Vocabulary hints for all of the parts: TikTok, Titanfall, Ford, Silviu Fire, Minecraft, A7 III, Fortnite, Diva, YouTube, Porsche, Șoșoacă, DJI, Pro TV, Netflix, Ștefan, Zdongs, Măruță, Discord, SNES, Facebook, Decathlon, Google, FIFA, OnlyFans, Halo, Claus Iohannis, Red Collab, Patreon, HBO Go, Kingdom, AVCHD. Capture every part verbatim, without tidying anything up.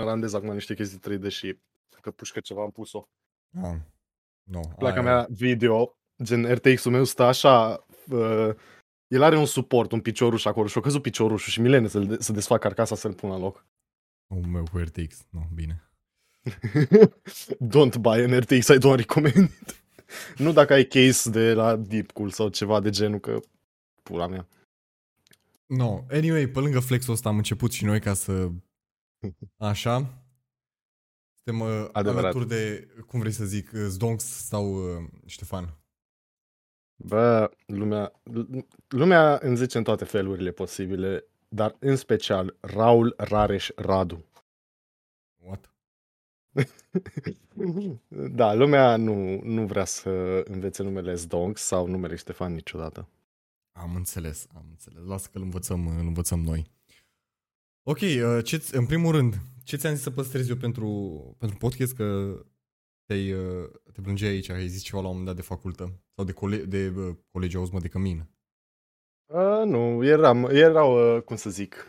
randez acum niște chestii trei D și că pușcă ceva am pus-o. Ah. No, placa aia... mea video, gen R T X-ul meu stă așa, uh, el are un suport, un picioruș acolo și a căzut piciorușul și milene să, de- să desfac carcasa să-l pun la loc. Omul meu cu R T X, no, bine. Don't buy an R T X, I don't recommend it. Nu dacă ai case de la Deepcool sau ceva de genul, că pula mea. No, anyway, pe lângă flexul ăsta am început și noi ca să... Așa... Suntem uh, alături de, cum vrei să zic, Zdongs sau uh, Ștefan? Bă, lumea, lumea îmi zice în toate felurile posibile, dar în special Raul Rareș Radu. What? Da, lumea nu, nu vrea să învețe numele Zdongs sau numele Ștefan niciodată. Am înțeles, am înțeles. Lasă că îl învățăm, îl învățăm noi. Ok, uh, ce-ți, în primul rând... Ce ți-am zis să păstrezi eu pentru, pentru podcast? Că te-ai, te plângeai aici, ai zis ceva la un moment dat de facultă sau de, cole- de colegi, auzi mă, de cămin. A, nu, eram, erau, cum să zic,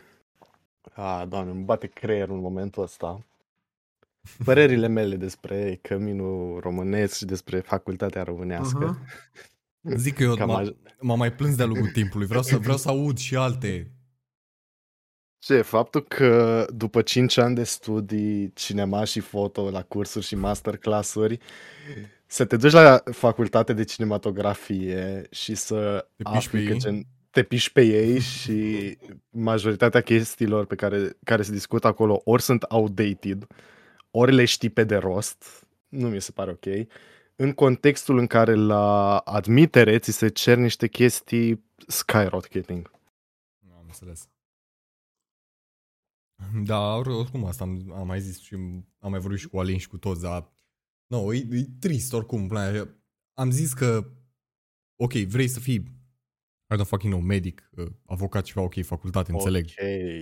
a, doamne, îmi bate creierul în momentul ăsta. Părerile mele despre căminul românesc și despre facultatea românească. Uh-huh. Zic că eu m-am a... m-a mai plâns de-a lungul timpului, vreau să, vreau să aud și alte... Ce, faptul că după cinci ani de studii, cinema și foto, la cursuri și masterclass-uri, să te duci la facultate de cinematografie și să te piși pe ei, gen, te piși pe ei și majoritatea chestiilor pe care, care se discută acolo ori sunt outdated, ori le știi pe de rost, nu mi se pare ok, în contextul în care la admitere ți se cer niște chestii skyrocketing. Nu am înțeles. Da, oricum asta am, am mai zis și am mai vorbit și cu Alin și cu toți, dar no, e, e trist oricum. Am zis că ok, vrei să fii I don't fucking know, medic, avocat ceva, ok, facultate, okay. Înțeleg.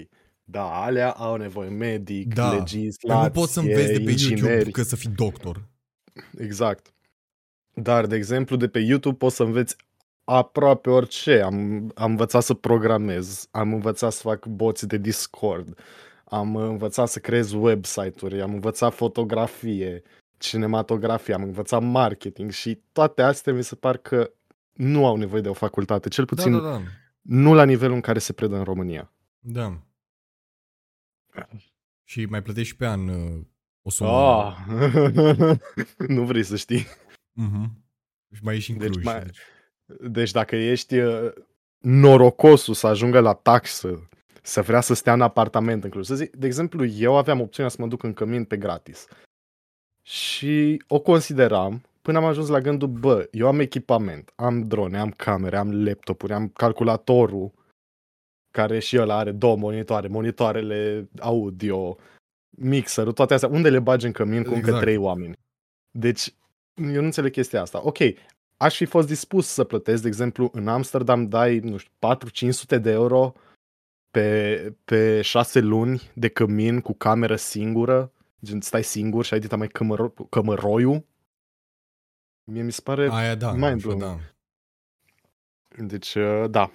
Ok, da, alea au nevoie, medic, da, legislație, nu poți să înveți de pe ingineri. YouTube că să fii doctor. Exact. Dar, de exemplu, de pe YouTube poți să înveți aproape orice. Am, am învățat să programez, am învățat să fac boți de Discord, am învățat să creez website-uri, am învățat fotografie, cinematografie, am învățat marketing și toate astea mi se par că nu au nevoie de o facultate, cel puțin da, da, da. Nu la nivelul în care se predă în România. Da. Și mai plătești și pe an o sumă. Oh. Nu vrei să știi. Uh-huh. Și mai ești în Cluj. Deci mai... deci... Deci dacă ești norocosul să ajungă la taxă, să vrea să stea în apartament în Cluj, să zic, de exemplu, eu aveam opțiunea să mă duc în cămin pe gratis. Și o consideram până am ajuns la gândul, bă, eu am echipament, am drone, am camere, am laptopuri, am calculatorul, care și ăla are două monitoare, monitoarele audio, mixerul, toate astea. Unde le bagi în cămin cu exact. Încă trei oameni? Deci, eu nu înțeleg chestia asta. Ok. Aș fi fost dispus să plătesc, de exemplu, în Amsterdam dai, nu știu, patru-cinci sute de euro pe, pe șase luni de cămin cu cameră singură, gen stai singur și ai dita mai cămăro, cămăroiul. Mie mi se pare aia, da, mind-blowing. Da. Deci, da.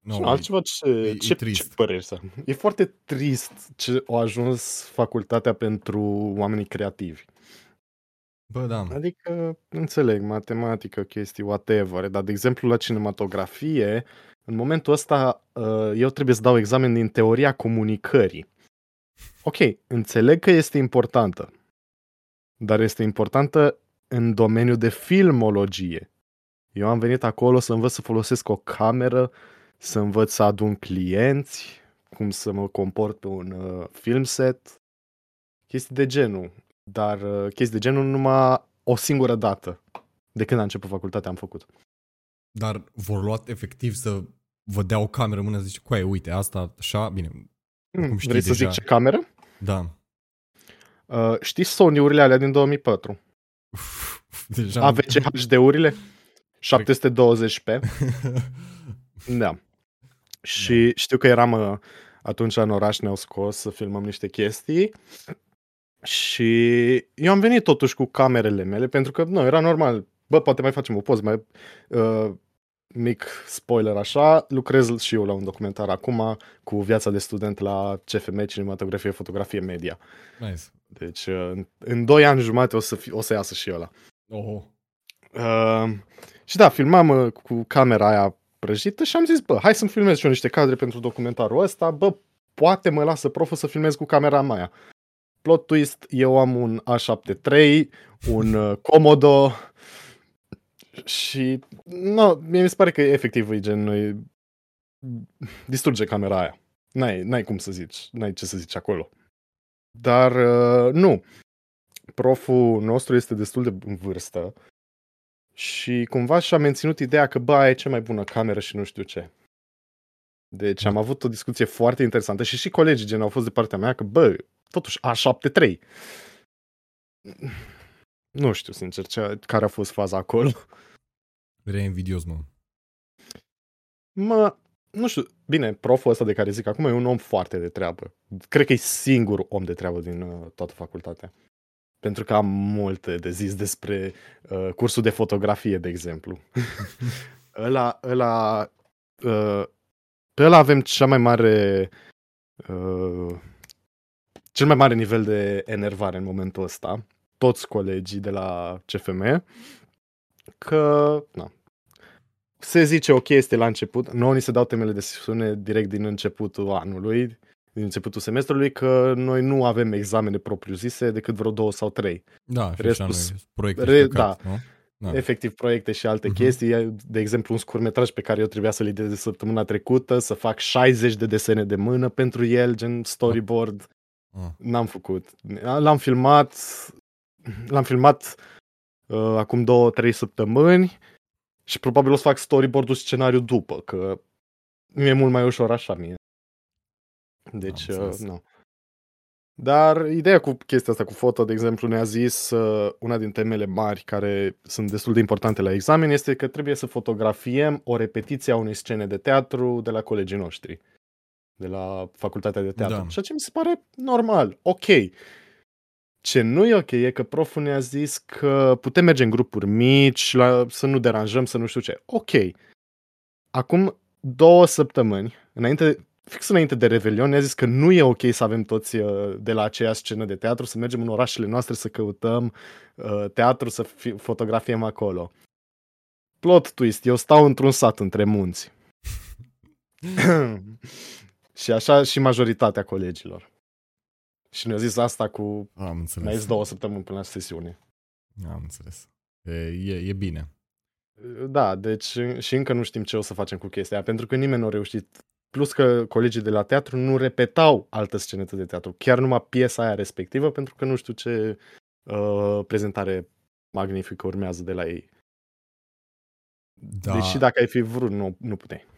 No, no, altceva ce, e, ce, e ce păreri să... E foarte trist ce a ajuns facultatea pentru oamenii creativi. Bă, da. Adică, înțeleg, matematică, chestii, whatever, dar de exemplu la cinematografie, în momentul ăsta eu trebuie să dau examen din teoria comunicării. Ok, înțeleg că este importantă, dar este importantă în domeniul de filmologie. Eu am venit acolo să învăț să folosesc o cameră, să învăț să adun clienți, cum să mă comport pe un film set, chestii de genul. Dar chestii de genul numai o singură dată. De când a început facultatea am făcut. Dar vor luat efectiv să vă dea o cameră în mână să zici, coaie, uite, asta, așa, bine. Mm, vrei să deja. Zic ce cameră? Da. Uh, știi Sony-urile alea din două mii patru? Uf, deja A V C H D-urile? șapte sute douăzeci p. Da. Și da. Știu că eram atunci în oraș, ne-au scos să filmăm niște chestii. Și eu am venit totuși cu camerele mele pentru că, nu, era normal. Bă, poate mai facem o poză, mai uh, mic spoiler așa, lucrez și eu la un documentar acum cu viața de student la C F M, Cinematografie, Fotografie, Media. Nice. Deci în, în doi ani jumate o să, fi, o să iasă și ăla. Oho. Uh, și da, filmam cu camera aia prăjită și am zis, bă, hai să-mi filmez și eu niște cadre pentru documentarul ăsta, bă, poate mă lasă proful să filmez cu camera mea. Plot twist, eu am un A șapte trei, un Komodo și no, mie mi se pare că efectiv e gen, e, distruge camera aia. N-ai, n-ai cum să zici, n-ai ce să zici acolo. Dar nu, proful nostru este destul de în vârstă și cumva și-a menținut ideea că bă, aia e cea mai bună cameră și nu știu ce. Deci am avut o discuție foarte interesantă și și colegii gen au fost de partea mea că bă, totuși A șapte trei. Nu știu, sincer, ce, care a fost faza acolo. Era invidios, mă. Mă, nu știu, bine, proful ăsta de care zic acum e un om foarte de treabă. Cred că e singurul om de treabă din uh, toată facultatea. Pentru că am multe de zis despre uh, cursul de fotografie, de exemplu. ăla, ăla, uh, pe ăla avem cea mai mare... Uh, cel mai mare nivel de enervare în momentul ăsta, toți colegii de la C F M, că na, se zice o chestie la început, nouă ni se dau temele de sesiune direct din începutul anului, din începutul semestrului, că noi nu avem examene propriu-zise decât vreo două sau trei. Da, restul, proiecte re, da, da, efectiv proiecte și alte uh-huh. chestii, de exemplu un scurtmetraj pe care eu trebuia să-l ideez de săptămâna trecută, să fac șaizeci de desene de mână pentru el, gen storyboard. Ah. N-am făcut. L-am filmat, l-am filmat uh, acum două, trei săptămâni și probabil o să fac storyboard-ul scenariu după, că mi-e mult mai ușor așa mie. Deci, uh, nu. Dar ideea cu chestia asta, cu foto, de exemplu, ne-a zis uh, una din temele mari care sunt destul de importante la examen este că trebuie să fotografiem o repetiție a unei scene de teatru de la colegii noștri. De la facultatea de teatru. Da. Și aceea mi se pare normal, ok. Ce nu e ok e că proful ne-a zis că putem merge în grupuri mici, la, să nu deranjăm, să nu știu ce. Ok. Acum două săptămâni, înainte, fix înainte de Revelion, ne-a zis că nu e ok să avem toți de la aceea scenă de teatru, să mergem în orașele noastre, să căutăm uh, teatru, să fi, fotografiem acolo. Plot twist, eu stau într-un sat între munți. Și așa și majoritatea colegilor. Și ne-a zis asta cu... Am înțeles. Ne-a zis două săptămâni până la sesiune. Am înțeles. E, e, e bine. Da, deci și încă nu știm ce o să facem cu chestia aia, pentru că nimeni nu a reușit. Plus că colegii de la teatru nu repetau altă scenetă de teatru, chiar numai piesa aia respectivă, pentru că nu știu ce uh, prezentare magnifică urmează de la ei. Da. Deși dacă ai fi vrut, nu, nu puteai.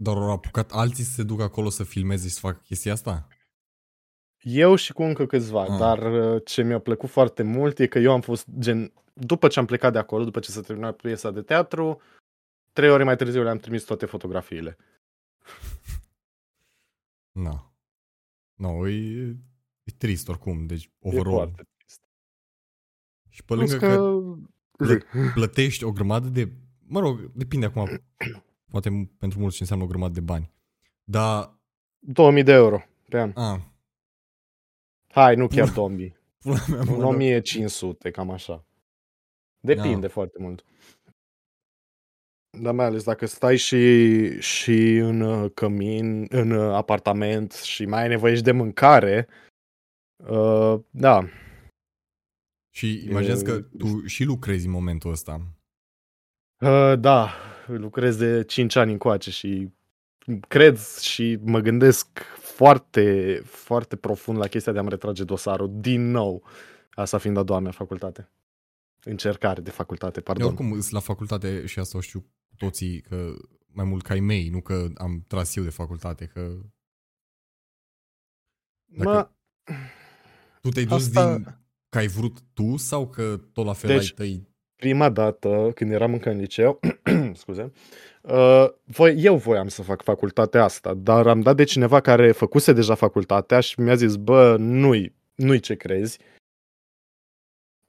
Dar au apucat alții să se ducă acolo să filmeze și să facă chestia asta? Eu și cu încă câțiva, ah. dar ce mi-a plăcut foarte mult e că eu am fost gen... După ce am plecat de acolo, după ce s-a terminat piesa de teatru, trei ore mai târziu le-am trimis toate fotografiile. Na. No. No, e, e trist oricum, deci overall. E foarte trist. Și pe lângă că, că plătești o grămadă de... Mă rog, depinde acum... Poate pentru mulți înseamnă o grămadă de bani. Dar... două mii de euro pe an. Ah. Hai, nu chiar două mii. o mie cinci sute, cam așa. Depinde da. Foarte mult. Dar mai ales dacă stai și, și în cămin, în apartament și mai ai nevoie și de mâncare, uh, da. Și imaginează că tu și lucrezi în momentul ăsta. Uh, da. Lucrez de cinci ani încoace și cred și mă gândesc foarte, foarte profund la chestia de a-mi retrage dosarul din nou. Asta fiind a doua mea facultate. Încercare de facultate, pardon. Eu oricum la facultate și asta o știu toții, că mai mult ca ai mei, nu că am tras eu de facultate, că... Mă... Tu te-ai dus asta... din... că ai vrut tu sau că tot la fel deci... ai tăi... Prima dată, când eram încă în liceu, scuze, uh, voi, eu voiam să fac facultatea asta, dar am dat de cineva care făcuse deja facultatea și mi-a zis, bă, nu-i, nu-i ce crezi.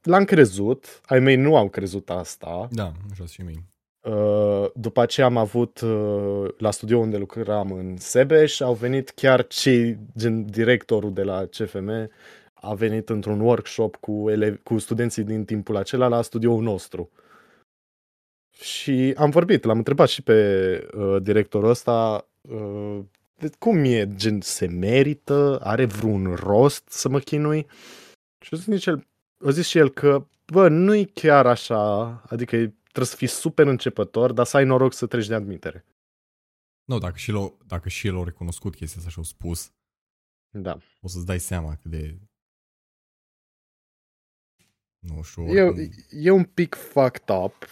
L-am crezut, ai mei nu au crezut asta. Da, așa și mie. După aceea am avut la studio unde lucram în Sebeș, au venit chiar cei, gen directorul de la C F M a venit într-un workshop cu, elevi, cu studenții din timpul acela la studioul nostru. Și am vorbit, l-am întrebat și pe uh, directorul ăsta uh, de cum e, gen, se merită, are vreun rost să mă chinui? Și a zis, el, a zis și el că, bă, nu-i chiar așa, adică trebuie să fii super începător, dar să ai noroc să treci de admitere. Nu, dacă și el, dacă și el a recunoscut chestia asta și a spus, da. O să-ți dai seama cât de... Nu știu... E, e un pic fucked up,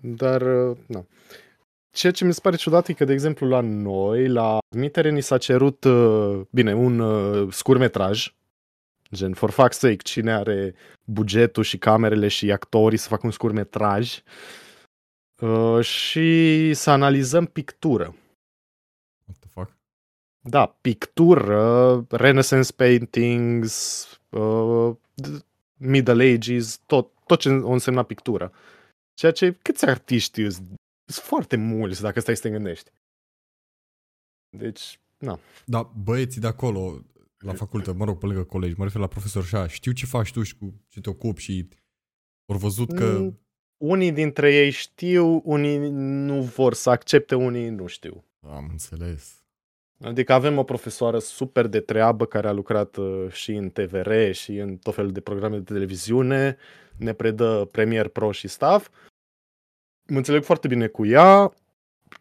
dar, na. Ceea ce mi se pare ciudat e că, de exemplu, la noi, la admitere, ni s-a cerut, bine, un scurtmetraj, gen, for fuck's sake, cine are bugetul și camerele și actorii să facă un scurtmetraj și să analizăm pictură. What the fuck? Da, pictură, Renaissance paintings, Middle Ages, tot, tot ce o însemna pictură. Ceea ce, câți artiști îți sunt foarte mulți, dacă stai să te gândești. Deci, na. Da, băieții de acolo, la facultă, mă rog, pe lângă colegi, mă refer la profesor și așa, știu ce faci tu și cu ce te ocupi și au văzut că... Unii dintre ei știu, unii nu vor să accepte, unii nu știu. Am înțeles. Adică avem o profesoară super de treabă care a lucrat și în T V R și în tot felul de programe de televiziune, ne predă Premiere Pro și staff. Mă înțeleg foarte bine cu ea,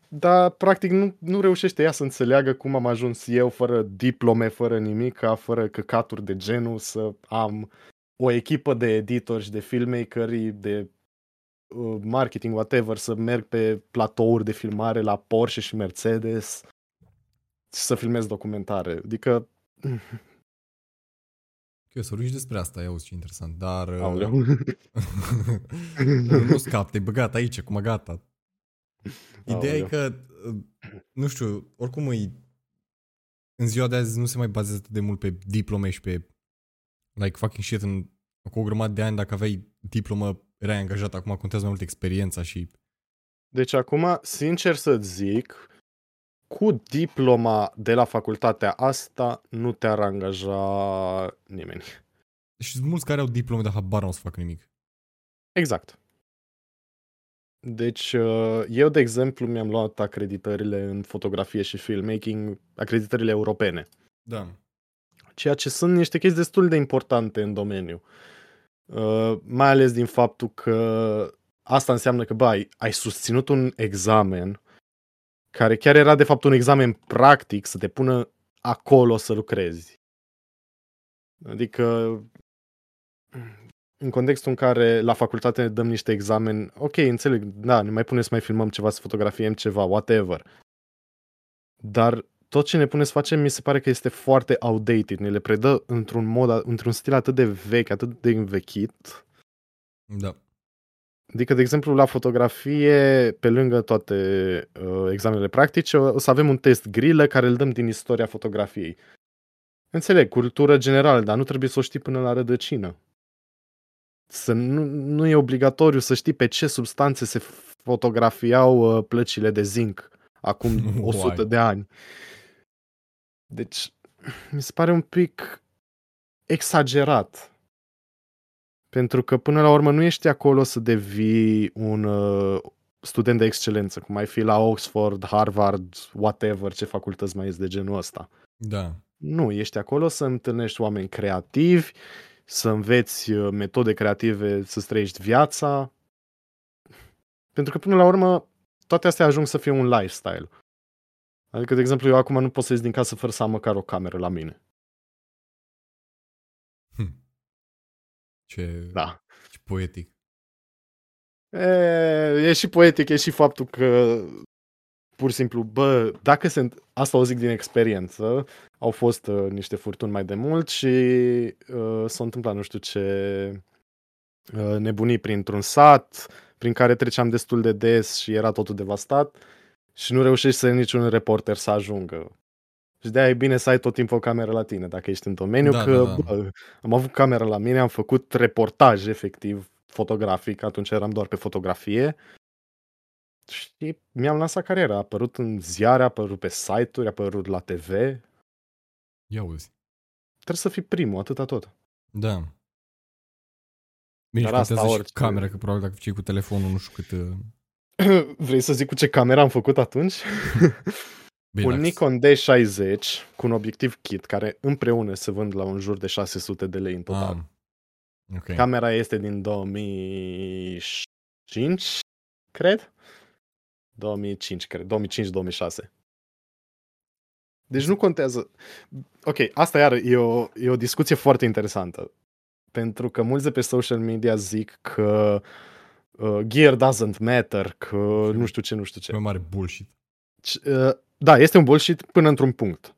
dar practic nu, nu reușește ea să înțeleagă cum am ajuns eu fără diplome, fără nimica, fără căcaturi de genul, să am o echipă de editori și de filmmakeri, de uh, marketing, whatever, să merg pe platouri de filmare la Porsche și Mercedes și să filmez documentare. Adică... Eu să rugi despre asta, iau ce interesant, dar... nu scap, te-ai băgat aici, acum gata. Ideea Aoleu. E că, nu știu, oricum îi... În ziua de azi nu se mai bazează atât de mult pe diplome și pe... Like fucking shit, în, cu o grămadă de ani, dacă aveai diplomă, erai angajat, acum contează mai mult experiența și... Deci acum, sincer să-ți zic... Cu diploma de la facultatea asta nu te-ar angaja nimeni. Și sunt mulți care au diplome, dar habar n-o să fac nimic. Exact. Deci, eu, de exemplu, mi-am luat acreditările în fotografie și filmmaking, acreditările europene. Da. Ceea ce sunt niște chestii destul de importante în domeniu. Mai ales din faptul că asta înseamnă că, bă, ai susținut un examen... care chiar era de fapt un examen practic să te pună acolo să lucrezi. Adică, în contextul în care la facultate ne dăm niște exameni, ok, înțeleg, da, ne mai pune să mai filmăm ceva, să fotografiem ceva, whatever. Dar tot ce ne pune să facem, mi se pare că este foarte outdated. Ne le predă într-un mod, într-un stil atât de vechi, atât de învechit. Da. Adică, de exemplu, la fotografie, pe lângă toate uh, examenele practice, o, o să avem un test grilă care îl dăm din istoria fotografiei. Înțeleg, cultură generală, dar nu trebuie să o știi până la rădăcină. Să nu, nu e obligatoriu să știi pe ce substanțe se fotografiau uh, plăcile de zinc acum o sută de ani. Deci, mi se pare un pic exagerat. Pentru că, până la urmă, nu ești acolo să devii un uh, student de excelență, cum ai fi la Oxford, Harvard, whatever, ce facultăți mai ești de genul ăsta. Da. Nu, ești acolo să întâlnești oameni creativi, să înveți uh, metode creative, să-ți trăiești viața. Pentru că, până la urmă, toate astea ajung să fie un lifestyle. Adică, de exemplu, eu acum nu pot să ies din casă fără să am măcar o cameră la mine. Ce, da. Ce poetic. E, e și poetic, e și faptul că pur și simplu, bă, dacă se, asta o zic din experiență, au fost uh, niște furtuni mai de mult și uh, s-a întâmplat nu știu ce uh, nebunii printr-un sat prin care treceam destul de des și era totul devastat și nu reușești să niciun reporter să ajungă. Și de-aia e bine să ai tot timpul o cameră la tine, dacă ești în domeniu, da, că da, da. Bă, am avut camera la mine, am făcut reportaj efectiv fotografic, atunci eram doar pe fotografie și mi-am lansat cariera. A apărut în ziare, a apărut pe site-uri, a apărut la T V. Ia uzi. Trebuie să fii primul, atâta tot. Da. Bine, contează orice... și camera, că probabil dacă fii cu telefonul, nu știu cât... Vrei să zic cu ce camera am făcut atunci? Bine, un Nikon D șaizeci cu un obiectiv kit, care împreună se vând la un jur de șase sute de lei în total. Ah. Okay. Camera este din două mii cinci, cred? două mii cinci, cred. două mii cinci - două mii șase. Deci nu contează. Ok, asta iar e o, e o discuție foarte interesantă. Pentru că mulți de pe social media zic că uh, gear doesn't matter, că nu știu ce, nu știu ce. E o mare bullshit. C- uh, da, este un bullshit până într-un punct.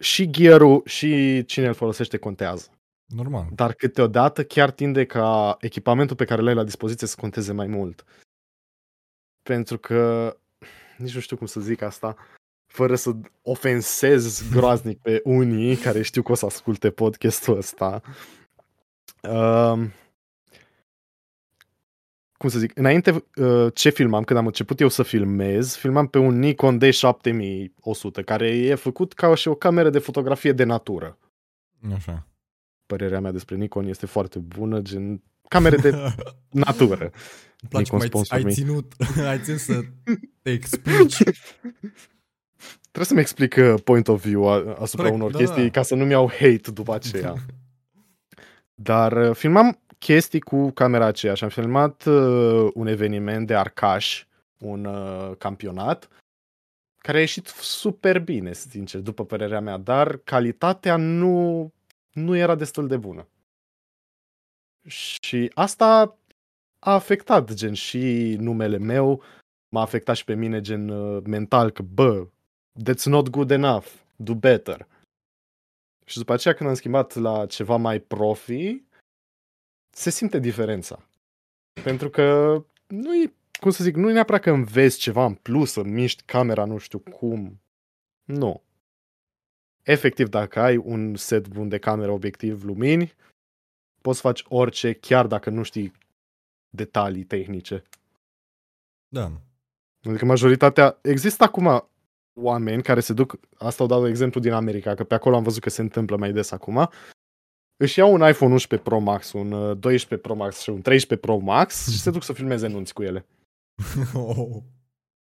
Și gear-ul și cine îl folosește contează. Normal. Dar câteodată chiar tinde ca echipamentul pe care l-ai la dispoziție să conteze mai mult. Pentru că, nici nu știu cum să zic asta, fără să ofensez groaznic pe unii care știu că o să asculte podcastul ăsta. Uh, cum să zic, înainte uh, ce filmam, când am început eu să filmez, filmam pe un Nikon D șapte mii o sută, care e făcut ca și o cameră de fotografie de natură. Așa. Părerea mea despre Nikon este foarte bună, gen camere de natură. Îmi place Nikon, cum ai, ai ținut, ai ținut să te explici. Trebuie să-mi explic point of view asupra Trec, unor da. chestii ca să nu-mi iau hate după aceea. Dar filmam chestii cu camera aceea și am filmat uh, un eveniment de arcaș, un uh, campionat, care a ieșit super bine, sincer, după părerea mea, dar calitatea nu... nu era destul de bună. Și asta a afectat, gen, și numele meu, m-a afectat și pe mine, gen, mental, că, bă, that's not good enough, do better. Și după aceea, când am schimbat la ceva mai profi, se simte diferența. Pentru că nu e, cum să zic, nu e neapărat că înveți ceva în plus, să miști camera, nu știu cum. Nu. Efectiv, dacă ai un set bun de cameră, obiectiv, lumini, poți să faci orice, chiar dacă nu știi detalii tehnice. Da. Adică majoritatea... Există acum oameni care se duc... Asta o dau exemplu din America, că pe acolo am văzut că se întâmplă mai des acum. Își iau un iPhone unsprezece Pro Max, un doisprezece Pro Max și un treisprezece Pro Max și se duc să filmeze nunți cu ele. Oh.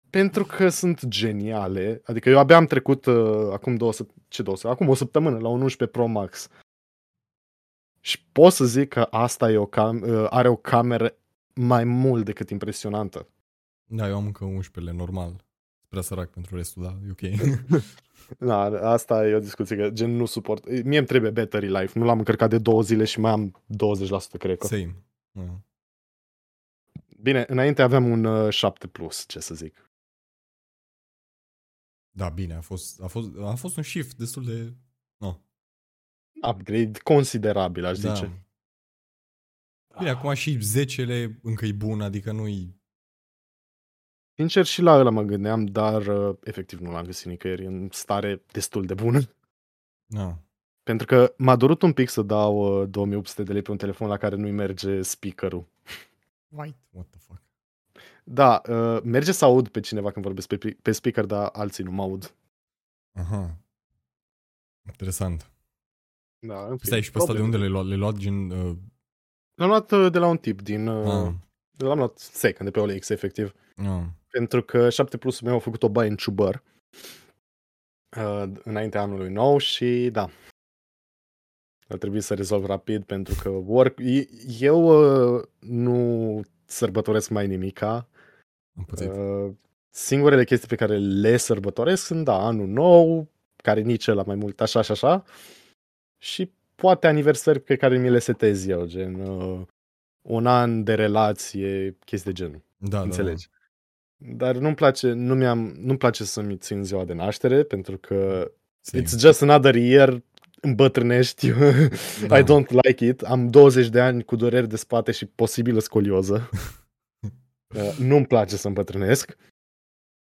Pentru că sunt geniale. Adică eu abia am trecut uh, acum două, ce două, acum o săptămână la un unsprezece Pro Max. Și pot să zic că asta e o cam- uh, are o cameră mai mult decât impresionantă. Da, eu am încă unsprezece-le, normal. Prea sărac pentru restul, da, e ok. Da, asta e o discuție că gen nu suport. Mie îmi trebuie battery life. Nu l-am încărcat de două zile și mai am douăzeci la sută, cred că. Same. Uh. Bine, înainte aveam un uh, șapte plus, ce să zic. Da, bine, a fost, a fost, a fost un shift destul de... No. Upgrade considerabil, aș da. zice. Bine, ah. acum și zecele încă e bun, adică nu-i... Sincer, și la ăla mă gândeam, dar efectiv nu l-am găsit nicăieri în stare destul de bună. No. Pentru că m-a durut un pic să dau două mii opt sute de lei pe un telefon la care nu-i merge speaker-ul. White, what the fuck? Da, uh, merge să aud pe cineva când vorbesc pe, pe speaker, dar alții nu mă aud. Aha. Interesant. Da, stai, și pe ăsta de unde le-ai luat? Le-ai luat din... Uh... L-am luat uh, de la un tip din... Uh, ah. L-am luat second de pe O L X, efectiv. Ah. Pentru că șapte plus-ul meu a făcut o baie în ciubăr uh, înaintea anului nou și da. A trebuit să rezolv rapid pentru că work... eu uh, nu... sărbătoresc mai nimica. Uh, singurele chestii pe care le sărbătoresc sunt, da, anul nou, care nici ăla mai mult, așa și așa, și poate aniversări pe care mi le setez eu, gen uh, un an de relație, chestii de genul. Da, înțelegi? Da, da. Dar nu-mi place, nu mi-am, nu-mi place să-mi țin ziua de naștere, pentru că Sim. it's just another year, îmbătrânești, da. I don't like it, am douăzeci de ani cu dureri de spate și posibilă scolioză. uh, nu-mi place să îmbătrânesc.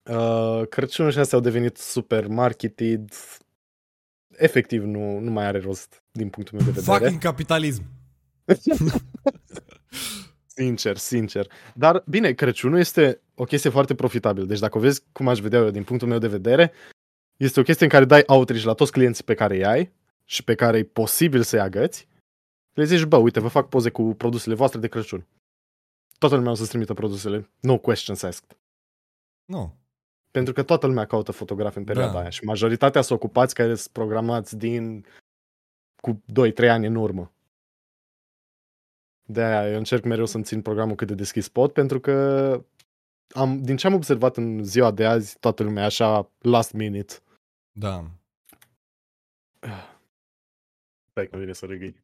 Uh, Crăciunul și astea au devenit super marketed. Efectiv, nu, nu mai are rost din punctul meu de vedere. Fucking capitalism! Sincer, sincer. Dar, bine, Crăciunul este o chestie foarte profitabilă. Deci dacă o vezi cum aș vedea eu din punctul meu de vedere, este o chestie în care dai outreach la toți clienții pe care îi ai și pe care e posibil să-i agăți. Le zici, bă, uite, vă fac poze cu produsele voastre de Crăciun. Toată lumea o să-ți trimită produsele. No questions asked. Nu. No. Pentru că toată lumea caută fotografi în perioada da. aia și majoritatea sunt ocupați care sunt programați din cu doi trei ani în urmă. De-aia eu încerc mereu să-mi țin programul cât de deschis pot, pentru că am, din ce am observat în ziua de azi, toată lumea așa last minute. Da. Stai că vine să râgâi.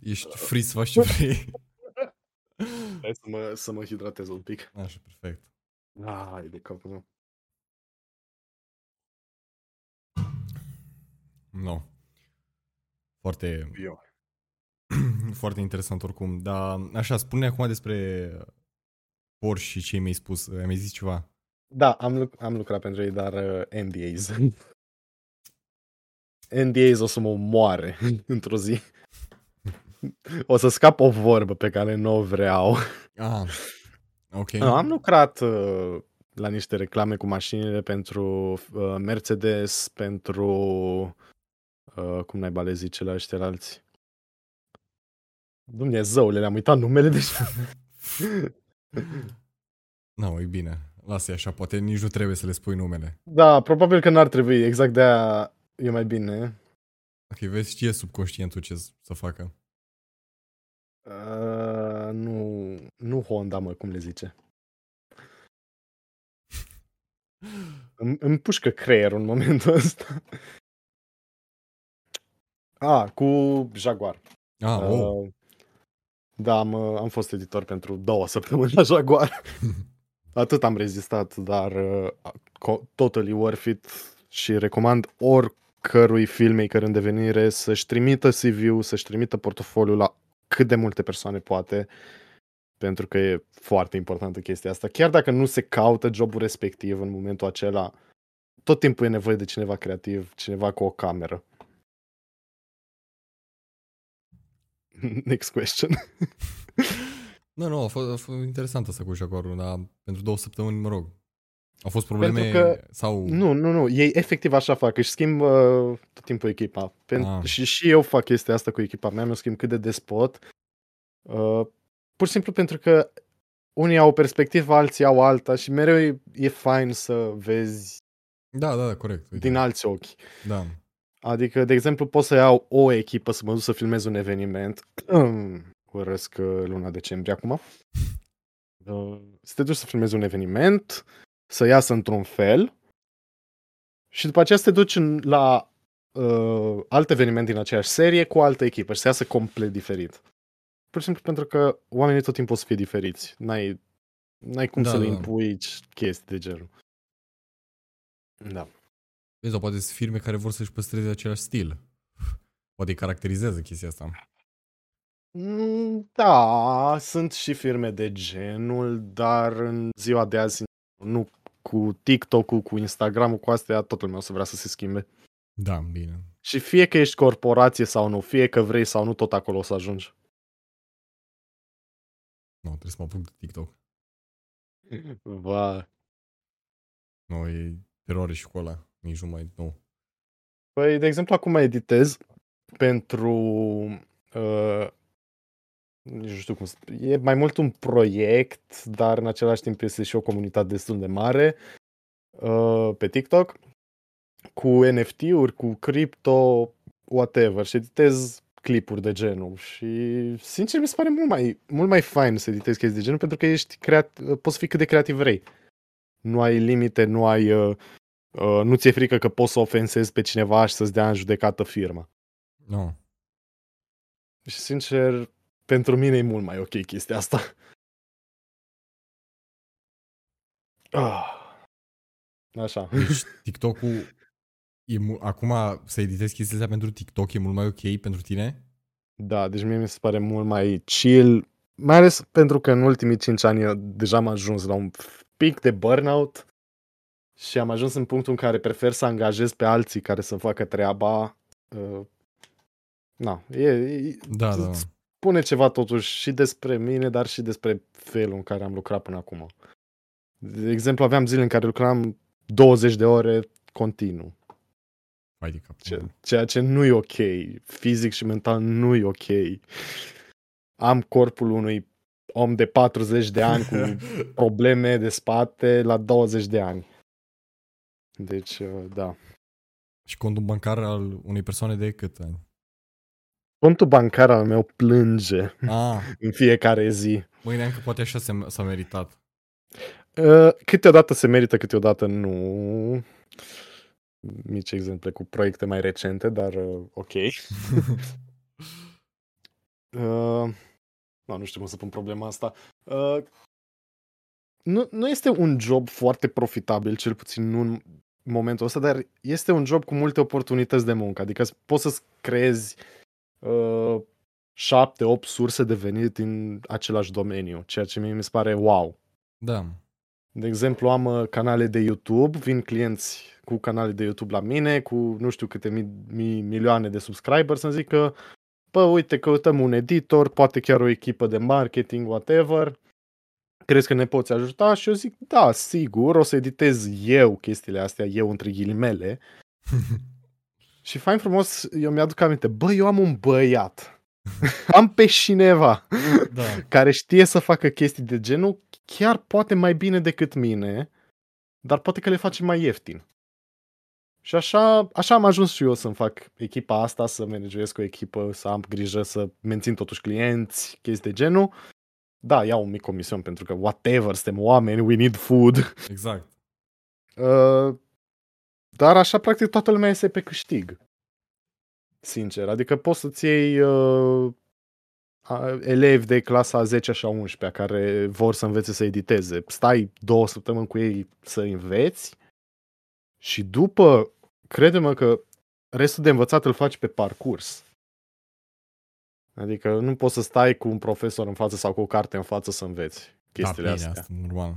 Ești free să faci ce vrei. Hai să mă, să mă hidratez un pic. Așa, perfect. Ai de capul meu. No. Foarte... Eu. Foarte interesant oricum, dar așa, spune acum despre Porsche și ce mi-ai spus, mi-ai zis ceva? Da, am, luc- am lucrat pentru ei, dar uh, N D As. N D As o să mă moare într-o zi. O să scap o vorbă pe care nu o vreau. Ah, ok. Am lucrat uh, la niște reclame cu mașinile pentru uh, Mercedes, pentru, uh, cum naiba le zice la ăștia alți? Dumnezeule, le-am uitat numele, deci... Nu, e bine. Lasă-i așa, poate nici nu trebuie să le spui numele. Da, probabil că n-ar trebui, exact de-aia e mai bine. Ok, vezi, știe subconștientul ce să facă. Uh, nu, nu Honda, mă, cum le zice. îmi, îmi pușcă creierul în momentul ăsta. Ah, cu Jaguar. Ah, uh, oh. Da, am, am fost editor pentru două săptămâni la Jaguar. Atât am rezistat, dar uh, totally worth it și recomand oricărui filmmaker în devenire să-și trimită C V-ul, să-și trimită portofoliul la cât de multe persoane poate, pentru că e foarte importantă chestia asta. Chiar dacă nu se caută jobul respectiv în momentul acela, tot timpul e nevoie de cineva creativ, cineva cu o cameră. Next question. Nu, nu, a fost, a fost interesant asta cu Jaguarul, dar pentru două săptămâni, mă rog, au fost probleme că, sau... Nu, nu, nu, ei efectiv așa fac, își schimb uh, tot timpul echipa. Pent- ah. și, și eu fac chestia asta cu echipa mea, mi-o schimb cât de despot. Uh, pur și simplu pentru că unii au o perspectivă, alții au alta și mereu e, e fain să vezi da, da, da, corect, uite. Din alți ochi. Da. Adică, de exemplu, pot să iau o echipă să mă duc să filmez un eveniment. Urăsc luna decembrie acum. Să te duci să filmezi un eveniment, să iasă într-un fel și după aceea să te duci la uh, alt eveniment din aceeași serie cu o altă echipă și să iasă complet diferit. Pur și simplu pentru că oamenii tot timpul o să fie diferiți. N-ai, n-ai cum da, să da. le impui chestii de genul. Da. Vezi, poate sunt firme care vor să-și păstreze același stil. Poate îi caracterizează chestia asta. Da, sunt și firme de genul, dar în ziua de azi, nu cu TikTok-ul, cu Instagram-ul, cu astea, totul meu o să vrea să se schimbe. Da, bine. Și fie că ești corporație sau nu, fie că vrei sau nu, tot acolo o să ajungi. Nu, no, trebuie să mă apuc de TikTok. Va. Nu, e teroare și cu ăla. Nici nu mai nou. Păi, de exemplu, acum editez pentru, uh, nu știu cum, e mai mult un proiect, dar în același timp este și o comunitate destul de mare uh, pe TikTok, cu N F T-uri, cu crypto, whatever, și editez clipuri de genul și, sincer, mi se pare mult mai, mult mai fain să editezi chestii de genul, pentru că ești creat- poți fi cât de creativ vrei. Nu ai limite, nu ai... Uh, Uh, nu ți-e frică că poți să ofensezi pe cineva și să-ți dea în judecată firma. Nu. No. Și sincer, pentru mine e mult mai ok chestia asta. Ah. Așa. Deci TikTok-ul e mu- acum să editezi chestia asta pentru TikTok e mult mai ok pentru tine? Da, deci mie mi se pare mult mai chill, mai ales pentru că în ultimii cinci ani eu deja am ajuns la un pic de burnout. Și am ajuns în punctul în care prefer să angajez pe alții care să facă treaba. Uh, na, e, e, da, da. spune ceva totuși și despre mine, dar și despre felul în care am lucrat până acum. De exemplu, aveam zile în care lucram douăzeci de ore continuu. Adică, ceea ce nu e ok. Fizic și mental nu e ok. Am corpul unui om de patruzeci de ani cu probleme de spate la douăzeci de ani. Deci, da. Și contul bancar al unei persoane de cât ani? Contul bancar al meu plânge ah. în fiecare zi. Mâine că poate așa se, s-a meritat. Câteodată se merită, câteodată nu. Mici exemple cu proiecte mai recente, dar ok. uh, no, nu știu cum să pun problema asta. Uh, nu, nu este un job foarte profitabil, cel puțin nu în momentul ăsta, dar este un job cu multe oportunități de muncă. Adică poți să-ți creezi uh, șapte, opt surse de venit din același domeniu, ceea ce mie mi se pare wow. Da. De exemplu, am canale de YouTube, vin clienți cu canale de YouTube la mine, cu nu știu câte mi, mi, milioane de subscriberi, să-mi zică, bă, uite, căutăm un editor, poate chiar o echipă de marketing, whatever, crezi că ne poți ajuta? Și eu zic, da, sigur, o să editez eu chestiile astea, eu între ghilimele. Și fain frumos, eu mi-aduc aminte, bă, eu am un băiat, am pe cineva da. Care știe să facă chestii de genul, chiar poate mai bine decât mine, dar poate că le face mai ieftin. Și așa, așa am ajuns și eu să-mi fac echipa asta, să manageresc o echipă, să am grijă, să mențin totuși clienți, chestii de genul. Da, iau un mic comision pentru că whatever, suntem oameni, we need food. Exact. Uh, dar așa, practic, toată lumea este pe câștig. Sincer, adică poți să-ți iei uh, elevi de clasa a zecea și a a unsprezecea care vor să învețe să editeze. Stai două săptămâni cu ei să înveți. Și după, crede-mă că restul de învățat îl faci pe parcurs. Adică nu poți să stai cu un profesor în față sau cu o carte în față să înveți chestiile da, bine, astea. Asta, normal.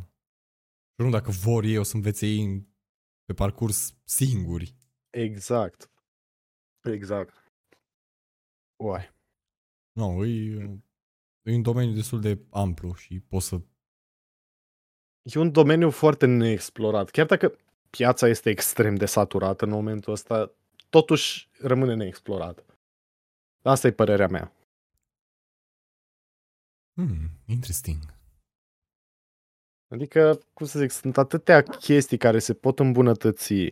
Nu dacă vor ei, o să învețe ei pe parcurs singuri. Exact. Exact. Uai. Nu, no, e, e un domeniu destul de amplu și poți să... E un domeniu foarte neexplorat. Chiar dacă... Piața este extrem de saturată în momentul ăsta, totuși rămâne neexplorat. Asta e părerea mea. Hmm, interesting. Adică, cum să zic, sunt atâtea chestii care se pot îmbunătăți,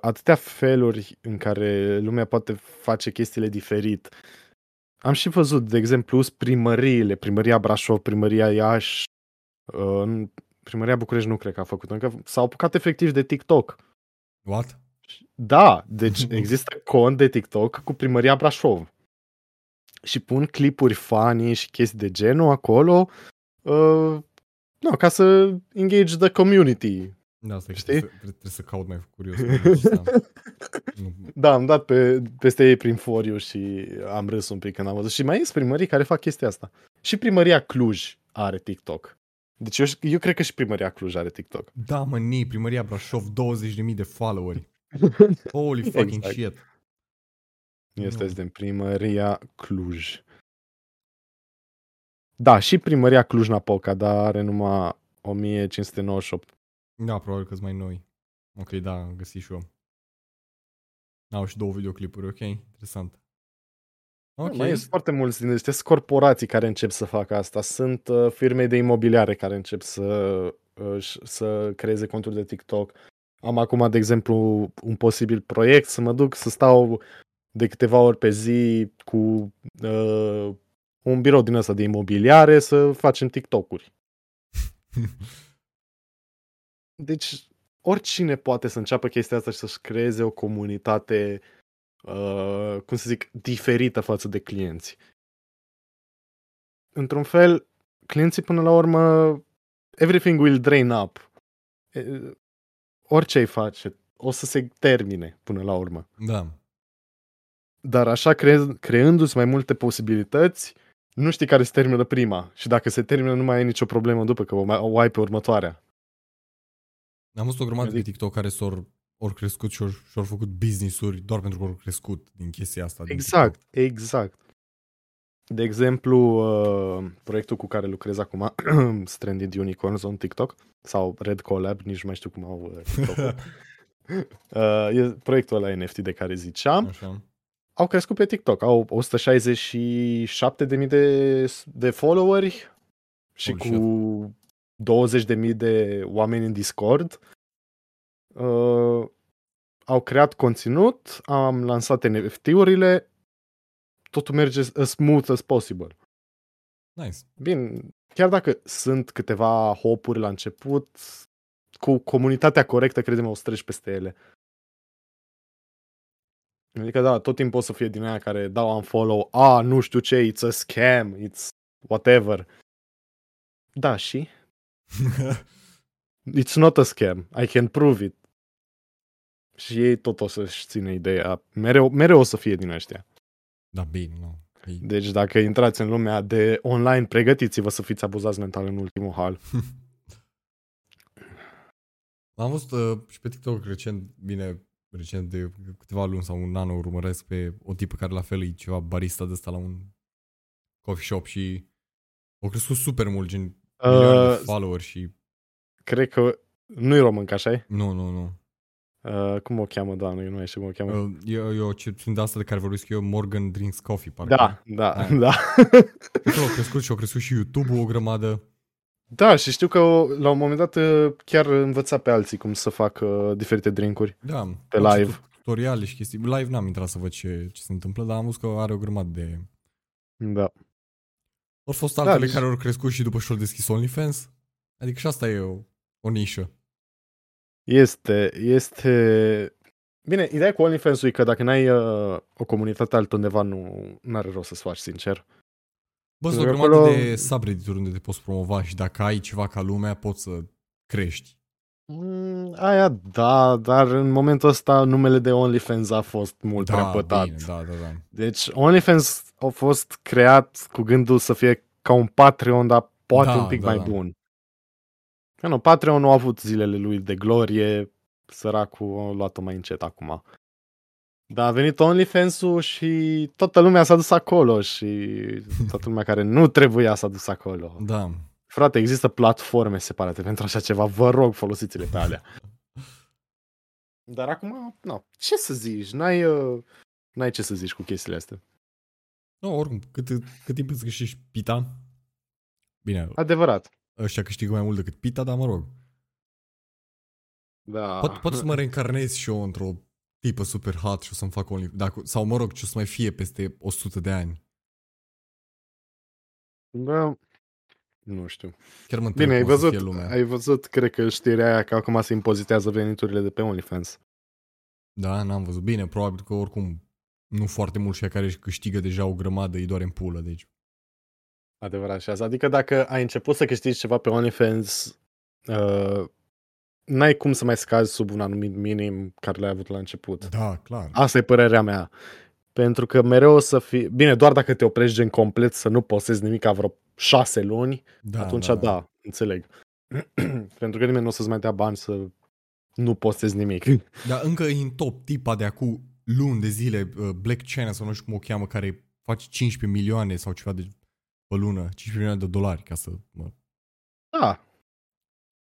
atâtea feluri în care lumea poate face chestiile diferit. Am și văzut, de exemplu, primăriile, primăria Brașov, primăria Iași, în Primăria București nu cred că a făcut, încă s-au apucat efectiv de TikTok. What? Da, deci există cont de TikTok cu Primăria Brașov. Și pun clipuri funny și chestii de genul acolo, uh, no, ca să engage the community. Da, asta știi? Trebuie, trebuie să caut mai curios. Da, am dat pe, peste ei prin foriu și am râs un pic când am văzut. Și mai sunt primării care fac chestia asta. Și Primăria Cluj are TikTok. Deci eu, eu cred că și Primăria Cluj are TikTok. Da, mă, ni, Primăria Brașov, douăzeci de mii de followeri. Holy fucking exact. Shit. Este no. din Primăria Cluj. Da, și Primăria Cluj-Napoca, dar are numai o mie cinci sute nouăzeci și opt. Da, probabil că-s mai noi. Ok, da, am găsit și eu. Au și două videoclipuri, ok? Interesant. Okay. Mai sunt foarte mulți din aceste corporații care încep să facă asta. Sunt uh, firme de imobiliare care încep să, uh, să creeze conturi de TikTok. Am acum, de exemplu, un posibil proiect să mă duc să stau de câteva ori pe zi cu uh, un birou din ăsta de imobiliare să facem TikTok-uri. Deci, oricine poate să înceapă chestia asta și să-și creeze o comunitate... Uh, cum să zic, diferită față de clienți. Într-un fel, clienții până la urmă, everything will drain up. E, orice îi face, o să se termine până la urmă. Da. Dar așa, cre- creându-ți mai multe posibilități, nu știi care se termină prima. Și dacă se termină, nu mai ai nicio problemă după, că o, mai, o ai pe următoarea. Am văzut o grămadă de TikTok care s-or... ori crescut și ori, și ori făcut business-uri doar pentru că ori crescut din chestia asta. Exact, exact. De exemplu, uh, proiectul cu care lucrez acum, Stranded Unicorns on TikTok, sau Red Collab, nici nu mai știu cum au uh, TikTok-ul. uh, e proiectul ăla N F T de care ziceam. Așa. Au crescut pe TikTok, au o sută șaizeci și șapte de mii de, de followeri și oh, cu douăzeci de mii de oameni în Discord. Uh, au creat conținut, am lansat N F T-urile, totul merge as smooth as possible. Nice. Bine, chiar dacă sunt câteva hopuri la început, cu comunitatea corectă, crede-mă, o să treci peste ele. Adică, da, tot timpul o să fie din aia care dau unfollow, a, nu știu ce, it's a scam, it's whatever. Da, și? It's not a scam, I can prove it. Și ei tot o să-și țină ideea, mereu, mereu o să fie din ăștia. Da, bine, nu. Bine. Deci dacă intrați în lumea de online, pregătiți-vă să fiți abuzați mental în ultimul hal. Am văzut uh, și pe TikTok recent, bine, recent de câteva luni sau un an, o urmăresc pe o tipă care la fel e ceva barista de ăsta la un coffee shop și au crescut super mult, gen uh, milioane de follower și... Cred că nu-i român, ca așa-i? Nu, nu, nu. Uh, cum o cheamă, doamnă? Eu nu mai știu cum o cheamă. Uh, eu, eu sunt de asta de care vorbesc eu, Morgan Drinks Coffee, parcă. Da, da, aia. Da. Uite, au crescut și au crescut și YouTube-ul o grămadă. Da, și știu că la un moment dat chiar învăța pe alții cum să fac uh, diferite drinkuri. Da, pe live. Tutoriale și chestii. Live n-am intrat să văd ce, ce se întâmplă, dar am văzut că are o grămadă de... Da. Au fost altele da, care au crescut și după și-au deschis OnlyFans. Adică și asta e o, o nișă. Este, este... Bine, ideea cu OnlyFans-ul e că dacă n-ai uh, o comunitate altundeva, nu are rost să-ți faci, sincer. Bă, sunt o grămadă acolo... de subreddit-uri unde te poți promova și dacă ai ceva ca lumea, poți să crești. Mm, aia da, dar în momentul ăsta numele de OnlyFans a fost mult da, prea pătat. Bine, da, da, da. Deci OnlyFans a fost creat cu gândul să fie ca un Patreon, dar poate da, un pic da, mai da. bun. Că nu, Patreon nu a avut zilele lui de glorie, săracul a luat-o mai încet acum. Dar a venit OnlyFans-ul și toată lumea s-a dus acolo și toată lumea care nu trebuia s-a dus acolo. Da. Frate, există platforme separate pentru așa ceva, vă rog, folosiți-le pe alea. Dar acum, nu, ce să zici, n-ai, n-ai ce să zici cu chestiile astea. Nu, no, oricum, cât, cât timp îți găsești pita, bine. Adevărat. Ăștia câștigă mai mult decât pita, dar mă rog. Da. Poate, poate să mă reîncarnez și eu într-o tipă super hot și o să-mi fac only... Dacă, sau mă rog, ce o să mai fie peste o sută de ani. Da, nu știu. Chiar mă Bine, ai văzut, ai văzut, cred că știrea aia că acum se impozitează veniturile de pe OnlyFans. Da, n-am văzut. Bine, probabil că oricum nu foarte mult și aia care își câștigă deja o grămadă, e doar în pulă, deci... Adevărat și asta. Adică dacă ai început să câștigi ceva pe OnlyFans, uh, n-ai cum să mai scazi sub un anumit minim care l-ai avut la început. Da, clar. Asta e părerea mea. Pentru că mereu o să fii... Bine, doar dacă te oprești gen complet să nu postezi nimic a vreo șase luni, da, atunci da, da, da, înțeleg. Pentru că nimeni nu o să-ți mai dea bani să nu postezi nimic. Dar încă e în top tipa de acum luni de zile, uh, Black China sau nu știu cum o cheamă, care face cincisprezece milioane sau ceva de... pe lună, cincisprezece milioane de dolari, ca să mă... Da.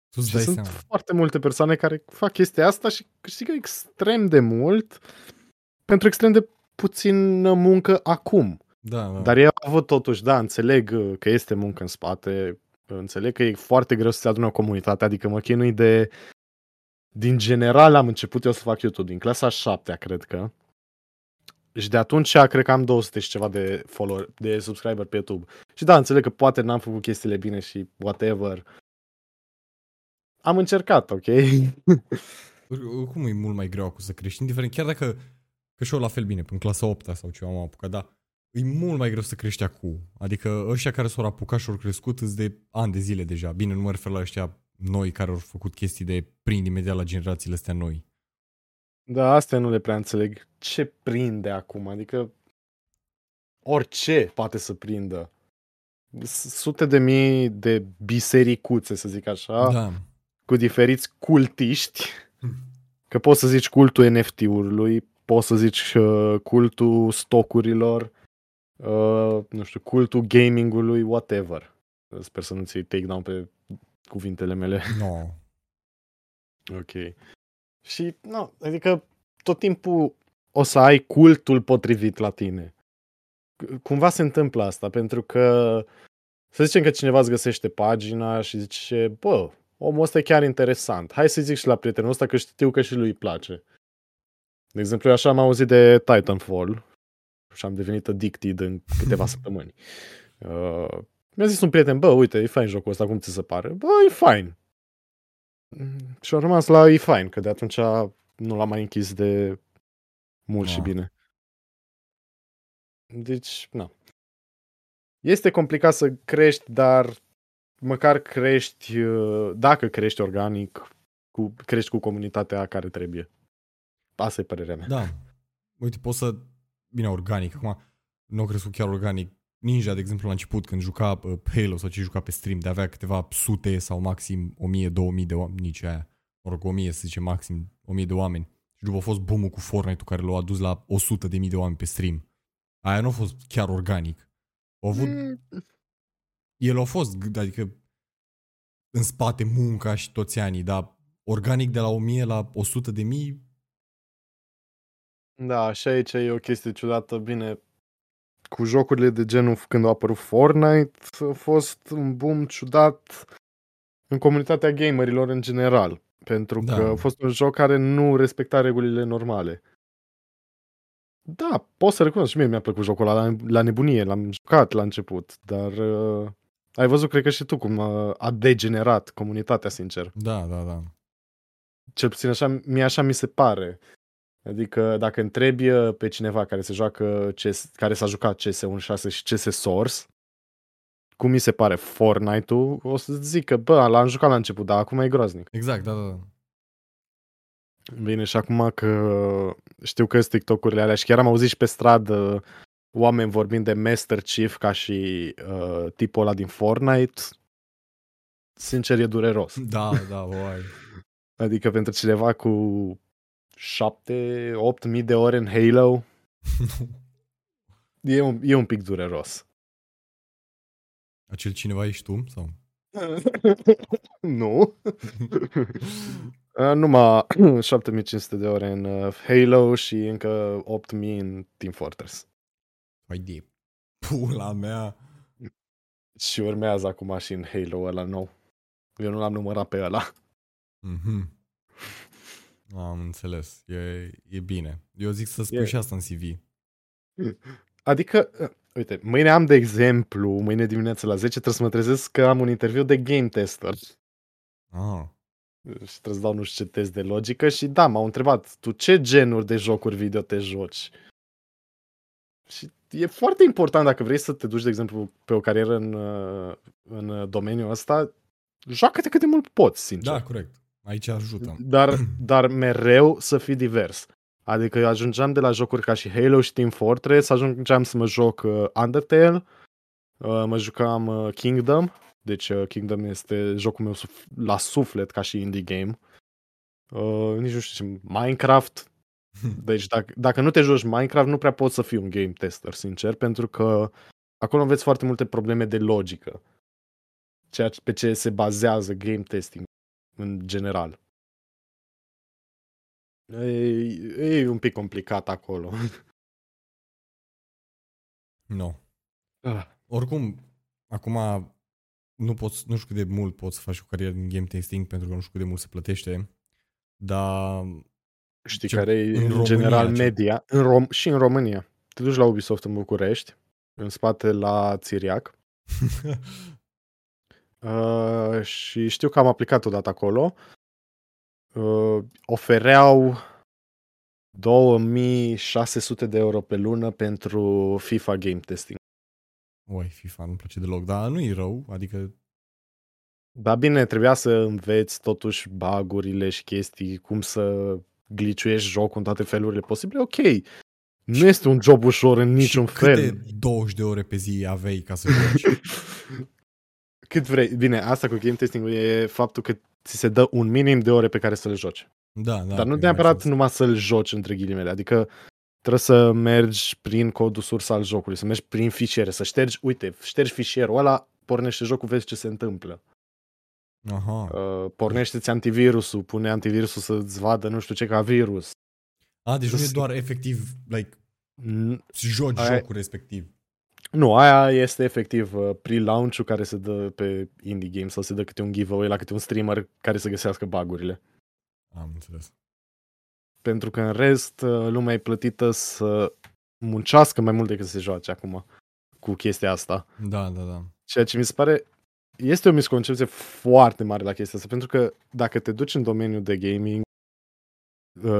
Tu îți dai sunt seama. Foarte multe persoane care fac chestia asta și câștigă extrem de mult pentru extrem de puțină muncă acum. Da, da. Dar eu am avut totuși, da, înțeleg că este muncă în spate, înțeleg că e foarte greu să se adune o comunitate, adică mă chinui de... Din general am început eu să fac YouTube, din clasa a șaptea, cred că. Și de atunci cred că am două sute și ceva de follower, de subscriber pe YouTube. Și da, înțeleg că poate n-am făcut chestiile bine și whatever. Am încercat, ok? Cum e mult mai greu acum să crești? Indiferent, chiar dacă, că și eu la fel bine, în clasa a opta sau ceva m-am apucat, dar e mult mai greu să crești acum. Adică ăștia care s-au apucat și au crescut îți de ani de zile deja. Bine, nu mă refer la ăștia noi care au făcut chestii de prind imediat la generațiile astea noi. Da, astea nu le prea înțeleg. Ce prinde acum? Adică orice poate să prindă. Sute de mii de bisericuțe, să zic așa, da, cu diferiți cultiști. Că poți să zici cultul N F T-ului, poți să zici cultul stocurilor, uh, nu știu, cultul gamingului, whatever. Sper să nu ți-i take down pe cuvintele mele. No. Ok. Și, no, adică tot timpul o să ai cultul potrivit la tine. Cumva se întâmplă asta, pentru că să zicem că cineva îți găsește pagina și zice, bă, omul ăsta e chiar interesant, hai să-i zic și la prietenul ăsta că știu că și lui îi place. De exemplu, eu așa am auzit de Titanfall și am devenit addicted în câteva săptămâni. Uh, mi-a zis un prieten, bă, uite, e fain jocul ăsta, cum ți se pare? Bă, e fain. Și a rămas la e fain, că de atunci nu l-am mai închis de mult ah. și bine. Deci, na. Este complicat să crești, dar măcar crești, dacă crești organic, cu, crești cu comunitatea care trebuie. Asta e părerea mea. Da. Uite, poți să... Bine, organic. Acum, nu au crescut chiar organic. Ninja, de exemplu, la început, când juca Halo sau ce juca pe stream, de avea câteva sute sau maxim o mie, două mii de oameni. Nici aia. Mă o mie, să zicem, maxim o mie de oameni. Și după a fost boom-ul cu Fortnite-ul care l-a adus la o sută de mii de oameni pe stream. Aia nu a fost chiar organic. Au avut... Mm. El a fost, adică, în spate munca și toți anii, dar organic de la o mie la o sută de mii. Da, și aici e o chestie ciudată. Bine, cu jocurile de genul când a apărut Fortnite, a fost un boom ciudat în comunitatea gamerilor în general. Pentru da. Că a fost un joc care nu respecta regulile normale. Da, pot să recunosc, și mie mi-a plăcut jocul ăla la, la nebunie, l-am jucat la început, dar uh, ai văzut, cred că și tu, cum uh, a degenerat comunitatea, sincer. Da, da, da. Cel puțin așa, mie așa mi se pare. Adică dacă întrebi pe cineva care se joacă C S, care s-a jucat C S unu șase și C S Source, cum mi se pare Fortnite-ul, o să zic că bă, l-am jucat la început, dar acum e groaznic. Exact, da, da, da. Bine, și acum că știu că sunt TikTok-urile alea și chiar am auzit și pe stradă oameni vorbind de Master Chief ca și uh, tipul ăla din Fortnite, sincer e dureros. Da, da, oai. Adică pentru cineva cu șapte opt mii de ore în Halo e, un, e un pic dureros. Acel cineva ești tu? Sau? Nu. Numai șapte mii cinci sute de ore în Halo și încă opt mii în Team Fortress. Păi de pula mea! Și urmează acum și în Halo ăla nou. Eu nu l-am numărat pe ăla. Mm-hmm. Am înțeles. E, e bine. Eu zic să spui e... și asta în C V. Adică, uite, mâine am de exemplu, mâine dimineața la zece trebuie să mă trezesc că am un interviu de game tester. Ah. Și trebuie să dau nu știu ce test de logică și da, m-au întrebat, tu ce genuri de jocuri video te joci? Și e foarte important dacă vrei să te duci, de exemplu, pe o carieră în, în domeniul ăsta, joacă-te cât de mult poți, sincer. Da, corect. Aici ajută. Dar, dar mereu să fii divers. Adică eu ajungeam de la jocuri ca și Halo și Team Fortress, ajungeam să mă joc Undertale, mă jucam Kingdom. Deci Kingdom este jocul meu la suflet ca și indie game. Uh, nici nu știu ce, Minecraft. Deci dacă, dacă nu te joci Minecraft, nu prea poți să fii un game tester, sincer, pentru că acolo înveți foarte multe probleme de logică. Ceea pe ce se bazează game testing în general. E, e un pic complicat acolo. No. Ah. Oricum, acum... Nu, poți, nu știu cât de mult poți să faci o carieră din game testing, pentru că nu știu cât de mult se plătește, dar... Știi care e, în general, România, media, în Rom- și în România. Te duci la Ubisoft în București, în spate la Țiriac. uh, și știu că am aplicat odată acolo. Uh, ofereau două mii șase sute de euro pe lună pentru FIFA game testing. Uai, FIFA nu-mi place deloc, dar nu e rău, adică... Da, bine, trebuia să înveți totuși bagurile și chestii, cum să gliciuiești jocul în toate felurile posibile, ok. Nu este un job ușor în niciun fel. Câte douăzeci de ore pe zi aveai ca să joci? Cât vrei. Bine, asta cu game testing-ul e faptul că ți se dă un minim de ore pe care să le joci. Da, da. Dar nu neapărat numai să-l joci, între ghilimele, adică... trebuie să mergi prin codul sursă al jocului, să mergi prin fișiere, să ștergi, uite, ștergi fișierul ăla, pornește jocul, vezi ce se întâmplă. Aha. Uh, pornește-ți antivirusul, pune antivirusul să-ți vadă nu știu ce ca virus. A, deci nu e doar efectiv, like, mm, joci aia, jocul respectiv. Nu, aia este efectiv uh, pre-launch-ul care se dă pe indie game sau se dă câte un giveaway la câte un streamer care să găsească bug-urile. Am înțeles. Pentru că în rest lumea e plătită să muncească mai mult decât să se joace acum cu chestia asta. Da, da, da. Ceea ce mi se pare este o misconcepție foarte mare la chestia asta, pentru că dacă te duci în domeniul de gaming,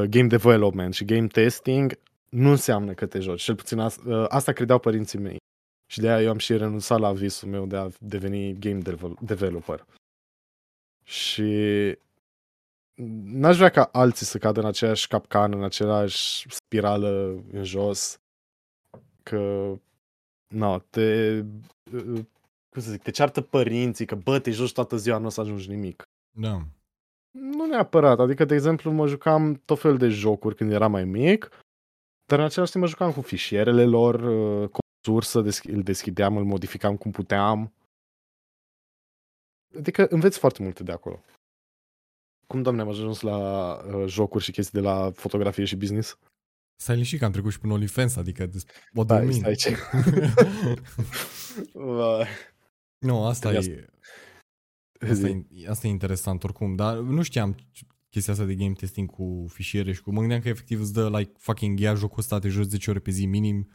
game development și game testing, nu înseamnă că te joci. Cel puțin asta, asta credeau părinții mei. Și de aia eu am și renunțat la visul meu de a deveni game developer. Și n-aș vrea ca alții să cadă în aceeași capcană, în aceeași spirală în jos, că na, te, cum să zic, te ceartă părinții că bă, te joci toată ziua, nu o să ajungi nimic. Da. Nu neapărat, adică de exemplu mă jucam tot fel de jocuri când eram mai mic, dar în același timp mă jucam cu fișierele lor, cu sursă, îl deschideam, îl modificam cum puteam. Adică înveți foarte multe de acolo. Cum, doamne, am ajuns la uh, jocuri și chestii de la fotografie și business? Stai liniștit că am trecut și până OnlyFans, adică o domine. Stai, nu, asta e, asta e... Asta e interesant oricum, dar nu știam chestia asta de game testing cu fișiere și cu... Mă gândeam că efectiv îți dă, like, fucking ia jocul ăsta, te joci zece ore pe zi minim,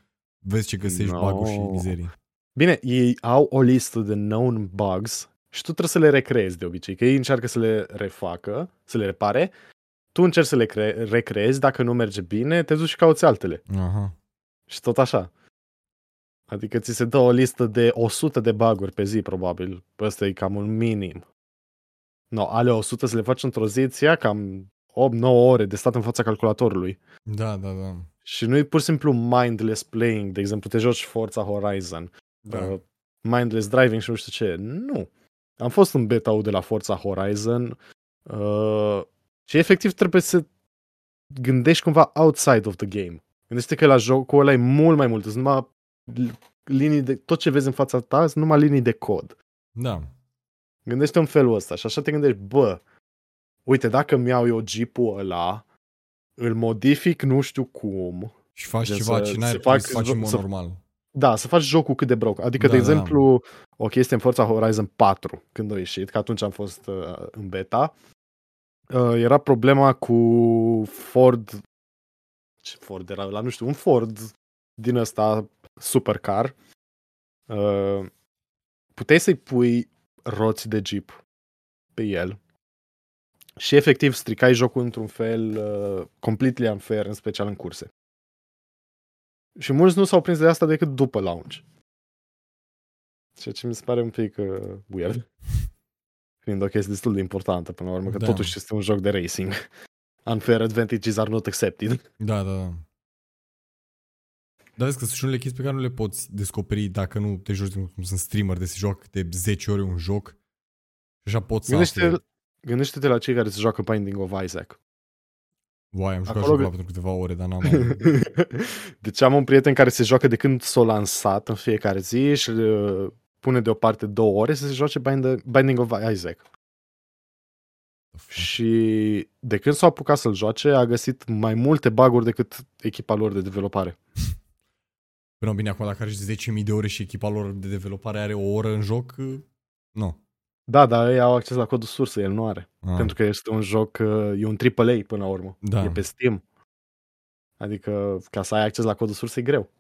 vezi ce găsești, no. bug-uri și mizerii. Bine, ei au o listă de known bugs... Și tu trebuie să le recreezi de obicei, că ei încearcă să le refacă, să le repare, tu încerci să le cre- recreezi, dacă nu merge bine, te duci și cauți altele. Aha. Și tot așa. Adică ți se dă o listă de o sută de bug-uri pe zi, probabil. Ăsta e cam un minim. No, ale o sută să le faci într-o zi, ți ia cam opt nouă ore de stat în fața calculatorului. Da, da, da. Și nu e pur și simplu mindless playing, de exemplu, te joci Forza Horizon, da. Mindless driving și nu știu ce. Nu. Am fost în beta-ul de la Forza Horizon uh, și efectiv trebuie să gândești cumva outside of the game. Gândește că la jocul ăla e mult mai mult. Sunt numai linii de... Tot ce vezi în fața ta sunt numai linii de cod. Da. Gândește în felul ăsta și așa te gândești, bă, uite, dacă îmi iau eu jeep-ul ăla, îl modific nu știu cum. Și faci de ceva ce n-ai să, să faci în mod să... normal. Da, să faci jocul cât de broc. Adică, da, de exemplu, da. O chestie în Forza Horizon patru, când a ieșit, că atunci am fost uh, în beta, uh, era problema cu Ford, ce Ford era ăla? Nu știu, un Ford din ăsta, supercar, uh, puteai să-i pui roți de Jeep pe el și efectiv stricai jocul într-un fel uh, completely unfair, în special în curse. Și mulți nu s-au prins de asta decât după launch. Ceea ce mi se pare un pic uh, weird. Fiind o chestie destul de importantă, până la urmă, că da. Totuși este un joc de racing. Unfair advantages are not accepted. Da, da, da. Dar vezi că sunt și unele chestii pe care nu le poți descoperi dacă nu te joci, cum sunt streamer de se joacă de zece ore un joc. Și așa poți gândește, să afli. Gândește-te la cei care se joacă Binding of Isaac. Uai, am jucat jocul pentru câteva ore, dar n-am... Deci am un prieten care se joacă de când s-a lansat în fiecare zi și pune deoparte două ore să se joace Binding of Isaac. Și de când s-a apucat să-l joace, a găsit mai multe bug-uri decât echipa lor de developare. Până bine, acum dacă are zece mii de ore și echipa lor de developare are o oră în joc, nu. Da, dar ei au acces la codul sursă, el nu are. Ah. Pentru că este un joc, e un triple A până la urmă. Da. E pe Steam. Adică ca să ai acces la codul sursă e greu.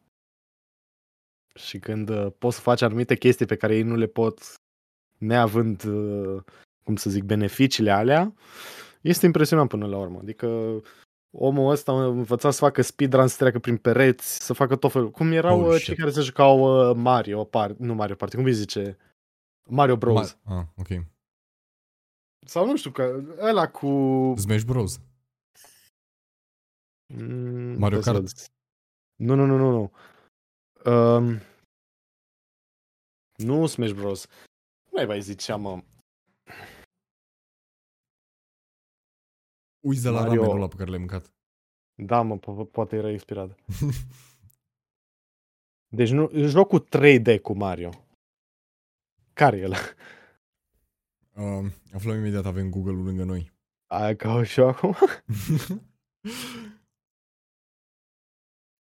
Și când poți să faci anumite chestii pe care ei nu le pot, neavând, cum să zic, beneficiile alea, este impresionant până la urmă. Adică omul ăsta a învățat să facă speedrun, să treacă prin pereți, să facă tot felul. Cum erau oh, cei care se jucau Mario, par, nu Mario Party, cum îi zice... Mario Bros. Ma- ah, ok. Sau nu știu, că ăla cu... Smash Bros. Mm, Mario Kart. Nu, nu, nu, nu. Nu. Um, nu Smash Bros. Nu-i mai zicea, mă. Uiți de la Mario... ramenul ăla pe care l-ai mâncat. Da, mă, po- poate era expirat. Deci nu, jocul trei D cu Mario. Care e ăla? Uh, aflăm imediat, avem Google-ul lângă noi. Aia caut și eu acum?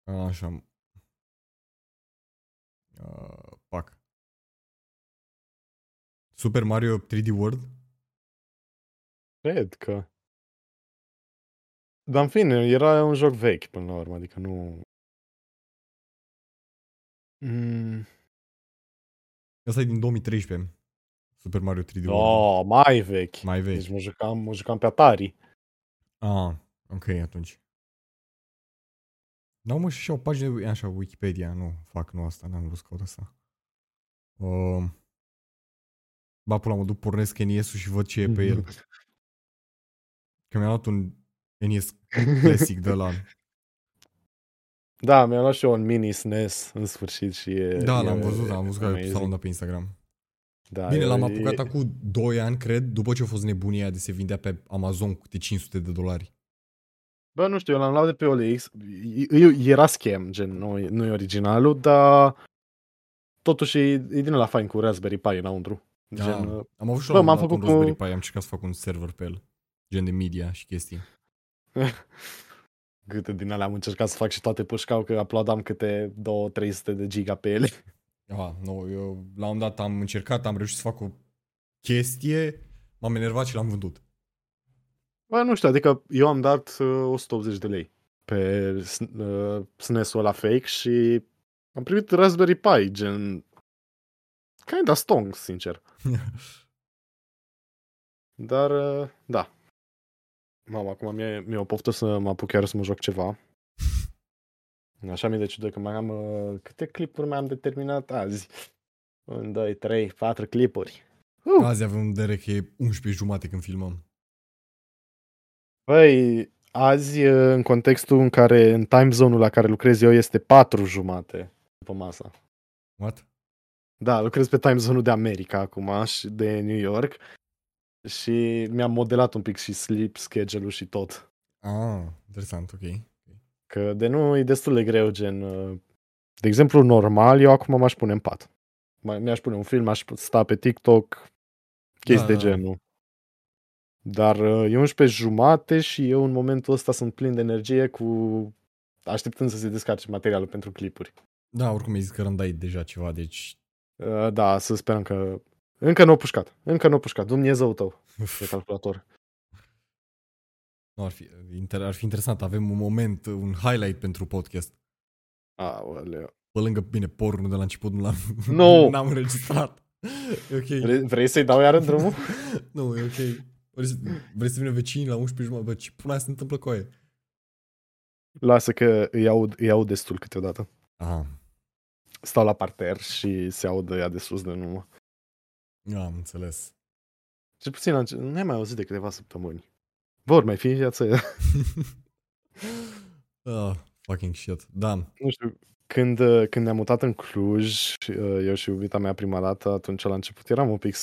Așa. Uh, pac. Super Mario trei D World? Cred că. Dar în fine, era un joc vechi până la urmă, adică nu... Mm. Asta e din două mii treisprezece, Super Mario trei D World. Oh, mai vechi. Mai vechi. Deci mă jucam, mă jucam pe Atari. Ah, ok, atunci. N-au mă și o pagină, așa, Wikipedia, nu fac, nu asta, n-am vrut să caut asta. Uh, ba, pula, mă duc, pornesc N E S-ul și văd ce e pe el. Că mi-a luat un N E S classic de la... Da, mi-a luat și eu un mini S N E S în sfârșit și e... Da, e, l-am văzut, am văzut că s-a luat pe Instagram. Da, bine, l-am apucat e... acum doi ani, cred, după ce a fost nebunia de se vindea pe Amazon cu de cinci sute de dolari. Bă, nu știu, eu l-am luat de pe O L X, era scam, gen, nu e originalul, dar totuși e din ăla fain cu Raspberry Pi înăuntru. Gen, da, am avut și bă, l-am făcut un Raspberry Pi, am încercat să fac un server pe el, gen de media și chestii. Câte din alea am încercat să fac și toate pușcau, că aplaudam câte două trei sute de giga pe ele. Ah, nu, eu la un dat am încercat, am reușit să fac o chestie, m-am enervat și l-am vândut. Bă, nu știu, adică eu am dat o sută optzeci de lei pe uh, S N E S-ul ăla fake și am primit Raspberry Pi, gen... Kind of strong, sincer. Dar, uh, da. Mamă, acum mi-e, mi-e o poftă să mă apuc chiar să mă joc ceva. Așa mi-e de ciudă că mai am... Uh, câte clipuri mai am de terminat azi? unu, doi, trei, patru clipuri. Uh! Azi avem de că e unsprezece jumate când filmăm. Băi, azi, în contextul în care, în time zone-ul la care lucrez eu, este patru jumate după masa. What? Da, lucrez pe time zone-ul de America acum și de New York și mi-am modelat un pic și sleep schedule-ul și tot. Ah, interesant, ok. Că de nu e destul de greu, gen, de exemplu, normal, eu acum m-aș pune în pat. Mi-aș pune un film, aș sta pe TikTok, chestii da, de genul. Dar e unsprezece jumate și eu în momentul ăsta sunt plin de energie cu așteptând să se descarce materialul pentru clipuri. Da, oricum ai zis că rândai deja ceva, deci... Da, să sperăm că... Încă n-o pușcat, încă n-o pușcat, Dumnezeu tău pe calculator. Nu, ar fi, ar fi interesant, avem un moment, un highlight pentru podcast. Aoleu. Pe lângă, bine, pornul de la început nu l-am, no. N-am înregistrat. Okay. Vrei, vrei să-i dau iar în drumul? Nu, e ok. Vrei să vină vecinii la unsprezece jumate? Bă, ce până aia se întâmplă cu aia? Lasă că îi aud, îi aud destul câteodată. Aha. Stau la parter și se audă ea de sus de numă. Am înțeles. Cel puțin, nu am mai auzit de câteva săptămâni. Vor mai fi viața aia. Oh, fucking shit. Da. Nu știu, când, când ne-am mutat în Cluj, eu și iubita mea prima dată, atunci la început eram un pic...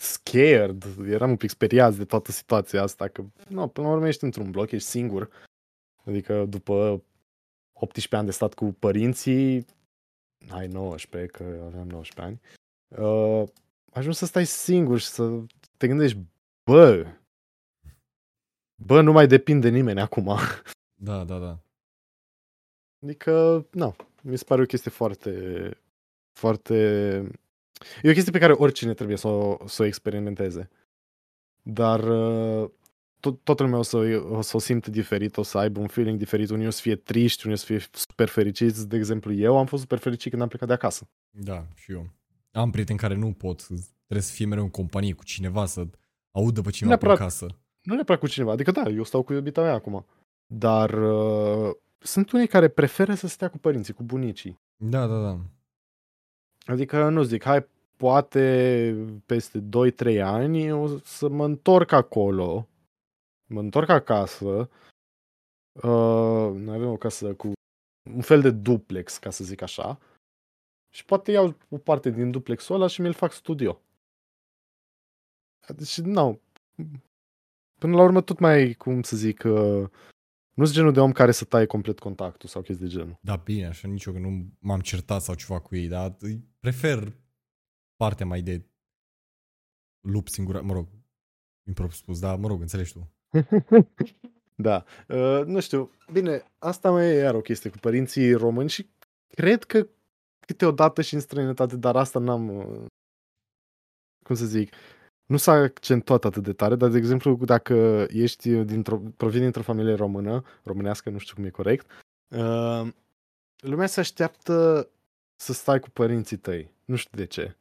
scared, eram un pic speriați de toată situația asta, că no, până la urmă ești într-un bloc, ești singur, adică după optsprezece ani de stat cu părinții, ai nouăsprezece, că aveam nouăsprezece ani, uh, ajungi să stai singur și să te gândești, bă, bă, nu mai depinde nimeni acum. Da, da, da. Adică, nu, mi se pare o chestie foarte, foarte... E o chestie pe care oricine trebuie să o, să o experimenteze. Dar tot, toată lumea o să o, să o simtă diferit, o să aibă un feeling diferit. Unii o să fie triști, unii o să fie super fericiți. De exemplu, eu am fost super fericit când am plecat de acasă. Da, și eu. Am prieteni care nu pot. Trebuie să fie mereu în companie cu cineva, să audă pe cineva pe acasă. Nu neapărat cu cineva. Adică da, eu stau cu iubita mea acum. Dar uh, sunt unii care preferă să stea cu părinții, cu bunicii. Da, da, da. Adică, nu zic, hai, poate peste doi trei ani eu să mă întorc acolo, mă întorc acasă, uh, noi avem o casă cu un fel de duplex, ca să zic așa, și poate iau o parte din duplexul ăla și mi-l fac studio. Deci, nu, până la urmă tot mai, cum să zic, uh, Nu-s genul de om care să taie complet contactul sau chestii de genul. Da, bine, așa nici eu că nu m-am certat sau ceva cu ei, dar prefer partea mai de lup singurat, mă rog, impropriu spus, dar mă rog, înțelegi tu. Da, uh, nu știu, bine, asta mai e iar o chestie cu părinții români și cred că câteodată și în străinătate, dar asta n-am, uh, cum să zic, nu s-a accentuat atât de tare, dar, de exemplu, dacă ești dintr-o, provin dintr-o familie română, românească, nu știu cum e corect, uh, lumea se așteaptă să stai cu părinții tăi, nu știu de ce.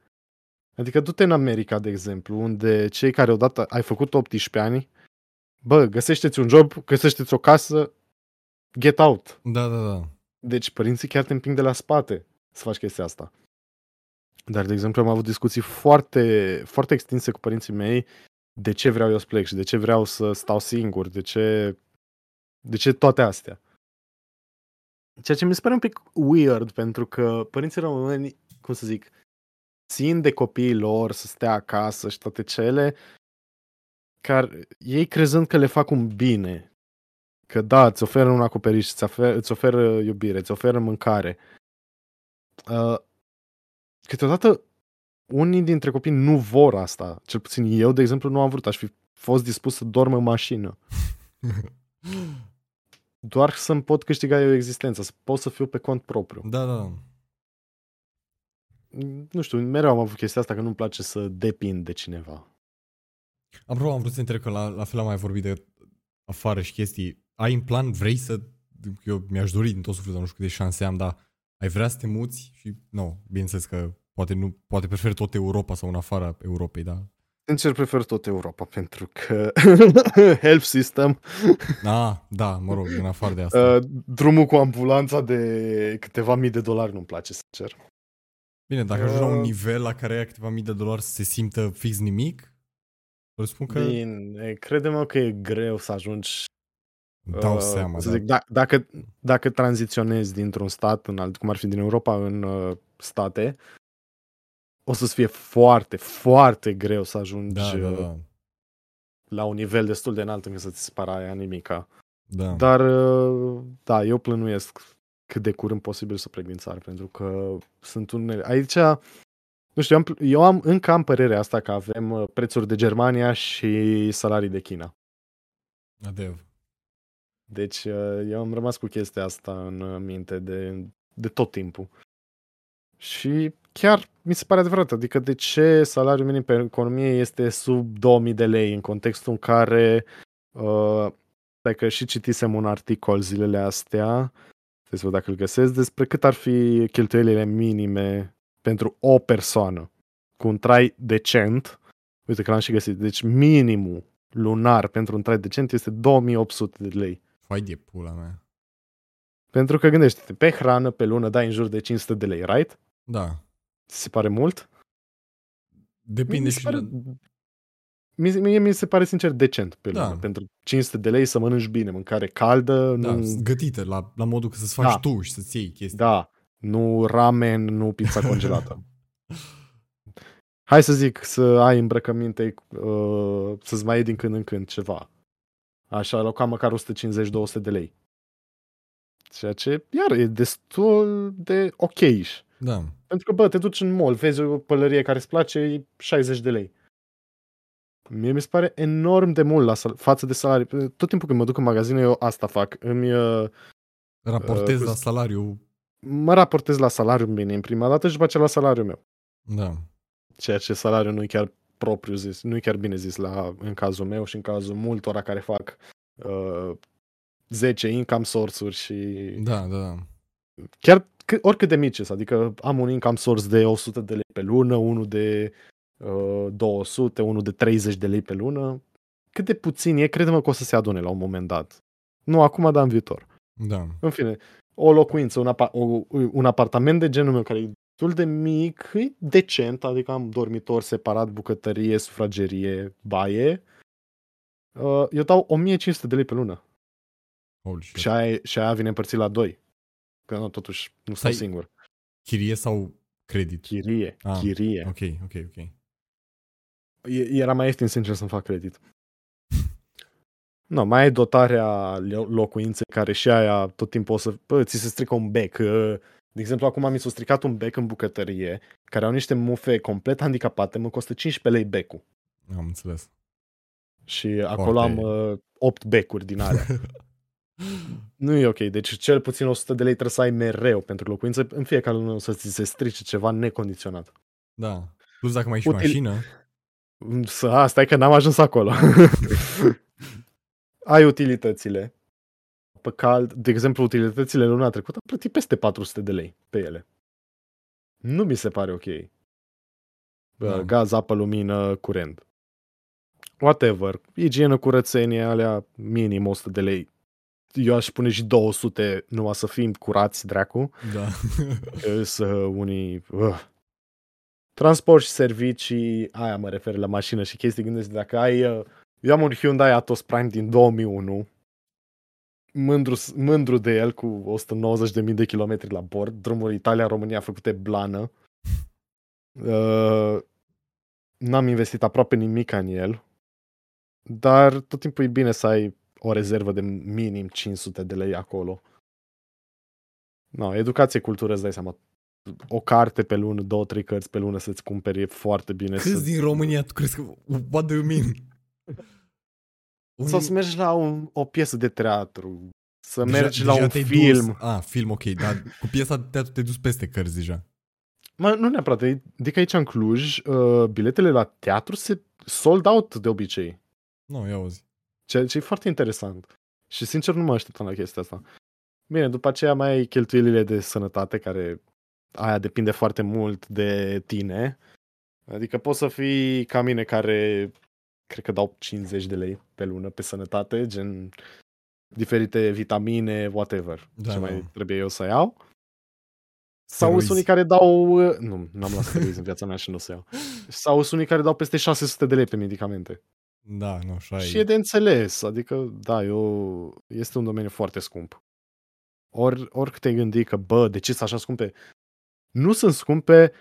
Adică du-te în America, de exemplu, unde cei care odată ai făcut optsprezece ani, bă, găsește-ți un job, găsește-ți o casă, get out. Da, da, da. Deci părinții chiar te împing de la spate să faci chestia asta. Dar, de exemplu, am avut discuții foarte, foarte extinse cu părinții mei de ce vreau eu să plec și de ce vreau să stau singur, de ce, de ce toate astea. Ceea ce mi se pare un pic weird, pentru că părinții români, cum să zic, țin de copiii lor să stea acasă și toate cele, care ei crezând că le fac un bine, că da, îți oferă un acoperiș, îți oferă, îți oferă iubire, îți oferă mâncare. Uh, câteodată unii dintre copii nu vor asta, cel puțin eu, de exemplu, nu am vrut, aș fi fost dispus să dorm în mașină. Doar să-mi pot câștiga eu existența, să pot să fiu pe cont propriu. Da, da. Nu știu, mereu am avut chestia asta că nu-mi place să depind de cineva. Apropo, am vrut să întreb că la, la fel am mai vorbit de afară și chestii. Ai în plan, vrei să... Eu mi-aș dori din tot sufletul, nu știu câte șanse am, dar ai vrea să te muți? Și nu, no, bineînțeles că poate, nu, poate prefer tot Europa sau în afara Europei, da? Sincer, prefer tot Europa, pentru că help system. Da, da, mă rog, în afară de asta. Uh, drumul cu ambulanța de câteva mii de dolari nu-mi place, sincer. Bine, dacă ajungi uh... la un nivel la care ai câteva mii de dolari să se simtă fix nimic... Spun că... Bine, crede-mă că e greu să ajungi, dau seama, uh, să zic, da. dacă, dacă tranziționezi dintr-un stat în alt, cum ar fi din Europa în uh, state, o să-ți fie foarte, foarte greu să ajungi da, da, da. la un nivel destul de înalt încât să-ți spara aia nimica. Da. Dar, uh, da, eu plănuiesc cât de curând posibil să plec din țară, pentru că sunt unele... Aici... Nu știu, eu, am, eu am, încă am părerea asta că avem prețuri de Germania și salarii de China. Adev. Deci eu am rămas cu chestia asta în minte de, de tot timpul. Și chiar mi se pare adevărat. Adică de ce salariul minim pe economie este sub două mii de lei în contextul în care, uh, dacă și citisem un articol zilele astea, să văd dacă îl găsesc, despre cât ar fi cheltuielile minime pentru o persoană cu un trai decent, uite că l-am și găsit, deci minimul lunar pentru un trai decent este două mii opt sute de lei. Fai de pula mea. Pentru că gândește-te, pe hrană, pe lună dai în jur de cinci sute de lei, right? Da. Ți se pare mult? Depinde mi se pare, și... Mie, mie mi se pare sincer decent pe lună. Da. Pentru cinci sute de lei să mănânci bine, mâncare caldă. Da, nu... gătită, la, la modul că să-ți faci da. tu și să-ți iei chestii. Da. Nu ramen, nu pizza congelată. Hai să zic, să ai îmbrăcăminte, uh, să-ți mai iei din când în când ceva. Așa, aloca măcar o sută cincizeci - două sute de lei. Ceea ce, iar, e destul de ok-ish. Da. Pentru că, bă, te duci în mall, vezi o pălărie care îți place, e șaizeci de lei. Mie mi se pare enorm de mult la sal- față de salarii. Tot timpul când mă duc în magazine, eu asta fac. Îmi... Uh, Raportez uh, la salariul... Mă raportez la salariul minim prima dată și după aceea la salariul meu. Da. Ceea ce salariul nu e chiar propriu zis, nu e chiar bine zis la, în cazul meu și în cazul multora care fac uh, zece income source-uri și... Da, da. Chiar c- oricât de mici sunt, adică am un income source de o sută de lei pe lună, unul de uh, două sute, unul de treizeci de lei pe lună. Cât de puțin e, crede-mă că o să se adune la un moment dat. Nu acum, dar în viitor. Da. În fine... O locuință, un, apa- o, un apartament de genul meu care e destul de mic, e decent, adică am dormitor separat, bucătărie, sufragerie, baie. Uh, eu dau o mie cinci sute de lei pe lună. Și aia, și aia vine împărțit la doi. Că nu, totuși nu stai stau singur. Chirie sau credit? Chirie. Ah, chirie. Ok, ok, ok. E, era mai ieftin, sincer, să-mi fac credit. No, mai ai dotarea locuinței care și aia tot timpul o să... Bă, ți se strică un bec. De exemplu, acum mi s-a stricat un bec în bucătărie, care au niște mufe complet handicapate, mă costă cincisprezece lei becul. Am înțeles. Și acolo Foarte... am uh, opt becuri din alea. Nu e ok, deci cel puțin o sută de lei trebuie să ai mereu pentru locuință, în fiecare lună să ți se strice ceva necondiționat. Da, plus dacă mai ai și Util... mașină. A, stai că n-am ajuns acolo. Ai utilitățile. Pe cald, de exemplu, utilitățile luna trecută am plătit peste patru sute de lei pe ele. Nu mi se pare ok. Da. Gaz, apă, lumină, curent. Whatever. Igienă, curățenie, alea minim o sută de lei. Eu aș pune și două sute, numai să fim curați, dracu. Da. Să unii... Uh. Transport și servicii, aia mă refer la mașină și chestii, gândesc dacă ai... Uh... Eu am un Hyundai Atos Prime din două mii unu, mândru, mândru de el, cu o sută nouăzeci de mii de kilometri la bord, drumul Italia-România făcute blană. Uh, n-am investit aproape nimic în el, dar tot timpul e bine să ai o rezervă de minim cinci sute de lei acolo. No, educație, cultură, îți dai seama. O carte pe lună, două, trei cărți pe lună să-ți cumperi, e foarte bine. Câți să... din România tu crezi că... What do you mean? Un... Sau să mergi la un, o piesă de teatru, să deja, mergi la un film. Dus. Ah, film, ok, dar cu piesa de teatru te-ai dus peste cărți deja. Mă, nu neapărat, adică aici în Cluj, uh, biletele la teatru se sold out de obicei. Nu, no, ia auzi. Ceea ce e foarte interesant. Și sincer nu mă așteptam la chestia asta. Bine, după aceea mai ai cheltuielile de sănătate, care aia depinde foarte mult de tine. Adică poți să fii ca mine care... Cred că dau cincizeci de lei pe lună pe sănătate, gen diferite vitamine, whatever. Da, ce mai trebuie eu să iau. Sau sunt unii care dau... Nu, n-am lăsat steroizi în viața mea și nu o să iau. Sau sunt unii care dau peste șase sute de lei pe medicamente. Da, nu, așa e. Și e de înțeles. Adică, da, eu... este un domeniu foarte scump. Ori, oricât te gândi că, bă, de ce sunt așa scumpe? Nu sunt scumpe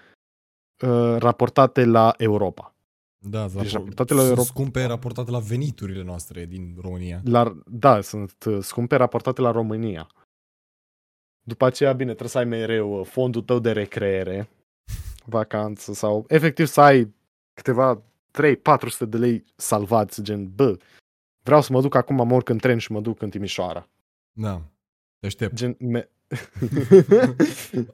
uh, raportate la Europa. Da, deci raportatele sunt scumpe raportate la veniturile noastre din România. La, da, sunt scumpe raportate la România. După aceea, bine, trebuie să ai mereu fondul tău de recreere, vacanță sau... Efectiv să ai câteva trei patru sute de lei salvați, gen, bă, vreau să mă duc acum, mă urc în tren și mă duc în Timișoara. Da, te aștept. Gen, me-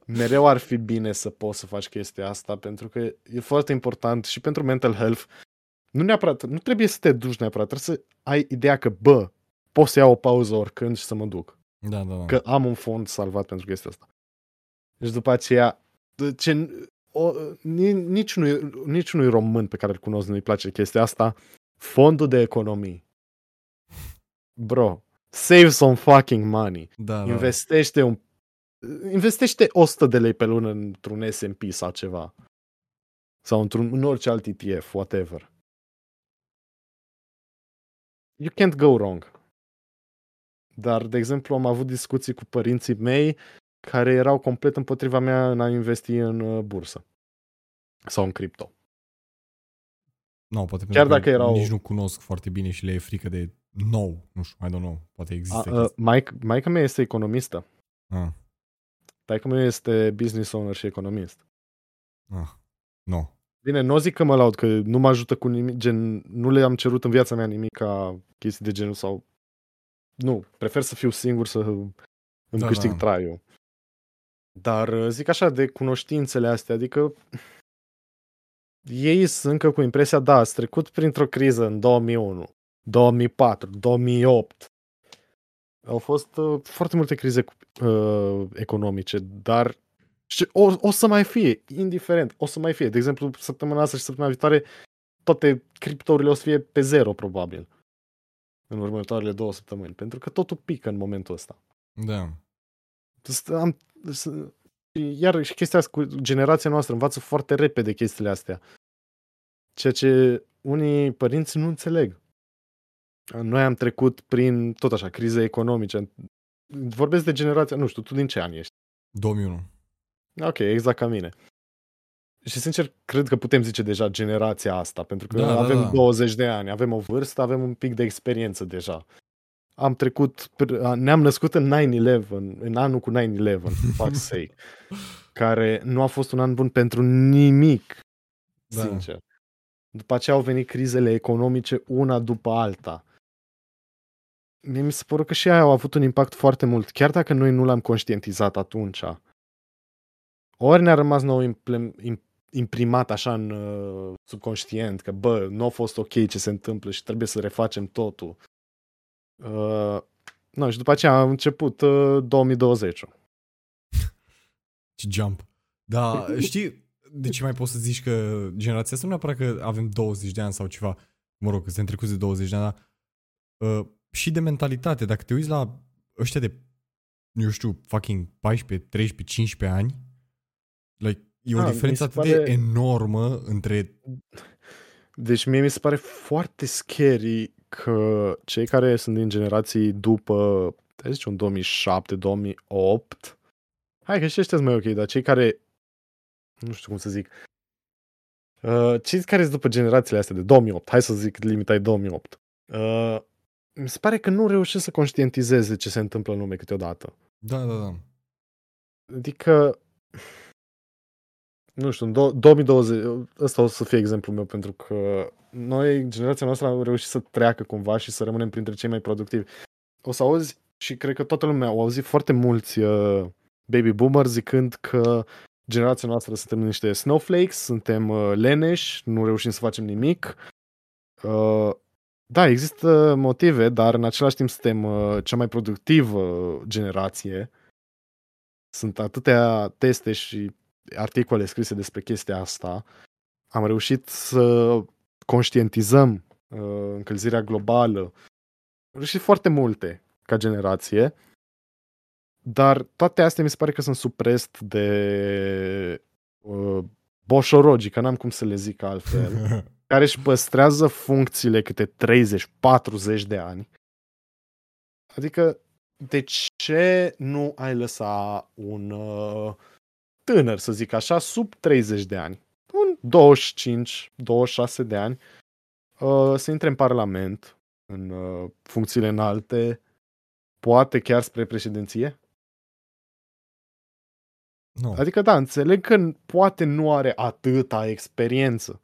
mereu ar fi bine să poți să faci chestia asta, pentru că e foarte important și pentru mental health. Nu neapărat, nu trebuie să te duci neapărat, trebuie să ai ideea că, bă, pot să iau o pauză oricând și să mă duc. Da, da, da. Că am un fond salvat pentru chestia asta. Deci după aceea, ce, o, niciunui, niciunui român pe care îl cunosc nu-i place chestia asta, fondul de economii. Bro, save some fucking money. Da, investește da. un Investește o sută de lei pe lună într-un S and P sau ceva. Sau într-un, în orice alt E T F, whatever. You can't go wrong. Dar, de exemplu, am avut discuții cu părinții mei care erau complet împotriva mea în a investi în bursă. Sau în cripto. No, poate chiar dacă erau... nici nu cunosc foarte bine și le e frică de nou. Nu știu, I don't know. Poate există. A, a, maic, maica mea este economistă. Ah. Taică-mă este business owner și economist. Ah, nu. No. Bine, nu zic că mă laud, că nu mă ajută cu nimic, gen, nu le-am cerut în viața mea nimic ca chestii de genul sau... Nu, prefer să fiu singur să îmi da, câștig da. traiul. Dar zic așa, de cunoștințele astea, adică... Ei sunt încă cu impresia, da, ați trecut printr-o criză în două mii unu, două mii patru, două mii opt... Au fost uh, foarte multe crize uh, economice, dar și o, o să mai fie, indiferent, o să mai fie. De exemplu, săptămâna asta și săptămâna viitoare, toate criptourile o să fie pe zero, probabil, în următoarele două săptămâni, pentru că totul pică în momentul ăsta. Da. Am, iar și chestia asta cu generația noastră învață foarte repede chestiile astea, ceea ce unii părinți nu înțeleg. Noi am trecut prin, tot așa, crize economice. Vorbesc de generația, nu știu, tu din ce an ești? două mii unu. Ok, exact ca mine. Și sincer, cred că putem zice deja generația asta, pentru că da, avem da, da. douăzeci de ani, avem o vârstă, avem un pic de experiență deja. am trecut, ne-am născut în nine eleven, în anul cu nine eleven, fuck sake, care nu a fost un an bun pentru nimic, da. Sincer. După aceea au venit crizele economice una după alta. Mie mi se pare că și aia au avut un impact foarte mult, chiar dacă noi nu l-am conștientizat atunci. Ori ne-a rămas nou imprimat așa în subconștient, că bă, nu a fost ok ce se întâmplă și trebuie să refacem totul. Uh, no, și după aceea a început uh, două mii douăzeci. Ce jump. Da, știi, de ce mai poți să zici că generația asta nu neapărat că avem douăzeci de ani sau ceva, mă rog, că suntem trecuți de douăzeci de ani, dar uh, și de mentalitate, dacă te uiți la ăștia de, eu știu, fucking paisprezece, treisprezece, cincisprezece ani, like, e o ah, diferență atât pare... de enormă între... Deci mie mi se pare foarte scary că cei care sunt din generații după, te zici, un două mii șapte, două mii opt, hai că și ăștia sunt mai ok, dar cei care, nu știu cum să zic, uh, cei care sunt după generațiile astea de două mii opt, hai să zic limita e două mii opt, uh, mi se pare că nu reușesc să conștientizeze ce se întâmplă în lume câteodată. Da, da, da. Adică, nu știu, în două mii douăzeci, ăsta o să fie exemplul meu, pentru că noi, generația noastră, am reușit să treacă cumva și să rămânem printre cei mai productivi. O să auzi, și cred că toată lumea au auzit foarte mulți uh, baby boomers zicând că generația noastră suntem niște snowflakes, suntem uh, leneși, nu reușim să facem nimic. Uh, da, există motive, dar în același timp suntem uh, cea mai productivă uh, generație. Sunt atâtea teste și articole scrise despre chestia asta. Am reușit să conștientizăm uh, încălzirea globală. Am reușit foarte multe ca generație, dar toate astea mi se pare că sunt supres de uh, boșorogii, că n-am cum să le zic altfel, care își păstrează funcțiile câte treizeci, patruzeci de ani. Adică, de ce nu ai lăsa un uh, tânăr, să zic așa, sub treizeci de ani, un douăzeci și cinci, douăzeci și șase de ani, uh, să intre în Parlament, în uh, funcțiile înalte, poate chiar spre președinție? Nu. Adică da, înțeleg că poate nu are atâta experiență,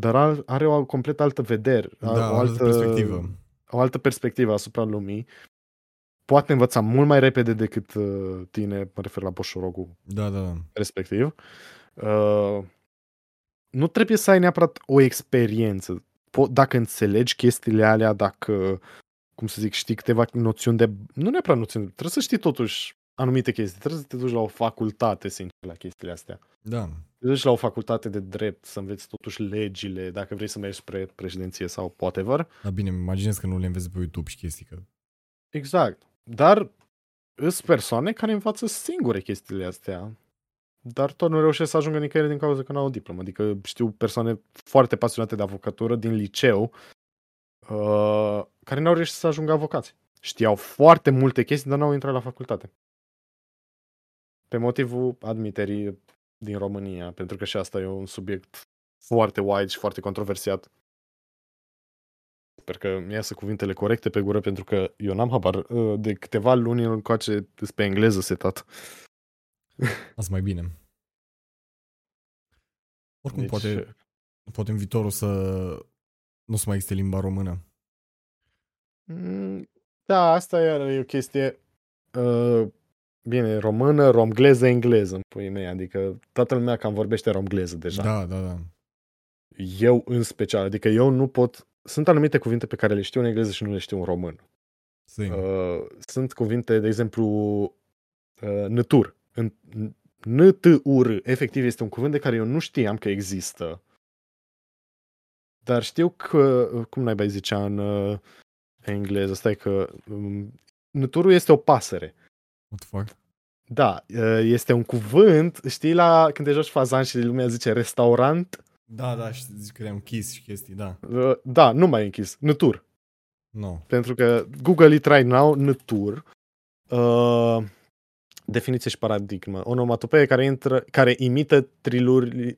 dar are o complet altă vedere, da, o, altă, perspectivă. o altă perspectivă asupra lumii. Poate învăța mult mai repede decât tine, mă refer la boșorogul da, da. respectiv. Uh, nu trebuie să ai neapărat o experiență. Po- dacă înțelegi chestiile alea, dacă, cum să zic, știi câteva noțiuni de... Nu neapărat noțiuni, trebuie să știi totuși anumite chestii. Trebuie să te duci la o facultate, sincer, la chestiile astea. Da. Te duci la o facultate de drept, să înveți totuși legile, dacă vrei să mergi spre președinție sau whatever. Da, bine, imaginez că nu le înveți pe YouTube și chestii că... Exact. Dar sunt persoane care învață singure chestiile astea, dar tot nu reușesc să ajungă nicăieri din cauza că nu au o diplomă. Adică știu persoane foarte pasionate de avocatură din liceu uh, care n-au reușit să ajungă avocați. Știau foarte multe chestii, dar n-au intrat la facultate. Pe motivul admiterii din România, pentru că și asta e un subiect foarte wide și foarte controversiat. Sper că îmi iasă cuvintele corecte pe gură, pentru că eu n-am habar. De câteva luni încoace pe engleză setat. Asta mai bine. Oricum, deci... poate, poate în viitorul să nu să mai existe limba română. Da, asta e o chestie... Bine, română, romgleză, engleză, în puii mei. Adică toată lumea cam vorbește romgleză deja. Da, da, da. Eu în special. Adică eu nu pot... Sunt anumite cuvinte pe care le știu în engleză și nu le știu în român. Uh, sunt cuvinte, de exemplu, uh, nătur. N-t-u-r. Efectiv, este un cuvânt de care eu nu știam că există. Dar știu că... Cum n-ai mai zicea în uh, engleză? Stai că... Um, năturul este o pasăre. What the fuck? Da. Uh, este un cuvânt, știi, la când te joci fazan și lumea zice restaurant... Da, da, și zic că le-am închis și chestii, da. Da, nu mai închis. Nătur. No. Pentru că Google it right now, nătur. Uh, definiție și paradigmă. Onomatopeie care, intră, care imită triluri,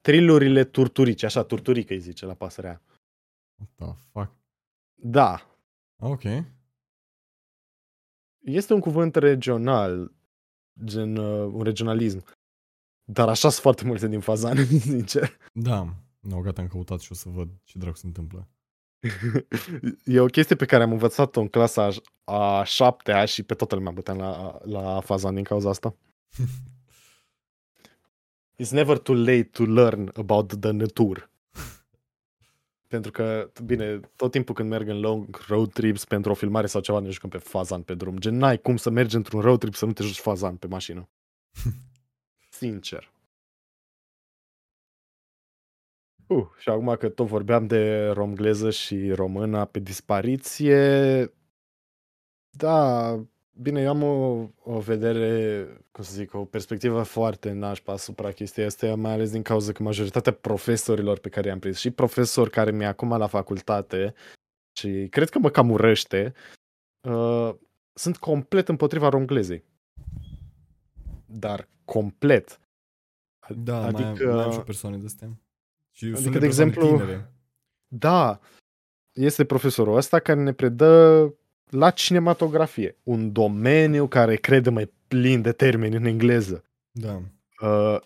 trilurile turturice. Așa, turturică îi zice la pasărea. What the fuck? Da. Ok. Este un cuvânt regional, gen uh, un regionalism. Dar așa sunt foarte multe din fazane, sincer. Da, no, gata, am căutat și o să văd ce dracu se întâmplă. E o chestie pe care am învățat-o în clasa a șaptea și pe toată lumea băteam la, la fazan din cauza asta. It's never too late to learn about the nature. Pentru că, bine, tot timpul când merg în long road trips pentru o filmare sau ceva, ne jucăm pe fazan pe drum. Gen, n-ai cum să mergi într-un road trip să nu te joci fazan pe mașină. Sincer. Uh, și acum că tot vorbeam de romgleză și româna pe dispariție, da, bine, eu am o, o vedere, cum să zic, o perspectivă foarte nașpa asupra chestiei astea, mai ales din cauza că majoritatea profesorilor pe care i-am prins și profesori care mi-e acum la facultate și cred că mă cam urăște, uh, sunt complet împotriva romglezei. Dar complet. Da, adică, mai, am, mai am și o persoană de astea. Și adică, de exemplu, tinere. Da, este profesorul ăsta care ne predă la cinematografie, un domeniu care crede mai plin de termeni în engleză. Da. Uh,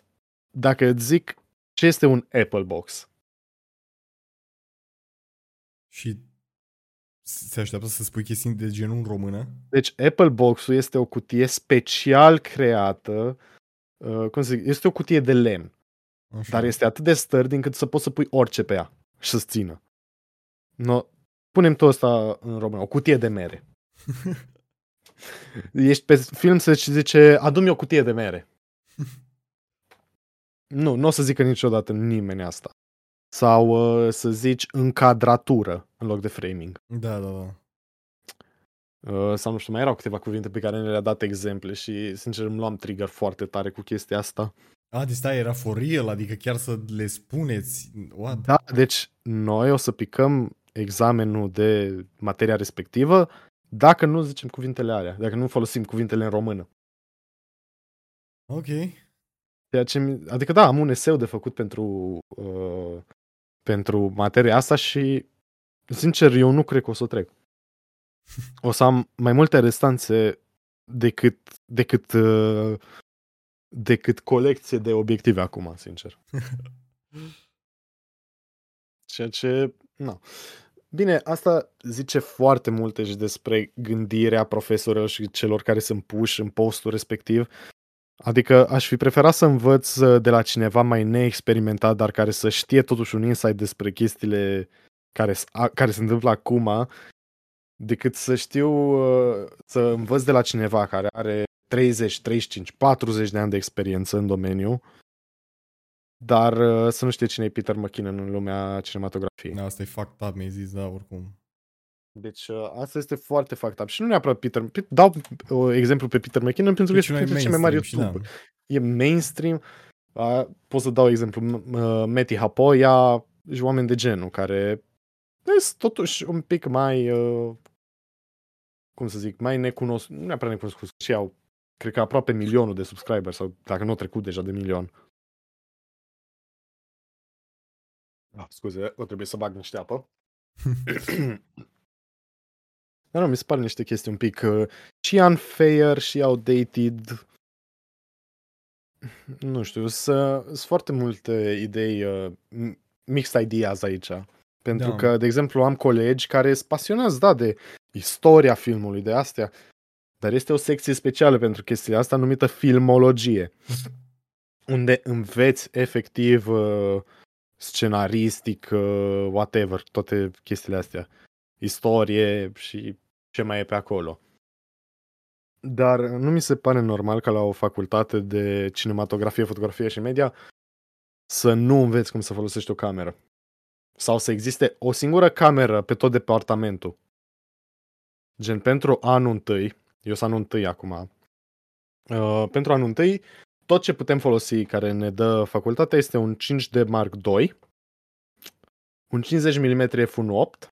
dacă îți zic ce este un Apple Box? Și se așteaptă să spui chestii de genul în română? Deci Apple Box-ul este o cutie special creată, uh, cum să zic, este o cutie de lemn. Așa. Dar este atât de stăr încât să poți să pui orice pe ea și să-ți țină. No, punem tot asta în română, o cutie de mere. Ești pe film să zice, adu-mi o cutie de mere. Nu, nu o să zică niciodată nimeni asta. Sau să zici încadratură în loc de framing. Da, da, da. Sau nu știu, mai erau câteva cuvinte pe care le-a dat exemple și sincer îmi luam trigger foarte tare cu chestia asta. A, deci stai, era for real, adică chiar să le spuneți. What? Da, deci noi o să picăm examenul de materia respectivă dacă nu zicem cuvintele alea, dacă nu folosim cuvintele în română. Ok. Ceea ce, adică da, am un eseu de făcut pentru, uh, pentru materia asta și, sincer, eu nu cred că o să o trec. O să am mai multe restanțe decât... decât uh, decât colecție de obiective acum, sincer. Ceea ce, nu. Bine, asta zice foarte multe și despre gândirea profesorilor și celor care sunt puși în postul respectiv. Adică aș fi preferat să învăț de la cineva mai neexperimentat, dar care să știe totuși un insight despre chestiile care, care se întâmplă acum, decât să știu, să învăț de la cineva care are treizeci, treizeci și cinci, patruzeci de ani de experiență în domeniu, dar să nu știe cine e Peter McKinnon în lumea cinematografiei. Da, asta e fucked up, mi-ai zis, da, oricum. Deci asta este foarte fucked up. Și nu neapărat Peter, dau exemplu pe Peter McKinnon pentru că este unul dintre cei mai mari YouTube. Da. E mainstream. Pot să dau exemplu Matty Hapoia și oameni de genul care sunt totuși un pic mai... cum să zic, mai necunoscut, nu neapărat necunoscut, și au, cred că aproape milionul de subscriberi, sau dacă nu au trecut deja de milion. Ah, scuze, o trebuie să bag niște apă. Dar nu, mi se par niște chestii un pic uh, și unfair, și outdated. Nu știu, sunt foarte multe idei, uh, mixed ideas aici. Pentru da. Că, de exemplu, am colegi care sunt pasionați, da, de istoria filmului, de astea, dar este o secție specială pentru chestiile asta numită filmologie, unde înveți efectiv uh, scenaristic, uh, whatever, toate chestiile astea, istorie și ce mai e pe acolo. Dar nu mi se pare normal ca la o facultate de cinematografie, fotografie și media să nu înveți cum să folosești o cameră. Sau să existe o singură cameră pe tot departamentul. Gen, pentru anul întâi, eu sunt anul întâi acum, uh, pentru anul întâi, tot ce putem folosi care ne dă facultatea este un cinci D Mark doi, un cincizeci de milimetri F unu opt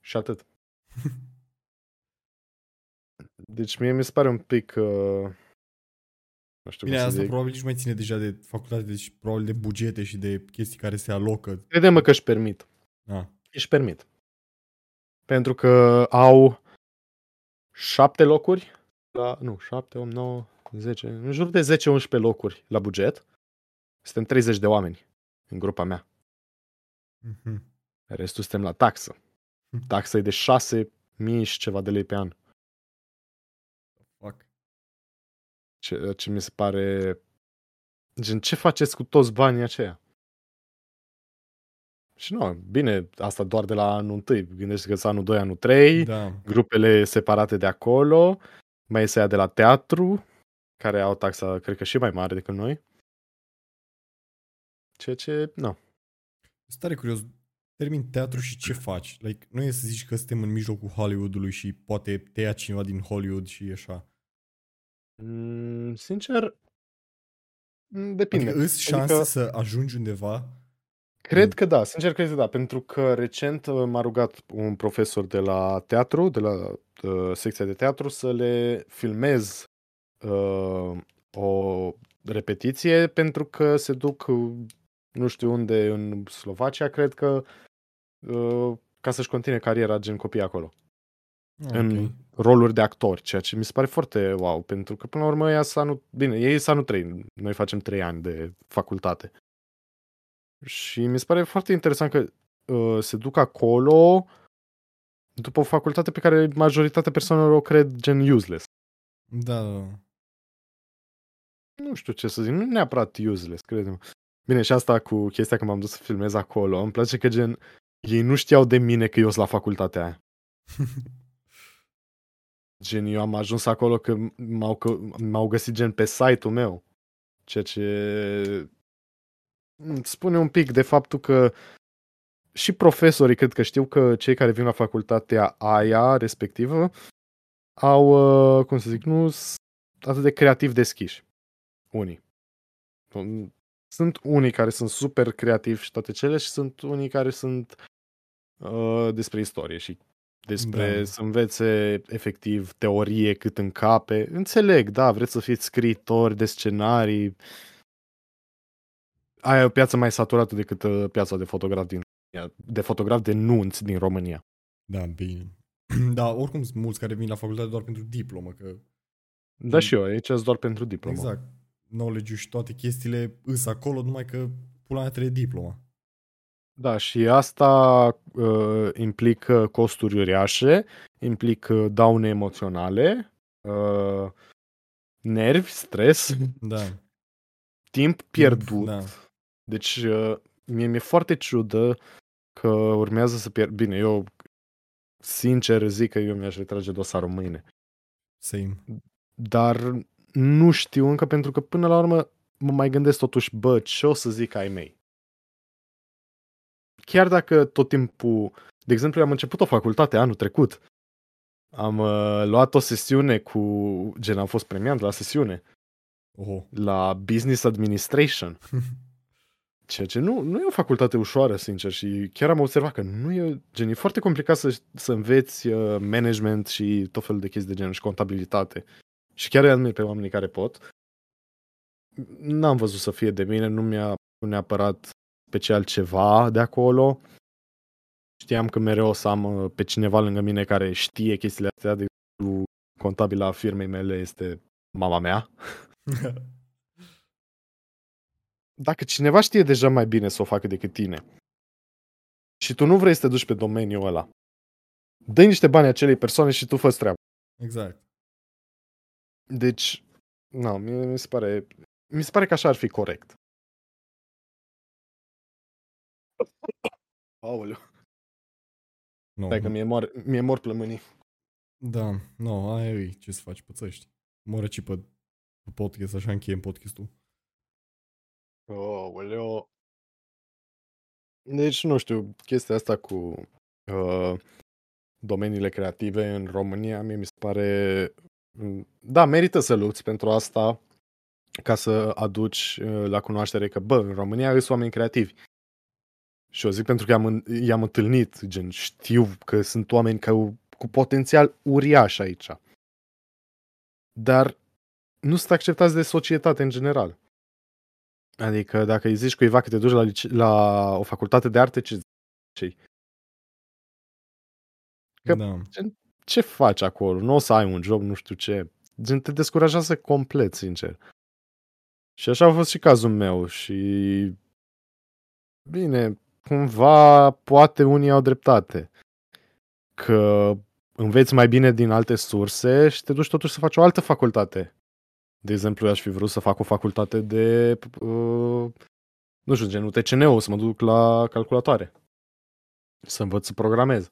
și atât. Deci mie mi se pare un pic... Uh, Nu știu. Bine, cum să asta zic. Probabil nici mai ține deja de facultate, deci probabil de bugete și de chestii care se alocă. Crede-mă că își permit. Ah. Își permit. pentru că au șapte locuri, la, nu, șapte, opt, nouă, zece, în jur de zece unsprezece locuri la buget. Suntem treizeci de oameni în grupa mea. Mm-hmm. Restul suntem la taxă. Taxa e de șase mii și ceva de lei pe an. Fuck. Ce, ce mi se pare... Gen, ce faceți cu toți banii aceia? Și nu, bine, asta doar de la anul întâi. Gândește-te că anul doi, anul trei, da. Grupele separate de acolo, mai este aia de la teatru, care au taxa, cred că și mai mare decât noi. Ceea ce, nu. Sunt tare curios, termin teatru și ce faci? Like, nu e să zici că suntem în mijlocul Hollywood-ului și poate te ia cineva din Hollywood și așa. Mm, sincer, depinde. Adică îți șanse adică... să ajungi undeva? Cred că da, sincer cred că da, pentru că recent m-a rugat un profesor de la teatru, de la uh, secția de teatru, să le filmez uh, o repetiție, pentru că se duc nu știu unde, în Slovacia, cred că, uh, ca să-și continue cariera gen copii acolo. Okay. În roluri de actori, ceea ce mi se pare foarte wow, pentru că până la urmă ea s-a nu... Bine, ei s-a nu trei, noi facem trei ani de facultate. Și mi se pare foarte interesant că uh, se duc acolo după o facultate pe care majoritatea persoanelor o cred gen useless. Da, da. Nu știu ce să zic, nu neapărat useless, crede-mă. Bine, și asta cu chestia că m-am dus să filmez acolo, îmi place că gen ei nu știau de mine că eu sunt la facultatea aia. Gen, eu am ajuns acolo că m-au, că m-au găsit gen pe site-ul meu, ceea ce... Spune un pic de faptul că și profesorii cred că știu că cei care vin la facultatea aia respectivă au, cum să zic, nu sunt atât de creativ deschiși. Unii. Sunt unii care sunt super creativi și toate cele și sunt unii care sunt uh, despre istorie și despre da. Să învețe efectiv teorie cât în cape. Înțeleg, da, vreți să fiți scriitori de scenarii. Aia e o piață mai saturată decât piața de fotograf din România, de fotograf de nunți din România. Da, bine. Da, oricum sunt mulți care vin la facultate doar pentru diplomă. Că... Da și eu, aici sunt doar pentru diplomă. Exact. Knowledge-ul și toate chestiile îs acolo, numai că pula mea trebuie diploma. Da, și asta uh, implică costuri uriașe, implică daune emoționale, uh, nervi, stres. Da. Timp pierdut. Da. Deci mie mi-e foarte ciudă că urmează să pierd. Bine, eu sincer zic că eu mi-aș retrage dosarul mâine. Same. Dar nu știu încă, pentru că până la urmă mă mai gândesc totuși, bă, ce o să zic ai mei? Chiar dacă tot timpul, de exemplu, am început o facultate anul trecut. Am uh, luat o sesiune cu, gen, am fost premiant la sesiune. Oh. La Business Administration. Ceea ce nu, nu e o facultate ușoară, sincer, și chiar am observat că nu e, gen, e foarte complicat să, să înveți uh, management și tot felul de chestii de genul și contabilitate. Și chiar îi admir pe oamenii care pot. N-am văzut să fie de mine, nu mi-a neapărat special ceva de acolo. Știam că mereu o să am uh, pe cineva lângă mine care știe chestiile astea, de exemplu, contabila firmei mele este mama mea. Dacă cineva știe deja mai bine să o facă decât tine și tu nu vrei să te duci pe domeniul ăla, dă-i niște bani acelei persoane și tu fă-ți treaba. Exact. Deci, na, mi, mi se pare mi se pare că așa ar fi corect. Aoleu. No, stai că mie mor, mie mor plămânii. Da, no, aia e, ce să faci, pățăști. Moră cipă. Podcast, așa încheiem podcastul. Oh, oleo. Deci, nu știu, chestia asta cu uh, domeniile creative în România, mie mi se pare... Da, merită să lupți pentru asta, ca să aduci uh, la cunoaștere că, bă, în România sunt oameni creativi. Și eu zic pentru că i-am, i-am întâlnit, gen, știu că sunt oameni că, cu potențial uriaș aici. Dar nu sunt acceptați de societate în general. Adică dacă îi zici cuiva că te duci la, lice- la o facultate de arte, ce zici? Că da. Ce faci acolo? Nu o să ai un job, nu știu ce. Gen, te descurajează complet, sincer. Și așa a fost și cazul meu. Și bine, cumva poate unii au dreptate. Că înveți mai bine din alte surse și te duci totuși să faci o altă facultate. De exemplu, eu aș fi vrut să fac o facultate de, uh, nu știu, genul T C N-ul, să mă duc la calculatoare. Să învăț să programez.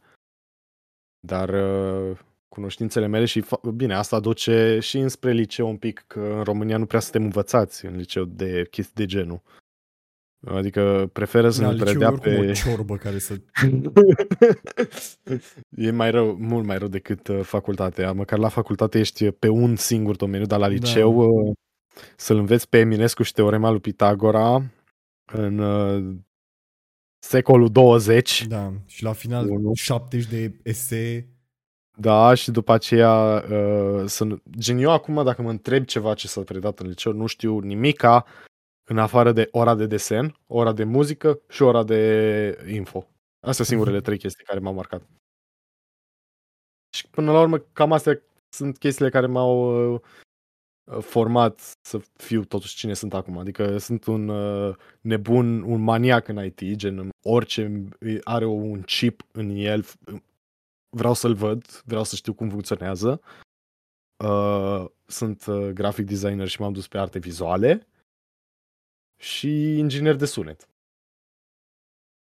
Dar uh, cunoștințele mele și, fa- bine, asta duce și înspre liceu un pic, că în România nu prea suntem învățați în liceu de chestii de genul. Adică preferă să da, ne trădea pe... o ciorbă care să... E mai rău, mult mai rău decât facultatea. Măcar la facultate ești pe un singur domeniu, dar la liceu da. Să-l înveți pe Eminescu și teorema lui Pitagora în secolul douăzeci. Da, și la final unu. șaptezeci de esee. Da, și după aceea să... Gen, eu acum dacă mă întreb ceva ce s-a predat în liceu, nu știu nimica în afară de ora de desen, ora de muzică și ora de info. Astea sunt singurele trei chestii care m-au marcat. Și până la urmă, cam astea sunt chestiile care m-au uh, format să fiu totuși cine sunt acum. Adică sunt un uh, nebun, un maniac în I T, gen orice are un chip în el, vreau să-l văd, vreau să știu cum funcționează. Uh, sunt uh, graphic designer și m-am dus pe arte vizuale. Și inginer de sunet.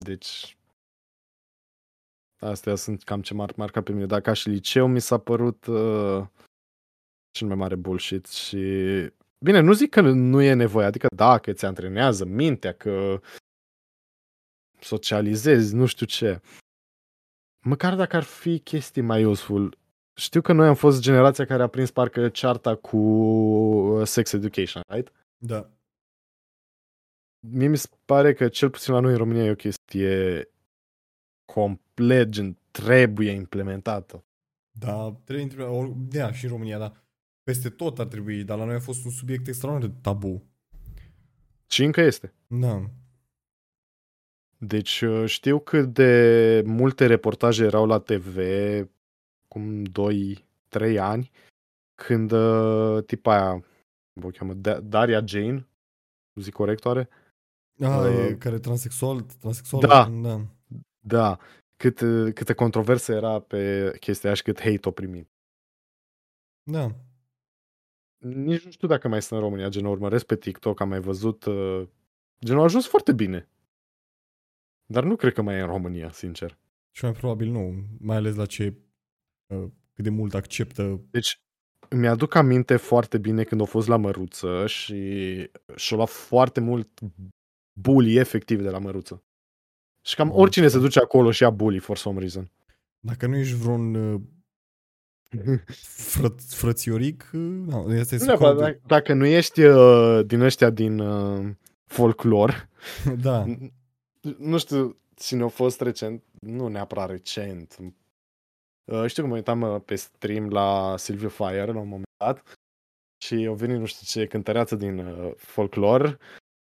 Deci, astea sunt cam ce m-ar marca pe mine. Dar ca și liceu mi s-a părut uh, cel mai mare bullshit. Și bine, nu zic că nu e nevoie. Adică da, că ți antrenează mintea, că socializezi, nu știu ce. Măcar dacă ar fi chestii mai useful. Știu că noi am fost generația care a prins parcă cearta cu sex education, right? Da. Mie mi se pare că cel puțin la noi în România e o chestie complet, gen, trebuie implementată. Da, trebuie implementată, da, și în România, da. Peste tot ar trebui, dar la noi a fost un subiect extraordinar de tabu. Și încă este. Da. Deci știu cât de multe reportaje erau la T V cum doi trei ani, când tipa aia, o cheamă Daria Jane, zic corect oare? Ah, uh, care transexual, transexual. Da, da. Da. Cât, câtă controversă era pe chestia aia și cât hate-o primit. Da. Nici nu știu dacă mai sunt în România, gen urmăresc pe TikTok, am mai văzut, uh, gen a ajuns foarte bine. Dar nu cred că mai e în România, sincer. Și mai probabil nu, mai ales la ce uh, cât de mult acceptă. Deci mi-aduc aminte foarte bine când a fost la Măruță și și-a luat foarte mult bully efectiv de la Măruță. Și cam oricine se duce acolo și ia bully for some reason. Dacă nu ești vreun uh, fră- frățioric, no, asta este nu, dacă, dacă nu ești uh, din ăștia din uh, folclor, da. N- nu știu cine a fost recent, nu neapărat recent, Uh, știu că mă uitam uh, pe stream la Silviu Fire la un moment dat și au venit nu știu ce cântăreață din uh, folclor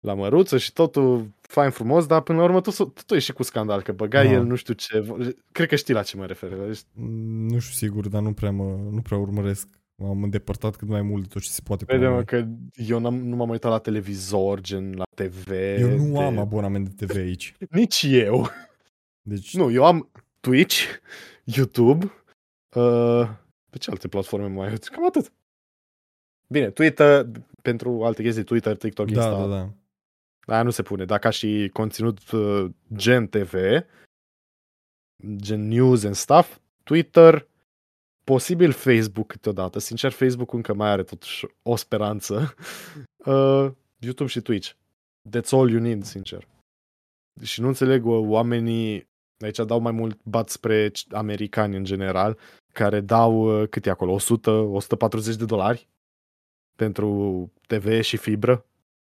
la Măruță și totul fain frumos, dar până la urmă totul, totul e și cu scandal, că băga da. El nu știu ce, cred că știi la ce mă refer. Ești... Nu știu sigur, dar nu prea, mă, nu prea urmăresc, m-am îndepărtat cât mai mult de tot ce se poate. Crede-mă că eu nu m-am uitat la televizor, gen la T V. Eu nu de... am abonament de T V aici. Nici eu. Deci... Nu, eu am Twitch, YouTube, uh, pe ce alte platforme mai uite? Cam atât. Bine, Twitter, pentru alte chestii, Twitter, TikTok, da, Insta. Da, da, da. Aia nu se pune, dar ca și conținut uh, gen T V, gen news and stuff, Twitter, posibil Facebook câteodată, sincer Facebook încă mai are totuși o speranță, uh, YouTube și Twitch. That's all you need, sincer. Și nu înțeleg oamenii. Aici dau mai mult bat spre americani în general, care dau, cât e acolo, o sută, o sută patruzeci de dolari pentru T V și fibră.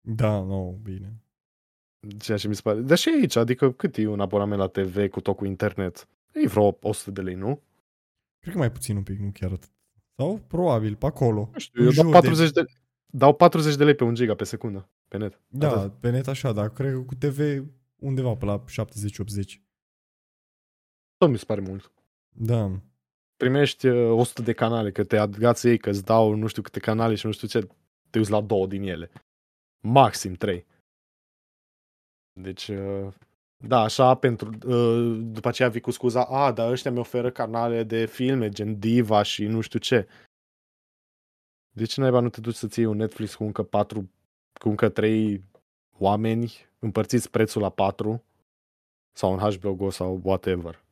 Da, nu, bine. Ceea ce mi se pare. Dar și aici, adică cât e un abonament la T V cu tot cu internet? E vreo o sută de lei, nu? Cred că mai puțin un pic, nu chiar atât. Sau probabil, pe acolo. Nu știu, eu dau patruzeci de... de... dau patruzeci de lei pe un giga pe secundă, pe net. Da, atât. Pe net așa, dar cred că cu T V undeva pe la șaptezeci optzeci. Tot mi se pare mult. Da. primești o sută de canale, că te agață ei, că îți dau nu știu câte canale și nu știu ce, te uiți la două din ele. Maxim trei. Deci, da, așa, pentru, după aceea vii cu scuza, a, dar ăștia mi oferă canale de filme, gen Diva și nu știu ce. De ce naiba nu te duci să-ți iei un Netflix cu încă patru, cu încă trei oameni, împărțiți prețul la patru, sau un H B O Go sau whatever.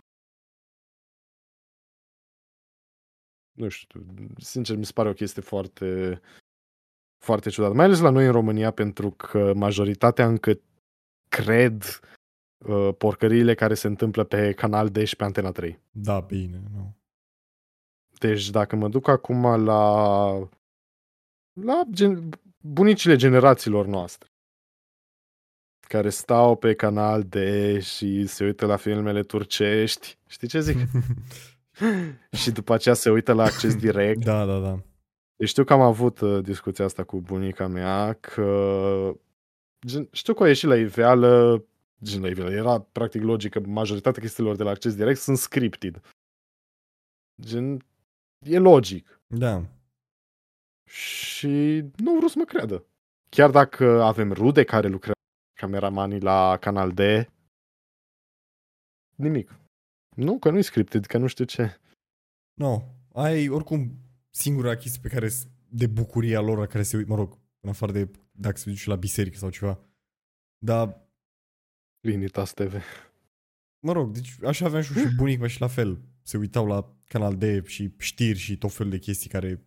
Nu știu, sincer mi se pare o chestie foarte, foarte ciudată. Mai ales la noi în România, pentru că majoritatea încă cred uh, porcăriile care se întâmplă pe Canal D și pe Antena trei. Da, bine, nu. Deci dacă mă duc acum la, la gen, bunicile generațiilor noastre, care stau pe Canal D și se uită la filmele turcești, știi ce zic? Și după aceea se uită la Acces Direct. Da, da, da. Deci știu că am avut uh, discuția asta cu bunica mea, că gen, știu că a ieșit la iveală, gen la iveală, era practic logică, majoritatea chestiilor de la Acces Direct sunt scripted. Gen, e logic. Da. Și nu vreau să mă creadă. Chiar dacă avem rude care lucrează cameramanii la Canal D, nimic. Nu, că nu-i scripted, că nu știu ce. Nu, no, ai oricum singura chestie pe care de bucuria lor la care se uit, mă rog, în afară de dacă se duce la biserică sau ceva. Dar Linitas T V. Mă rog, deci așa aveam și, și bunic mă și la fel. Se uitau la Canal D și știri și tot felul de chestii care...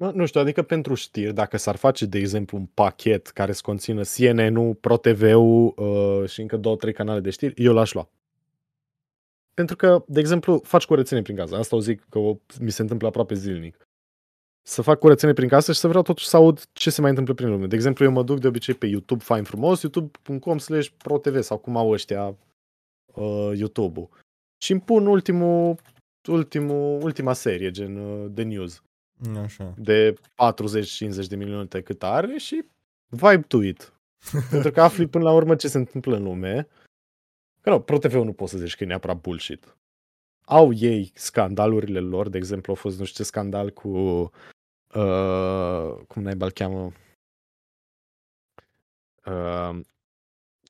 Mă, nu știu, adică pentru știri, dacă s-ar face, de exemplu, un pachet care să conțină C N N-ul, Pro T V-ul uh, și încă două, trei canale de știri, eu l-aș lua. Pentru că, de exemplu, faci curățenie prin casă. Asta o zic că o, mi se întâmplă aproape zilnic. Să fac curățenie prin casă și să vreau totuși să aud ce se mai întâmplă prin lume. De exemplu, eu mă duc de obicei pe YouTube, fain frumos, youtube punct com slash pro t v sau cum au ăștia uh, YouTube-ul. Și îmi pun ultimul, ultimul, ultima serie, gen uh, de news. Așa. De patruzeci cincizeci de minute cât are și vibe to it. Pentru că afli până la urmă ce se întâmplă în lume. Că nu, ProTV-ul nu poți să zici că e neapărat bullshit. Au ei scandalurile lor, de exemplu, a fost nu știu ce scandal cu uh, cum naiba-l cheamă uh,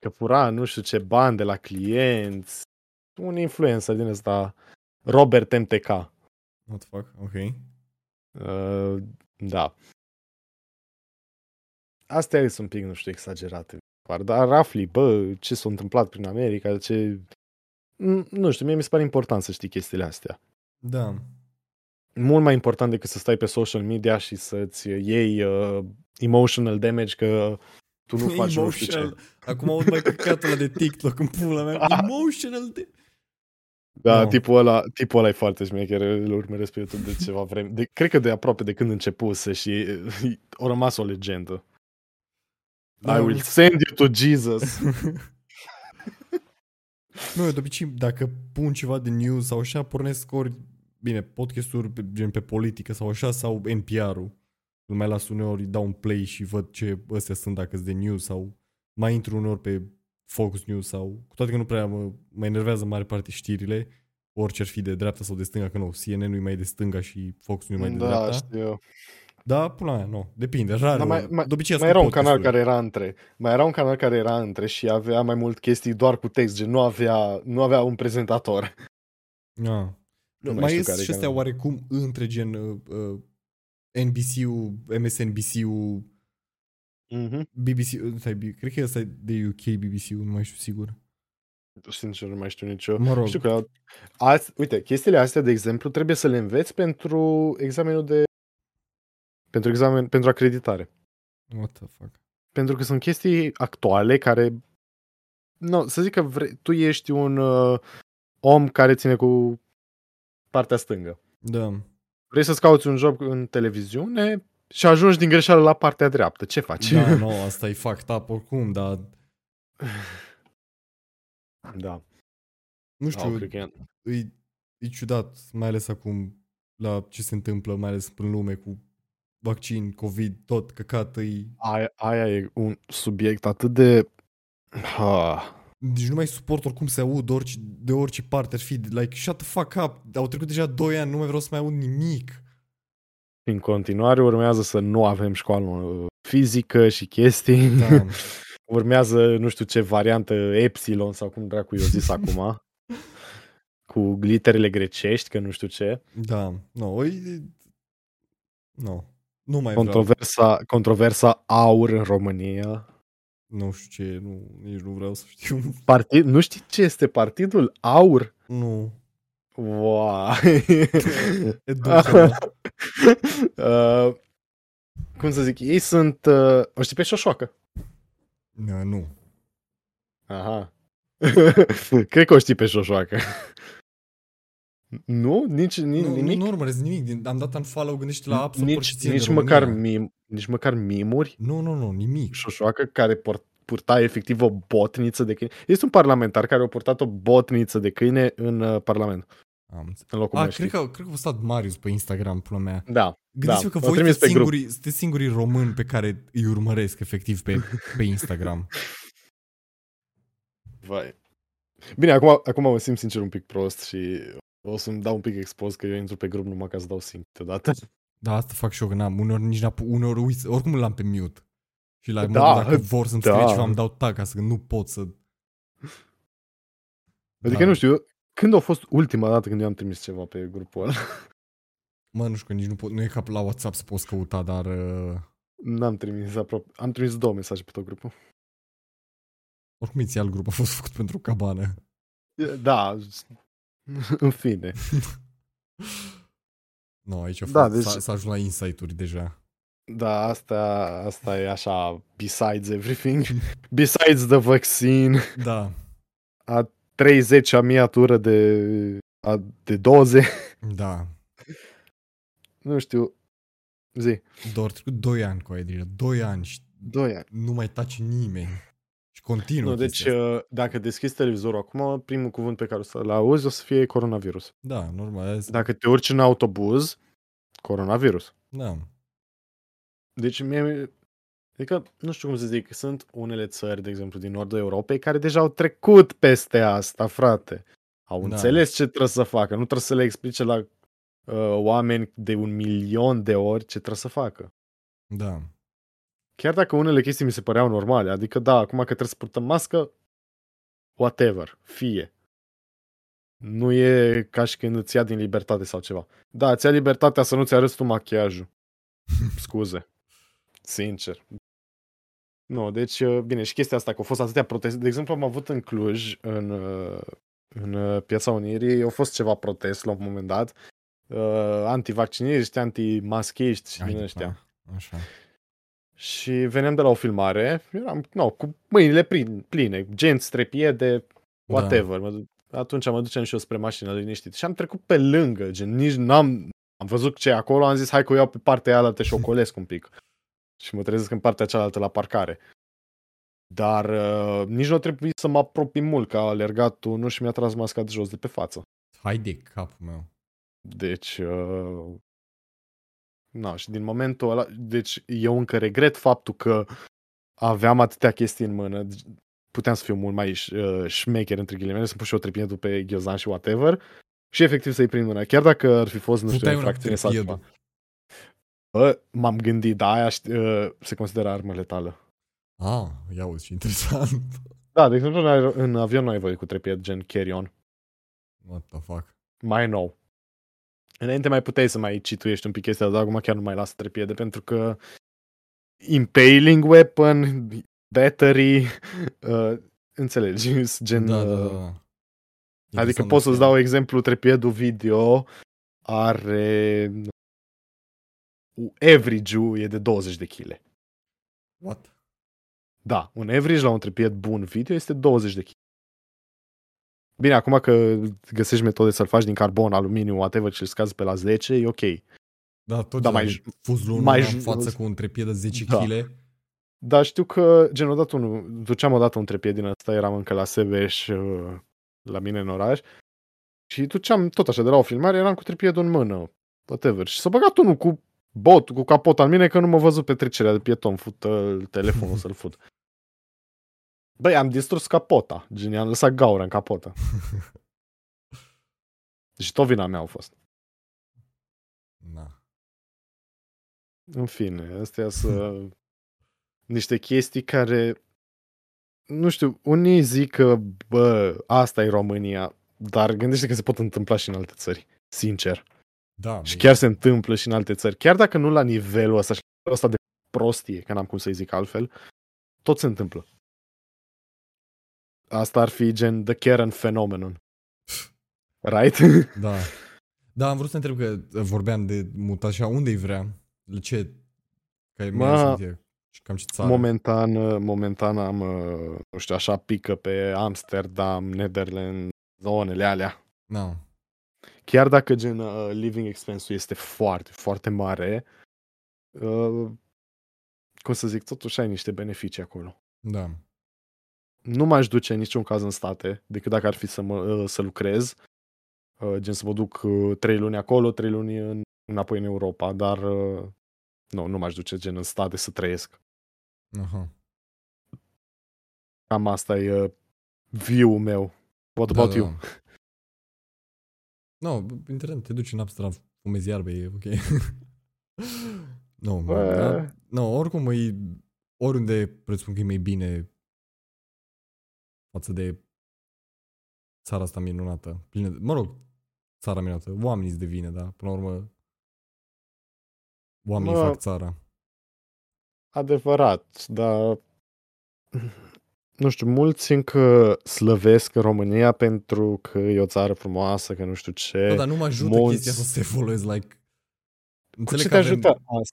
că fura nu știu ce bani de la clienți, un influencer din ăsta, Robert M T K. What the fuck? Ok. Uh, da. Astea sunt un pic, nu știu, exagerate. Dar afli, bă, ce s-a întâmplat prin America, ce... Nu știu, mie mi se pare important să știi chestiile astea. Da. Mult mai important decât să stai pe social media și să-ți iei uh, emotional damage că tu nu faci nu știu ce. Acum aud mai căcatul ăla de TikTok în pula mea. Emotional damage. Da, no. tipul, ăla, tipul ăla e foarte șmecher, îl urmăresc pe YouTube de ceva vreme. De, cred că de aproape de când începuse și a rămas o legendă. No. I will send you to Jesus. Nu, eu de obicei, dacă pun ceva de news sau așa, pornesc ori, bine, podcast-uri pe, gen pe politică sau așa, sau N P R-ul. Îl mai las uneori, dau un play și văd ce ăstea sunt dacă-s de news sau mai intru uneori pe... Focus News sau, cu toate că nu prea mă, mă enervează în mare parte știrile, orice ar fi de dreapta sau de stânga, că nu, C N N-ul e mai de stânga și Focus News mai de da, dreapta. Da, știu. Da, până la aia, nu, depinde, rar. Da, mai mai, mai era un canal care era între, mai era un canal care era între și avea mai mult chestii doar cu text, gen nu avea, nu avea un prezentator. Ah. Nu, mai este și astea oarecum între gen uh, N B C-ul, M S N B C-ul, Mm-hmm. B B C, cred că ăsta e de U K B B C-ul, nu mai știu sigur. Sincer, nu mai știu nicio. Mă rog. Știu că azi, uite, chestiile astea, de exemplu, trebuie să le înveți pentru examenul de pentru examen pentru acreditare. What the fuck? Pentru că sunt chestii actuale care no, să zic că vre... tu ești un uh, om care ține cu partea stângă. Da. Vrei să-ți cauți un job în televiziune? Și ajungi din greșeală la partea dreaptă. Ce faci? Da, nu, no, asta e fucked up oricum, dar... Da. Nu știu, oh, e, e, e ciudat, mai ales acum la ce se întâmplă, mai ales în lume cu vaccin, COVID, tot căcat. E... Aia, aia e un subiect atât de... Ha. Deci nu mai suport oricum să aud orice, de orice parte ar fi. Like, shut the fuck up. Au trecut deja doi ani, nu mai vreau să mai aud nimic. În continuare urmează să nu avem școală fizică și chestii. Da. Urmează, nu știu ce variantă, Epsilon sau cum dracu i-o zis acum. Cu glitterele grecești, că nu știu ce. Da, no, e... no. Nu mai controversa, vreau. Controversa aur în România. Nu știu ce, nu, nici nu vreau să știu. Partid, nu știi ce este partidul aur? Nu. Wow. uh, cum să zic, ei sunt, uh, o știi pe Șoșoacă? No, nu. Aha. Cred că o știi pe Șoșoacă. Nu? Nici, nici nu, nimic? Nu urmăresc nimic. Am dat unfollow, gândește la absolut nici, nici, măcar mim, nici măcar mimuri? Nu, nu, nu, nimic. Șoșoacă care port, purta efectiv o botniță de câine. Este un parlamentar care a purtat o botniță de câine în uh, parlament. Am în locul a, cred că, cred că a stat Marius pe Instagram, pula mea. Da. Gândiți-vă da, că voi sunteți singurii, singurii români pe care îi urmăresc efectiv pe, pe Instagram. Vai. Bine, acum, acum mă simt sincer un pic prost și... o să-mi dau un pic expos că eu intru pe grup numai ca să dau sync câteodată. Da, asta fac și eu, că n-am. Uneori nici n-am, uneori uit, oricum l-am pe mute. Și la da, modul, dacă vor să-mi scrie da. Ceva, îmi dau tag, ca să nu pot să... Adică da. Nu știu, când a fost ultima dată când eu am trimis ceva pe grupul ăla? Mă, nu știu, că nici nu pot, nu e ca la WhatsApp să poți căuta, dar... N-am trimis aproape, am trimis două mesaje pe tot grupul. Oricum inițial grupul a fost făcut pentru cabană. Da, în fine. No, aici a fost, da, deci... s-a, s-a ajuns la insight-uri deja. Da, asta, asta e așa, besides everything, besides the vaccine. Da. A treizecea miatură de, a, de doze. Da. Nu știu, zi. Doar trecut doi ani cu Edric, doi ani și doi ani. Nu mai taci nimeni. Continuu. No, deci, asta. Dacă deschizi televizorul acum, primul cuvânt pe care o să-l auzi o să fie coronavirus. Da, normal. Dacă te urci în autobuz, coronavirus. Da. Deci, mie, adică, nu știu cum să zic, sunt unele țări, de exemplu, din nordul Europei, care deja au trecut peste asta, frate. Au da. Înțeles ce trebuie să facă. Nu trebuie să le explice la uh, oameni de un milion de ori ce trebuie să facă. Da. Chiar dacă unele chestii mi se păreau normale, adică da, acum că trebuie să purtăm mască, whatever, fie. Nu e ca și când îți ia din libertate sau ceva. Da, îți ia libertatea să nu-ți arăți tu machiajul. Scuze. Sincer. Nu, deci, bine, și chestia asta că au fost atâtea proteste. De exemplu, am avut în Cluj, în, în Piața Unirii, au fost ceva protest la un moment dat. Antivacciniști, antimaschiști și din ăștia. Așa. Și veneam de la o filmare, eram no, cu mâinile pline, genți, trepiede, whatever. Da. Atunci mă duceam și eu spre mașină liniștit și am trecut pe lângă, gen, nici n-am am văzut ce e acolo, am zis hai că o iau pe partea cealaltă și o colesc un pic. Și mă trezesc în partea cealaltă la parcare. Dar uh, nici nu trebuie să mă apropii mult, că a alergat unul și mi-a tras masca de jos de pe față. Hai de capul meu. Deci... Uh... Na, și din momentul ăla, deci eu încă regret faptul că aveam atâtea chestii în mână, puteam să fiu mult mai uh, șmecher între ghilimele, să-mi pun și eu trepietul pe ghiozdan și whatever și efectiv să-i prind mâna, chiar dacă ar fi fost, nu știu, infracțiune sau ceva. Bă, m-am gândit, da, aia uh, se consideră armă letală. Ah, ia uite, și interesant. Da, de exemplu, în, aer- în avion nu ai voie cu trepied, gen carry-on. What the fuck? Mai nou. Înainte mai puteai să mai cituiești un pic chestia, dar acum chiar nu mai las trepiede, pentru că impaling weapon, battery, uh, înțelegi, gen... Da, da, da. Adică pot să-ți dau exemplu, trepiedul video are... average-ul e de douăzeci de kilograme. What? Da, un average la un trepied bun video este douăzeci de kilograme. Bine, acum că găsești metode să-l faci din carbon, aluminiu, whatever, și îl scazi pe la zece, e ok. Da, tot da, mai fuzlul mai în j- față cu un trepied de zece kilograme. Da. Dar știu că, gen, odată un, duceam odată un trepied din ăsta, eram încă la Sebeș, la mine în oraș, și duceam tot așa de la o filmare, eram cu trepiedul în mână, whatever, și s-a băgat unul cu bot, cu capot al mine, că nu m-a văzut pe trecerea de pieton, fut telefonul să-l fut. Băi, am distrus capota. Gen, i-am lăsat gaură în capotă. Și tot vina mea au fost. Na. În fine, astea sunt niște chestii care, nu știu, unii zic că, bă, asta e România, dar gândește că se pot întâmpla și în alte țări, sincer. Da, și chiar se întâmplă și în alte țări. Chiar dacă nu la nivelul ăsta și la nivelul ăsta de prostie, că n-am cum să-i zic altfel, tot se întâmplă. Asta ar fi gen The Karen Phenomenon. Right? Da. Da, am vrut să întreb că vorbeam de mutat așa, unde-i vrea? La ce? Că mă, cam ce țară? Momentan, momentan am, nu știu, așa pică pe Amsterdam, Netherlands, zonele alea. No. Chiar dacă gen uh, living expense-ul este foarte, foarte mare, uh, cum să zic, totuși ai niște beneficii acolo. Da. Nu m-aș duce în niciun caz în state, decât dacă ar fi să, mă, uh, să lucrez, uh, gen să mă duc uh, trei luni acolo, trei luni în, înapoi în Europa, dar uh, nu, nu m-aș duce gen în state să trăiesc. Aha. Cam asta e uh, view-ul meu. What about da, da, you? Nu, no, interesant, te duci în Amsterdam, fumezi iarbă, e ok. Nu, no, uh. no, oricum, e, oriunde presupun că e mai bine față de țara asta minunată. Plină de, mă rog, țara minunată, oamenii se devine, dar până la urmă oamenii mă, fac țara. Adevărat, dar nu știu, mulți încă slăvesc România pentru că e o țară frumoasă, că nu știu ce. Da, dar nu mă ajută munți. Chestia asta să te evoluezi, like... Înțeleg că avem,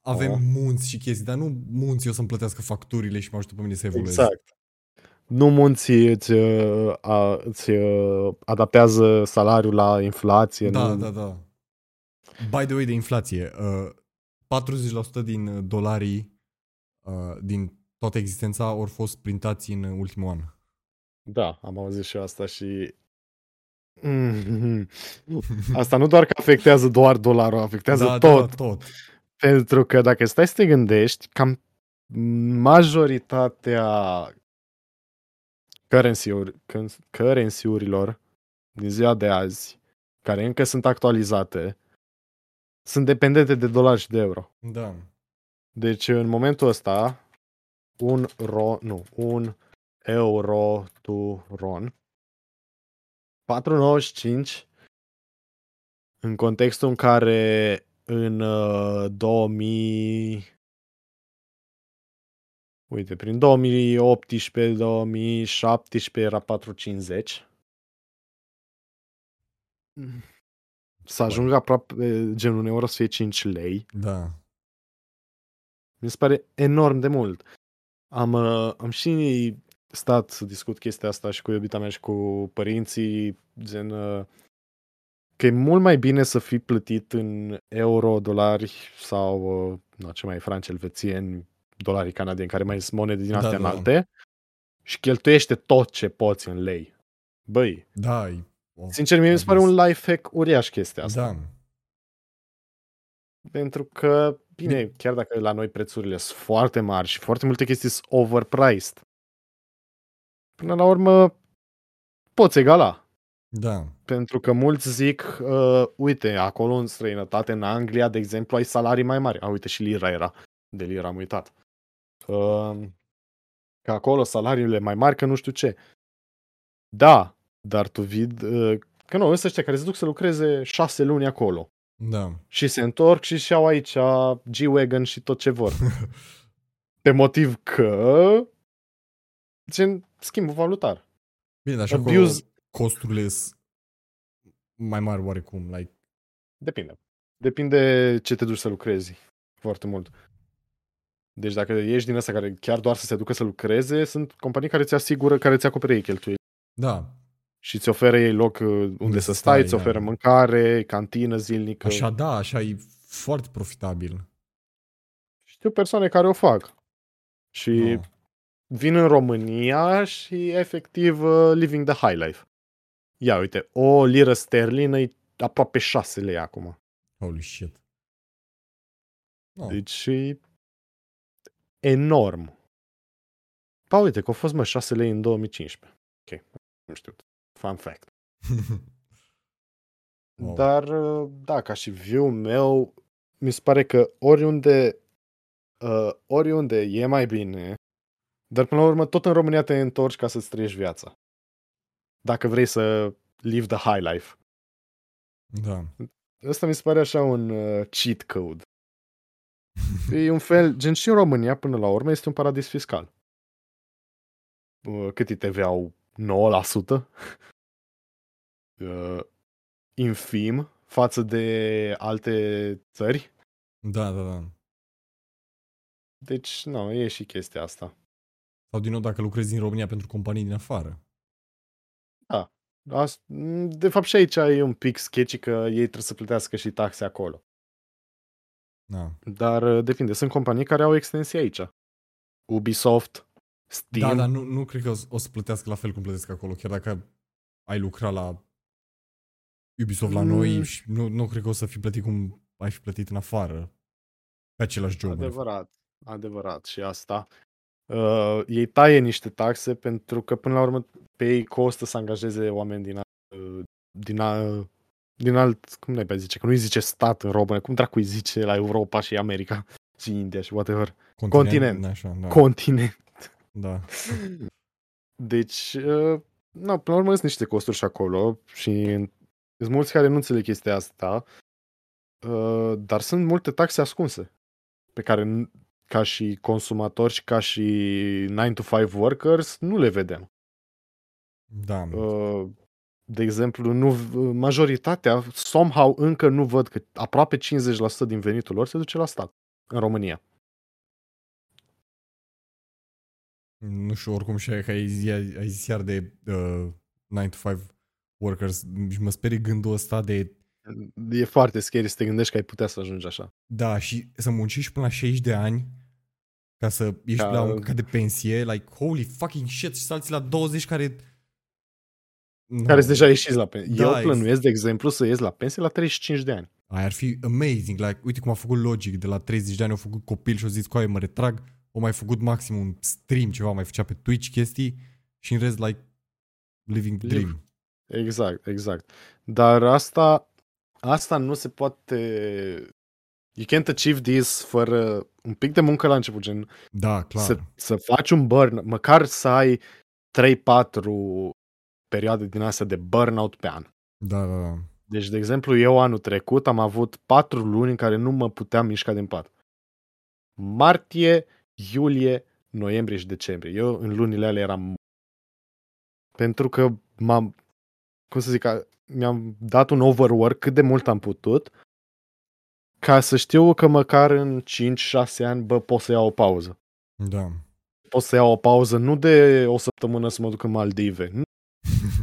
avem munți și chestii, dar nu munți eu să-mi plătească facturile și mă ajută pe mine să evoluez. Exact. Nu munții îți, a, îți adaptează salariul la inflație. Da, nu... da, da. By the way, de inflație. patruzeci la sută din dolarii din toată existența au fost printați în ultimul an. Da, am auzit și asta și... Mm-hmm. Asta nu doar că afectează doar dolarul, afectează da, tot. Da, tot. Pentru că dacă stai să te gândești, cam majoritatea currency-urilor din ziua de azi, care încă sunt actualizate, sunt dependente de dolari și de euro. Da. Deci în momentul ăsta... Un ron, nu, un euro tu ron. patru virgulă nouăzeci și cinci în contextul în care în uh, două mii uite, prin două mii optsprezece două mii șaptesprezece era patru virgulă cincizeci. Să ajung aproape genul un euro să fie cinci lei. Da. Mi se pare enorm de mult. Am, am și stat să discut chestia asta și cu iubita mea și cu părinții, gen că e mult mai bine să fii plătit în euro, dolari sau, nu, ce mai e, franci, elvețieni, dolari canadieni, care mai sunt monede din astea da, înalte da. Și cheltuiește tot ce poți în lei. Băi, da, e, o, sincer, mie mi se pare un life hack uriaș chestia asta. Da. Pentru că bine, chiar dacă la noi prețurile sunt foarte mari și foarte multe chestii sunt overpriced, până la urmă poți egala. Da. Pentru că mulți zic, uh, uite, acolo în străinătate, în Anglia, de exemplu, ai salarii mai mari. A, uite, și lira era. De lira am uitat. Uh, că acolo salariile mai mari, că nu știu ce. Da, dar tu vid... Uh, că nu, ăștia care se duc să lucreze șase luni acolo. Da. Și se întorc și și-au aici G-Wagon și tot ce vor. Pe motiv că gen schimbul valutar. Bine, dar și abuz... acolo costurile sunt mai mari oarecum like... Depinde Depinde ce te duci să lucrezi. Foarte mult. Deci dacă ești din ăsta care chiar doar să se ducă să lucreze, sunt companii care ți asigură, care ți acoperă ei cheltuieli. Da. Și ți oferă ei loc unde, unde să stai, stai ți oferă da. mâncare, cantină zilnică. Așa da, așa e foarte profitabil. Știu persoane care o fac. Și no. vin în România și efectiv uh, living the high life. Ia uite, o liră sterlină e aproape șase lei acum. Holy shit. No. Deci e enorm. A, uite că au fost, mă, șase lei în două mii cincisprezece. Ok, nu știu. Fun fact. Wow. Dar, da, ca și view-ul meu, mi se pare că oriunde, uh, oriunde e mai bine, dar până la urmă tot în România te întorci ca să-ți trăiești viața. Dacă vrei să live the high life. Da. Ăsta mi se pare așa un uh, cheat code. E un fel, gen și în România, până la urmă, este un paradis fiscal. Uh, cât e T V-ul? nouă la sută? uh, infim față de alte țări. Da, da, da. Deci, nu, e și chestia asta. Sau din nou dacă lucrezi din România pentru companii din afară. Da. De fapt și aici e un pic sketchy că ei trebuie să plătească și taxe acolo. Da. Dar depinde. Sunt companii care au extensii aici. Ubisoft, Steam. Da, dar nu, nu cred că o să plătească la fel cum plătesc acolo. Chiar dacă ai lucrat la Ubisoft la noi, și nu, nu cred că o să fi plătit cum ai fi plătit în afară pe același job. Adevărat, adevărat și asta. Uh, ei taie niște taxe pentru că până la urmă pe ei costă să angajeze oameni din alt, din, alt, din alt, cum ne-ai zice, că nu-i zice stat în România, cum dracu-i zice la Europa și America și India și whatever. Continent. Continent. Așa, da. Continent. Da. Deci, uh, na, până la urmă sunt niște costuri și acolo și sunt mulți care nu înțeleg chestia asta, dar sunt multe taxe ascunse pe care ca și consumatori și ca și nine to five workers nu le vedem. Da. De exemplu, nu, majoritatea somehow încă nu văd că aproape cincizeci la sută din venitul lor se duce la stat în România. Nu știu, oricum și că ai zis iar de uh, nine to five workers, mă sperie gândul ăsta de... E foarte scary să te gândești că ai putea să ajungi așa. Da, și să muncești până la șaizeci de ani ca să ieși ca... la un ca de pensie, like, holy fucking shit, și să alții la douăzeci care... Care no. deja ieșiți la pensie. Da, eu plănuiesc, de exemplu, să ies la pensie la treizeci și cinci de ani. Aia ar fi amazing, like, uite cum a făcut Logic, de la treizeci de ani au făcut copil și au zis, coaie, mă retrag, au mai făcut maxim un stream, ceva, mai făcea pe Twitch chestii și în rest, like, living dream. Liv. Exact, exact. Dar asta, asta nu se poate... You can't achieve this fără un pic de muncă la început, gen... Da, clar. Să, să faci un burn, măcar să ai trei patru perioade din astea de burnout pe an. Da, da, da. Deci, de exemplu, eu anul trecut am avut patru luni în care nu mă puteam mișca din pat. Martie, iulie, noiembrie și decembrie. Eu în lunile alea eram... Pentru că m-am... cum să zic, mi-am dat un overwork cât de mult am putut ca să știu că măcar în cinci șase ani, bă, pot să iau o pauză. Da. Pot să iau o pauză, nu de o săptămână să mă duc în Maldive. Nu.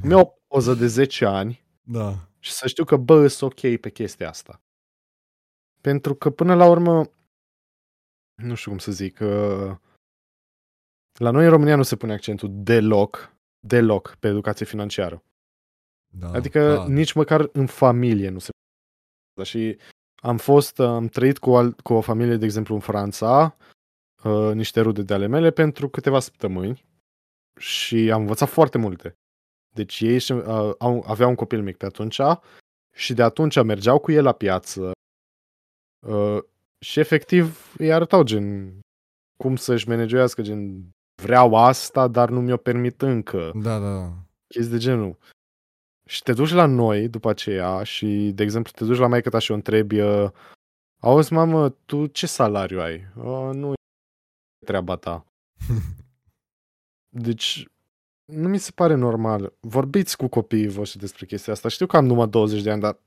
Mi-au o pauză de zece ani. Da. Și să știu că, bă, e ok pe chestia asta. Pentru că până la urmă, nu știu cum să zic, uh, la noi în România nu se pune accentul deloc, deloc pe educație financiară. Da, adică da. Nici măcar în familie nu se poate. Și am fost, am trăit cu, al, cu o familie, de exemplu, în Franța, uh, niște rude de ale mele, pentru câteva săptămâni și am învățat foarte multe. Deci ei uh, au, aveau un copil mic pe atunci și de atunci mergeau cu el la piață uh, și efectiv îi arătau gen cum să-și managească, gen vreau asta, dar nu mi-o permit încă. Da, da. Chestii de genul. Și te duci la noi după aceea și, de exemplu, te duci la maică-ta și o întrebi auzi, mamă, tu ce salariu ai? O, nu e treaba ta. Deci, nu mi se pare normal. Vorbiți cu copiii voștri despre chestia asta. Știu că am numai douăzeci de ani, dar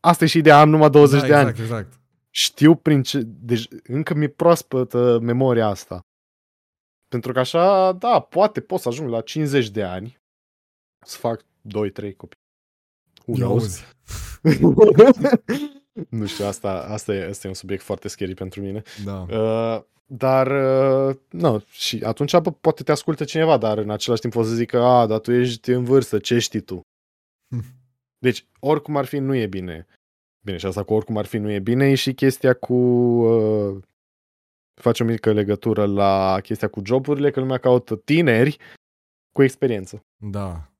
asta e și ideea, am numai douăzeci da, de exact, ani. Exact. Știu prin ce... Deci, încă mi-e proaspătă memoria asta. Pentru că așa, da, poate pot să ajung la cincizeci de ani să fac doi trei copii. Uzi. Nu știu, asta, asta, e, asta e un subiect foarte scary pentru mine. Da. Uh, dar, uh, no, și atunci bă, poate te ascultă cineva, dar în același timp poți să zică, a, dar tu ești în vârstă, ce știi tu? Deci, oricum ar fi, nu e bine. Bine, și asta cu oricum ar fi, nu e bine, e și chestia cu uh, face o mică legătură la chestia cu joburile, că lumea caută tineri cu experiență. Da.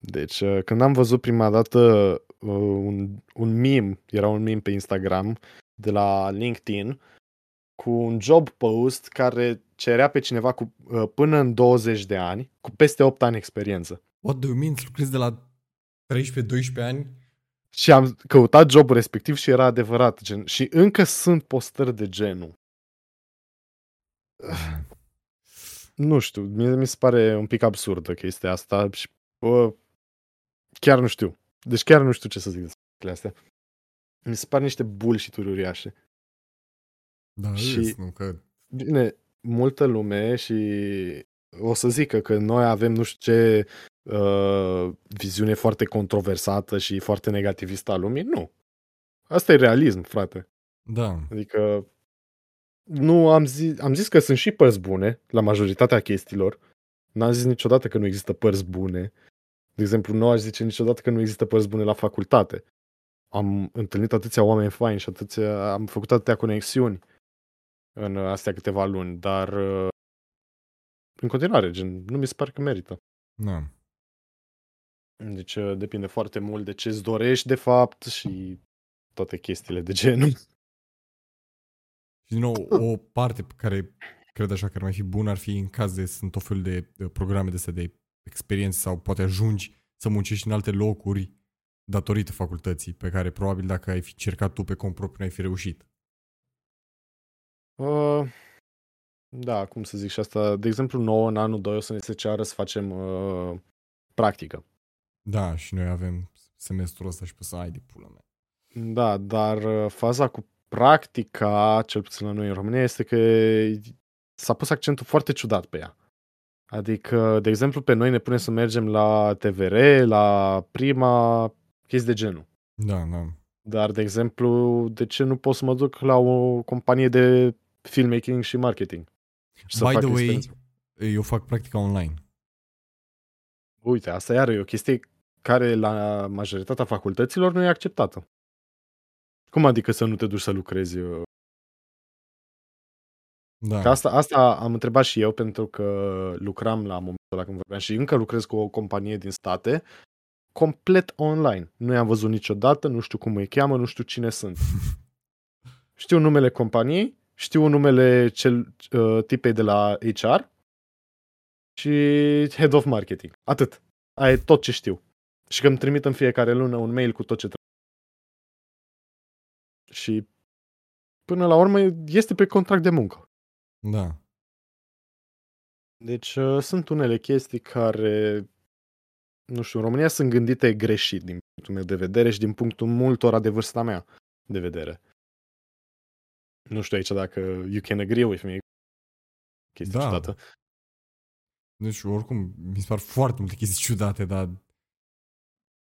Deci, când am văzut prima dată un, un meme, era un meme pe Instagram, de la LinkedIn, cu un job post care cerea pe cineva cu până în douăzeci de ani, cu peste opt ani experiență. What do you mean? Lucrezi de la treisprezece-doisprezece ani? Și am căutat jobul respectiv și era adevărat. Gen, și încă sunt postări de genul. Nu știu, mie, mi se pare un pic absurdă chestia asta și bă, chiar nu știu. Deci chiar nu știu ce să zic despre astea. Mi se par niște bullshit-uri uriașe. Da, și yes, nu cred. Bine, multă lume și o să zică că noi avem nu știu ce uh, viziune foarte controversată și foarte negativistă a lumii. Nu. Asta e realism, frate. Da. Adică nu am zis, am zis că sunt și părți bune la majoritatea chestiilor. N-am zis niciodată că nu există părți bune. De exemplu, nu aș zice niciodată că nu există părți bune la facultate. Am întâlnit atâția oameni faini și atâția, am făcut atâtea conexiuni în astea câteva luni, dar în continuare, gen, nu mi se pare că merită. Nu. Deci depinde foarte mult de ce îți dorești de fapt și toate chestiile de genul. Și din nou, o parte pe care cred așa că ar mai fi bună ar fi în caz de sunt tot felul de, de programe de astea de experiență sau poate ajungi să muncești în alte locuri datorită facultății, pe care probabil dacă ai fi cercat tu pe cont propriu n-ai fi reușit. Uh, da, cum să zic și asta. De exemplu, nouă în anul doi o să ne se ceară să facem uh, practică. Da, și noi avem semestrul ăsta și pe să ai de pula mea. Da, dar faza cu practica, cel puțin la noi în România, este că s-a pus accentul foarte ciudat pe ea. Adică, de exemplu, pe noi ne punem să mergem la T V R, la Prima, chestii de genul. Da, da. Dar, de exemplu, de ce nu pot să mă duc la o companie de filmmaking și marketing? Și by the way, experiență? Eu fac practica online. Uite, asta iară e o chestie care la majoritatea facultăților nu e acceptată. Cum adică să nu te duci să lucrezi? Da. Că asta, asta am întrebat și eu pentru că lucram la momentul ăla când vorbeam și încă lucrez cu o companie din state complet online. Nu i-am văzut niciodată, nu știu cum îi cheamă, nu știu cine sunt. Știu numele companiei, știu numele cel, uh, tipei de la H R și head of marketing. Atât. Aia e tot ce știu. Și că îmi trimit în fiecare lună un mail cu tot ce trebuie. Și până la urmă este pe contract de muncă. Da. Deci uh, sunt unele chestii care, nu știu, în România sunt gândite greșit din punctul meu de vedere și din punctul multora de vârsta mea de vedere. Nu știu aici dacă you can agree with me. Chestia da. Ciudată. Deci oricum mi se par foarte multe chestii ciudate, dar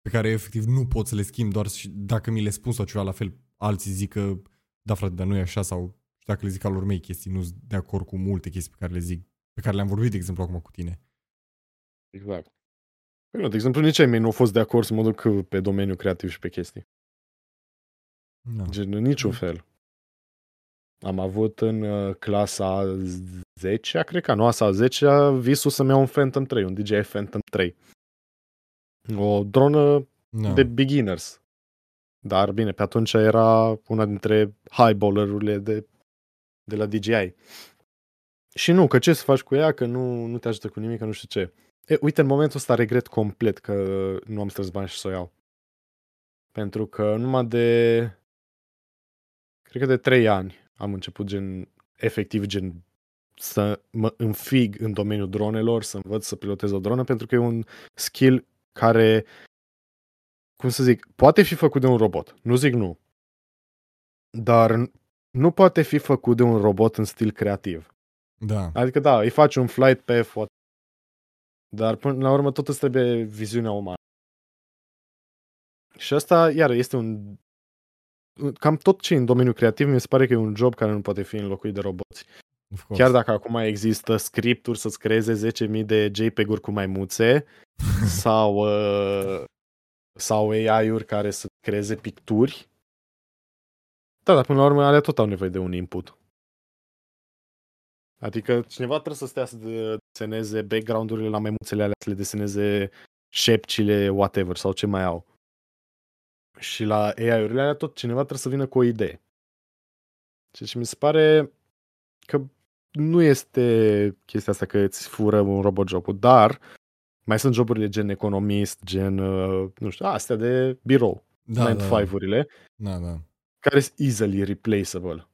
pe care efectiv nu pot să le schimb, doar dacă mi le spun sau ceva la fel, alții zic că da frate, dar nu e așa sau și dacă le zic al urmei chestii, nu sunt de acord cu multe chestii pe care le zic, pe care le-am vorbit, de exemplu, acum cu tine. Exact. Păi, de exemplu, nici ai mei nu au fost de acord să mă duc pe domeniul creativ și pe chestii. No. Gen, în niciun fel. Am avut în clasa zecea, cred că nu, asta zecea, visul să-mi iau un Phantom trei, un D J I Phantom trei. O dronă no. de beginners. Dar, bine, pe atunci era una dintre highballer-urile de de la D J I. Și nu, că ce să faci cu ea, că nu, nu te ajută cu nimic, că nu știu ce. E, uite, în momentul ăsta regret complet că nu am strâns bani și să o iau. Pentru că numai de, cred că de trei ani am început gen, efectiv gen, să mă înfig în domeniul dronelor, să învăț să pilotez o dronă, pentru că e un skill care, cum să zic, poate fi făcut de un robot. Nu zic nu. Dar nu poate fi făcut de un robot în stil creativ. Da. Adică da, îi faci un flight pe foto. Dar până la urmă tot îți trebuie viziunea umană. Și asta, iar este un cam tot ce în domeniul creativ mi se pare că e un job care nu poate fi înlocuit de roboți. Chiar dacă acum există scripturi să-ți creeze zece mii de JPEG-uri cu maimuțe sau, uh, sau A I-uri care să creeze picturi. Da, dar până la urmă alea tot au nevoie de un input. Adică cineva trebuie să stea să deseneze background-urile la maimuțele alea, să le deseneze șepcile, whatever, sau ce mai au. Și la A I-urile alea tot cineva trebuie să vină cu o idee. Ceea ce mi se pare că nu este chestia asta că îți fură un robot job-ul, dar mai sunt joburile gen economist, gen, nu știu, astea de birou, da, nine to five-urile, da, da. Care sunt easily replaceable.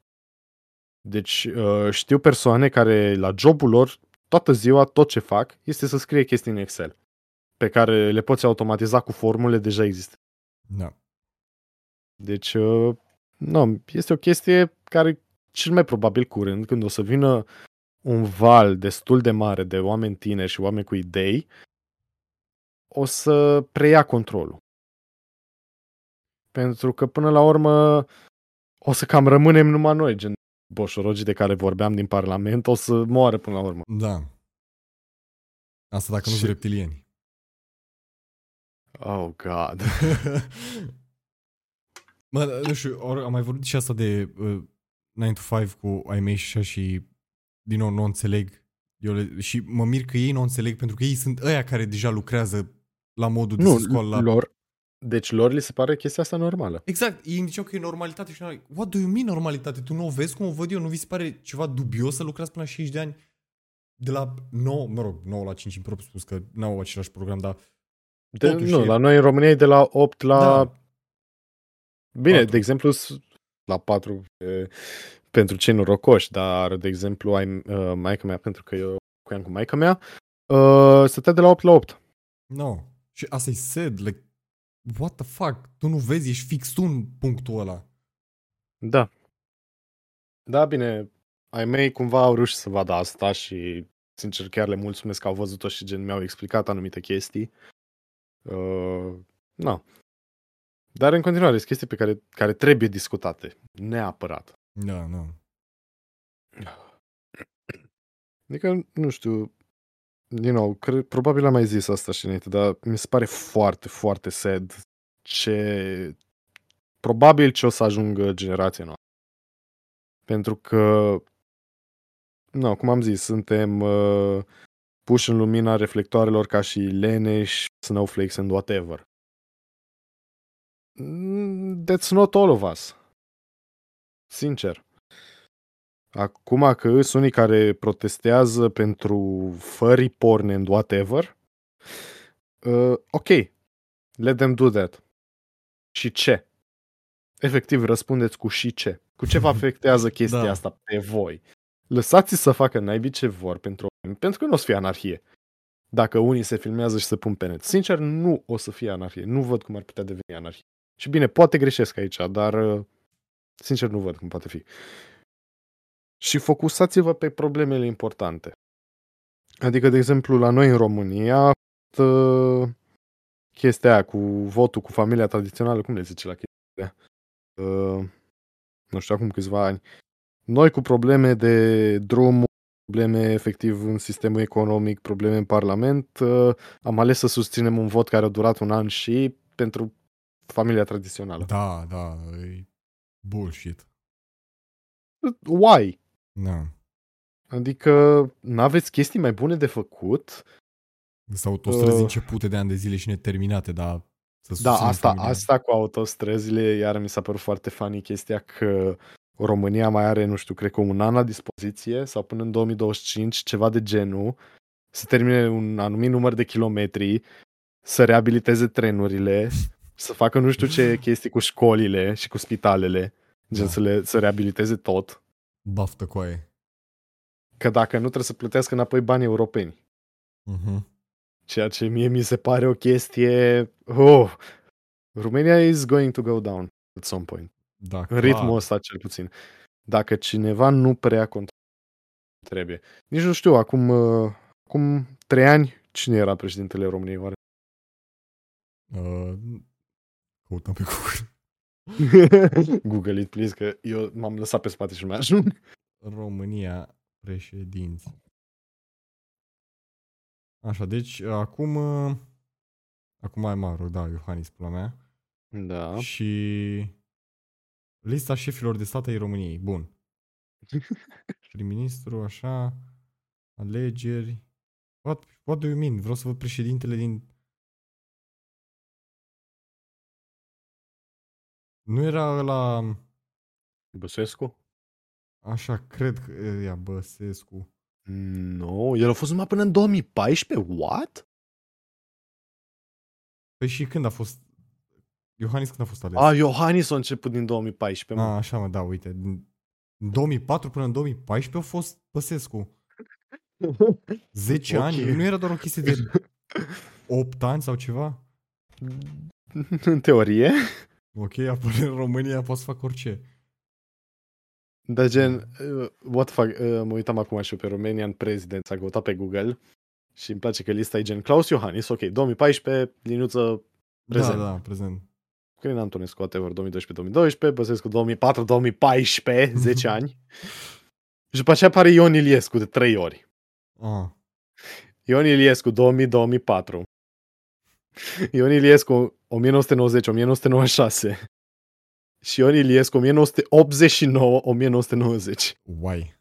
Deci știu persoane care la jobul lor, toată ziua, tot ce fac, este să scrie chestii în Excel, pe care le poți automatiza cu formule deja există. Da. Deci, nu, este o chestie care cel mai probabil curând, când o să vină un val destul de mare de oameni tineri și oameni cu idei, o să preia controlul. Pentru că până la urmă o să cam rămânem numai noi, gen boșorogii de care vorbeam din Parlament, o să moară până la urmă. Da. Asta dacă și... nu sunt reptilieni. Oh, God. Mă, nu știu, am mai vorbit și asta de uh, nine to five cu ai mei și așa și din nou nu înțeleg. Eu le, și mă mir că ei nu înțeleg pentru că ei sunt ăia care deja lucrează la modul de nu, să scoală la... Lor, deci lor li se pare chestia asta normală. Exact, ei îmi ziceau că e normalitate și noi, what do you mean normalitate? Tu nu o vezi cum o văd eu? Nu vi se pare ceva dubios să lucrați până la șaizeci de ani? De la nouă, mă rog, nouă la cinci, îmi propriu spus că n-au același program, dar... De, nu, e... la noi în România e de la opt la... Da. Bine, patru. De exemplu, la patru e, pentru cei norocoși, dar, de exemplu, ai, uh, maica mea, pentru că eu cuiam cu maica mea, uh, stătea de la opt la opt. No. Și asta-i sad, like, what the fuck? Tu nu vezi, ești fix tu în punctul ăla. Da. Da, bine, ai mei cumva au reușit să vadă asta și, sincer, chiar le mulțumesc că au văzut-o și gen mi-au explicat anumite chestii. Uh, na. Dar în continuare sunt chestii pe care, care trebuie discutate neapărat. Da, nu. Adică, nu știu, din nou, cred, probabil am mai zis asta și înainte, dar mi se pare foarte, foarte sad ce probabil ce o să ajungă generația noastră. Pentru că nu, cum am zis, suntem uh, puși în lumina reflectoarelor ca și leneși, snowflakes and whatever. That's not all of us. Sincer. Acum că sunt unii care protestează pentru furry porn and whatever, uh, ok, let them do that. Și ce? Efectiv, răspundeți cu și ce. Cu ce vă afectează chestia da. Asta pe voi? Lăsați-i să facă naibii ce vor pentru pentru că nu o să fie anarhie. Dacă unii se filmează și se pun pe net. Sincer, nu o să fie anarhie. Nu văd cum ar putea deveni anarhie. Și bine, poate greșesc aici, dar sincer nu văd cum poate fi. Și focusați-vă pe problemele importante. Adică, de exemplu, la noi în România, chestia aia cu votul, cu familia tradițională, cum le zice la chestia aia? Nu știu, acum câțiva ani. Noi cu probleme de drum, probleme efectiv în sistemul economic, probleme în Parlament, am ales să susținem un vot care a durat un an și pentru familia tradițională. Da, da, e bullshit. Why? Da. Adică n-aveți chestii mai bune de făcut? Sau autostrăzi uh, începute de ani de zile și neterminate, dar... Să da, asta, asta cu autostrăzile, iar mi s-a părut foarte funny chestia că România mai are, nu știu, cred că un an la dispoziție sau până în două mii douăzeci și cinci, ceva de genul, să termine un anumit număr de kilometri, să reabiliteze trenurile, să facă nu știu ce chestii cu școlile și cu spitalele, gen da. Să, le, să reabiliteze tot. Baftă coaie. Că dacă nu trebuie să plătească înapoi banii europeni. Uh-huh. Ceea ce mie mi se pare o chestie... Oh, Romania is going to go down at some point. Da, în ritmul ăsta cel puțin. Dacă cineva nu prea control, trebuie. Nici nu știu, acum, acum trei ani, cine era președintele României? Oare? Uh, căutăm pe Google. Google it, please, că eu m-am lăsat pe spate și nu mai ajung. România, președinți. Așa, deci acum... Acum ai mă rog, da, Iohannis, pula mea. Da. Și... Lista șefilor de stat ai României. Bun. Prim-ministru, așa, alegeri. What, what do you mean? Vreau să văd președintele din... Nu era la Băsescu? Așa, cred că era Băsescu. Nu, no, el a fost numai până în două mii paisprezece, what? Păi și când a fost... Iohannis când a fost ales? A, Iohannis a început din două mii paisprezece. A, așa mă, da, uite. Din două mii patru până în două mii paisprezece a fost Băsescu. zece okay. ani, nu era doar o chestie de opt ani sau ceva? În teorie. Ok, apare în România, poți să fac orice. Dar gen, uh, what fuck, uh, mă uitam acum și eu pe Romanian President, s-a căutat pe Google și îmi place că lista e gen Claus Iohannis, ok, două mii paisprezece, liniuță, prezent. Da, da, prezent. Călin Antonescu, whatever, două mii doisprezece două mii doisprezece, Băsescu două mii patru două mii paisprezece, zece ani. Și după aceea apare Ion Iliescu de trei ori. Ah. Ion Iliescu două mii două mii patru. Ion Iliescu o mie nouă sute nouăzeci - o mie nouă sute nouăzeci și șase și Ion Iliescu o mie nouă sute optzeci și nouă - o mie nouă sute nouăzeci. Uai.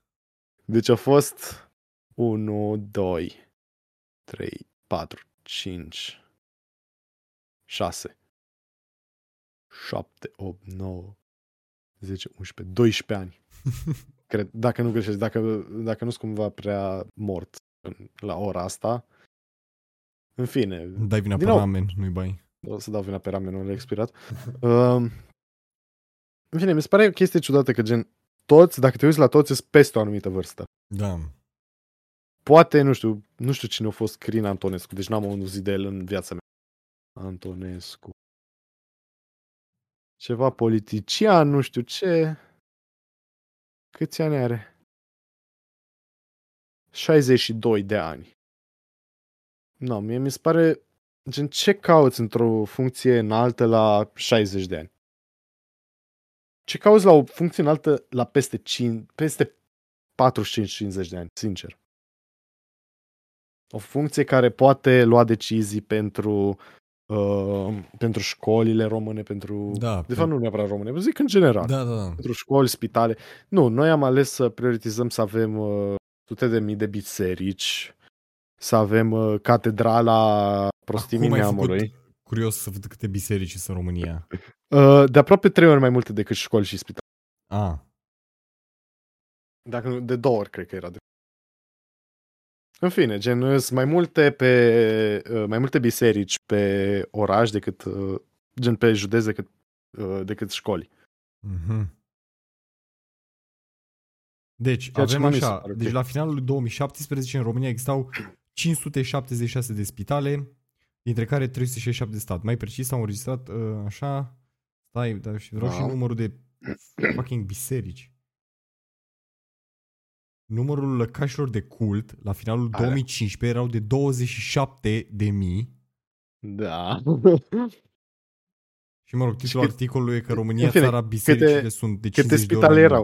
Deci a fost unu, doi, trei, patru, cinci, șase, șapte, opt, nouă, zece, unsprezece, doisprezece ani. Cred, dacă nu greșesc, dacă, dacă nu-s cumva prea mort în, la ora asta. În fine. Dai vina pe ramen, nu-i bai. O să dau vina pe ramenul, l-a expirat. uh, în fine, mi se pare o chestie ciudată că gen toți, dacă te uiți la toți, sunt peste o anumită vârstă. Da. Poate, nu știu, nu știu cine a fost Călin Antonescu, deci n-am auzit de el în viața mea. Antonescu. Ceva politician, nu știu ce. Câți ani are? șaizeci și doi de ani. Nu, mie mi se pare... Gen, ce cauți într-o funcție înaltă la șaizeci de ani? Ce cauți la o funcție înaltă la peste, cinci, peste patruzeci și cinci - cincizeci de ani? Sincer. O funcție care poate lua decizii pentru... Uh, pentru școlile române, pentru... Da, de pe... fapt nu neapărat române, zic în general. Da, da, da. Pentru școli, spitale. Nu, noi am ales să prioritizăm să avem uh, sute de mii de biserici, să avem uh, catedrala Prostimii Neamului. Curios să văd câte biserici sunt în România. Uh, de aproape trei ori mai multe decât școli și spitale. Ah. Dacă nu, de două ori cred că era de... În fine, gen, sunt mai multe, pe, mai multe biserici pe oraș decât, gen, pe județ decât, decât școli. Mm-hmm. Deci, ceea avem așa, deci okay. La finalul două mii șaptesprezece în România existau cinci sute șaptezeci și șase de spitale, dintre care trei sute șaizeci și șapte de stat. Mai precis au înregistrat așa, stai, dar și vreau wow. și numărul de fucking biserici. Numărul lăcașilor de cult la finalul Are. două mii cincisprezece erau de douăzeci și șapte de mii. Da. Și mă rog, titlul cât, articolului e că România, fine, țara, bisericile câte, sunt de cincizeci de ori erau.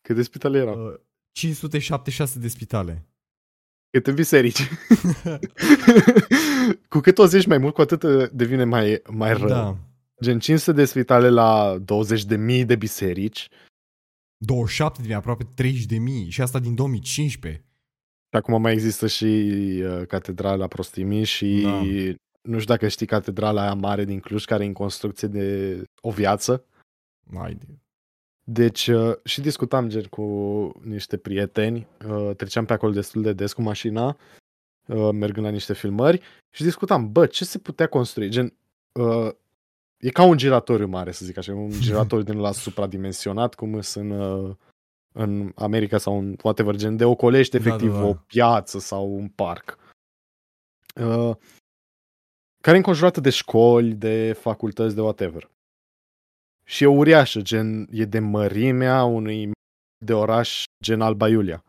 Câte spitale erau? Uh, cinci sute șaptezeci și șase de spitale. Câte biserici. Cu cât o zici mai mult, cu atât devine mai, mai rău. Da. Gen cinci sute de spitale la douăzeci de mii de biserici. douăzeci și șapte de mii, aproape treizeci de mii și asta din două mii cincisprezece. Și acum mai există și uh, Catedrala Prostimii și da. Nu știu dacă știi catedrala aia mare din Cluj care e în construcție de o viață. Mai de. Deci uh, și discutam gen cu niște prieteni, uh, treceam pe acolo destul de des cu mașina, uh, mergând la niște filmări și discutam, bă, ce se putea construi? Gen... Uh, E ca un giratoriu mare, să zic așa, un giratoriu din la supradimensionat, cum sunt în, în America sau în whatever, gen de ocolești efectiv da, da, da. O piață sau un parc. Uh, care e înconjurată de școli, de facultăți, de whatever. Și e uriașă, gen, e de mărimea unui de oraș gen Alba Iulia.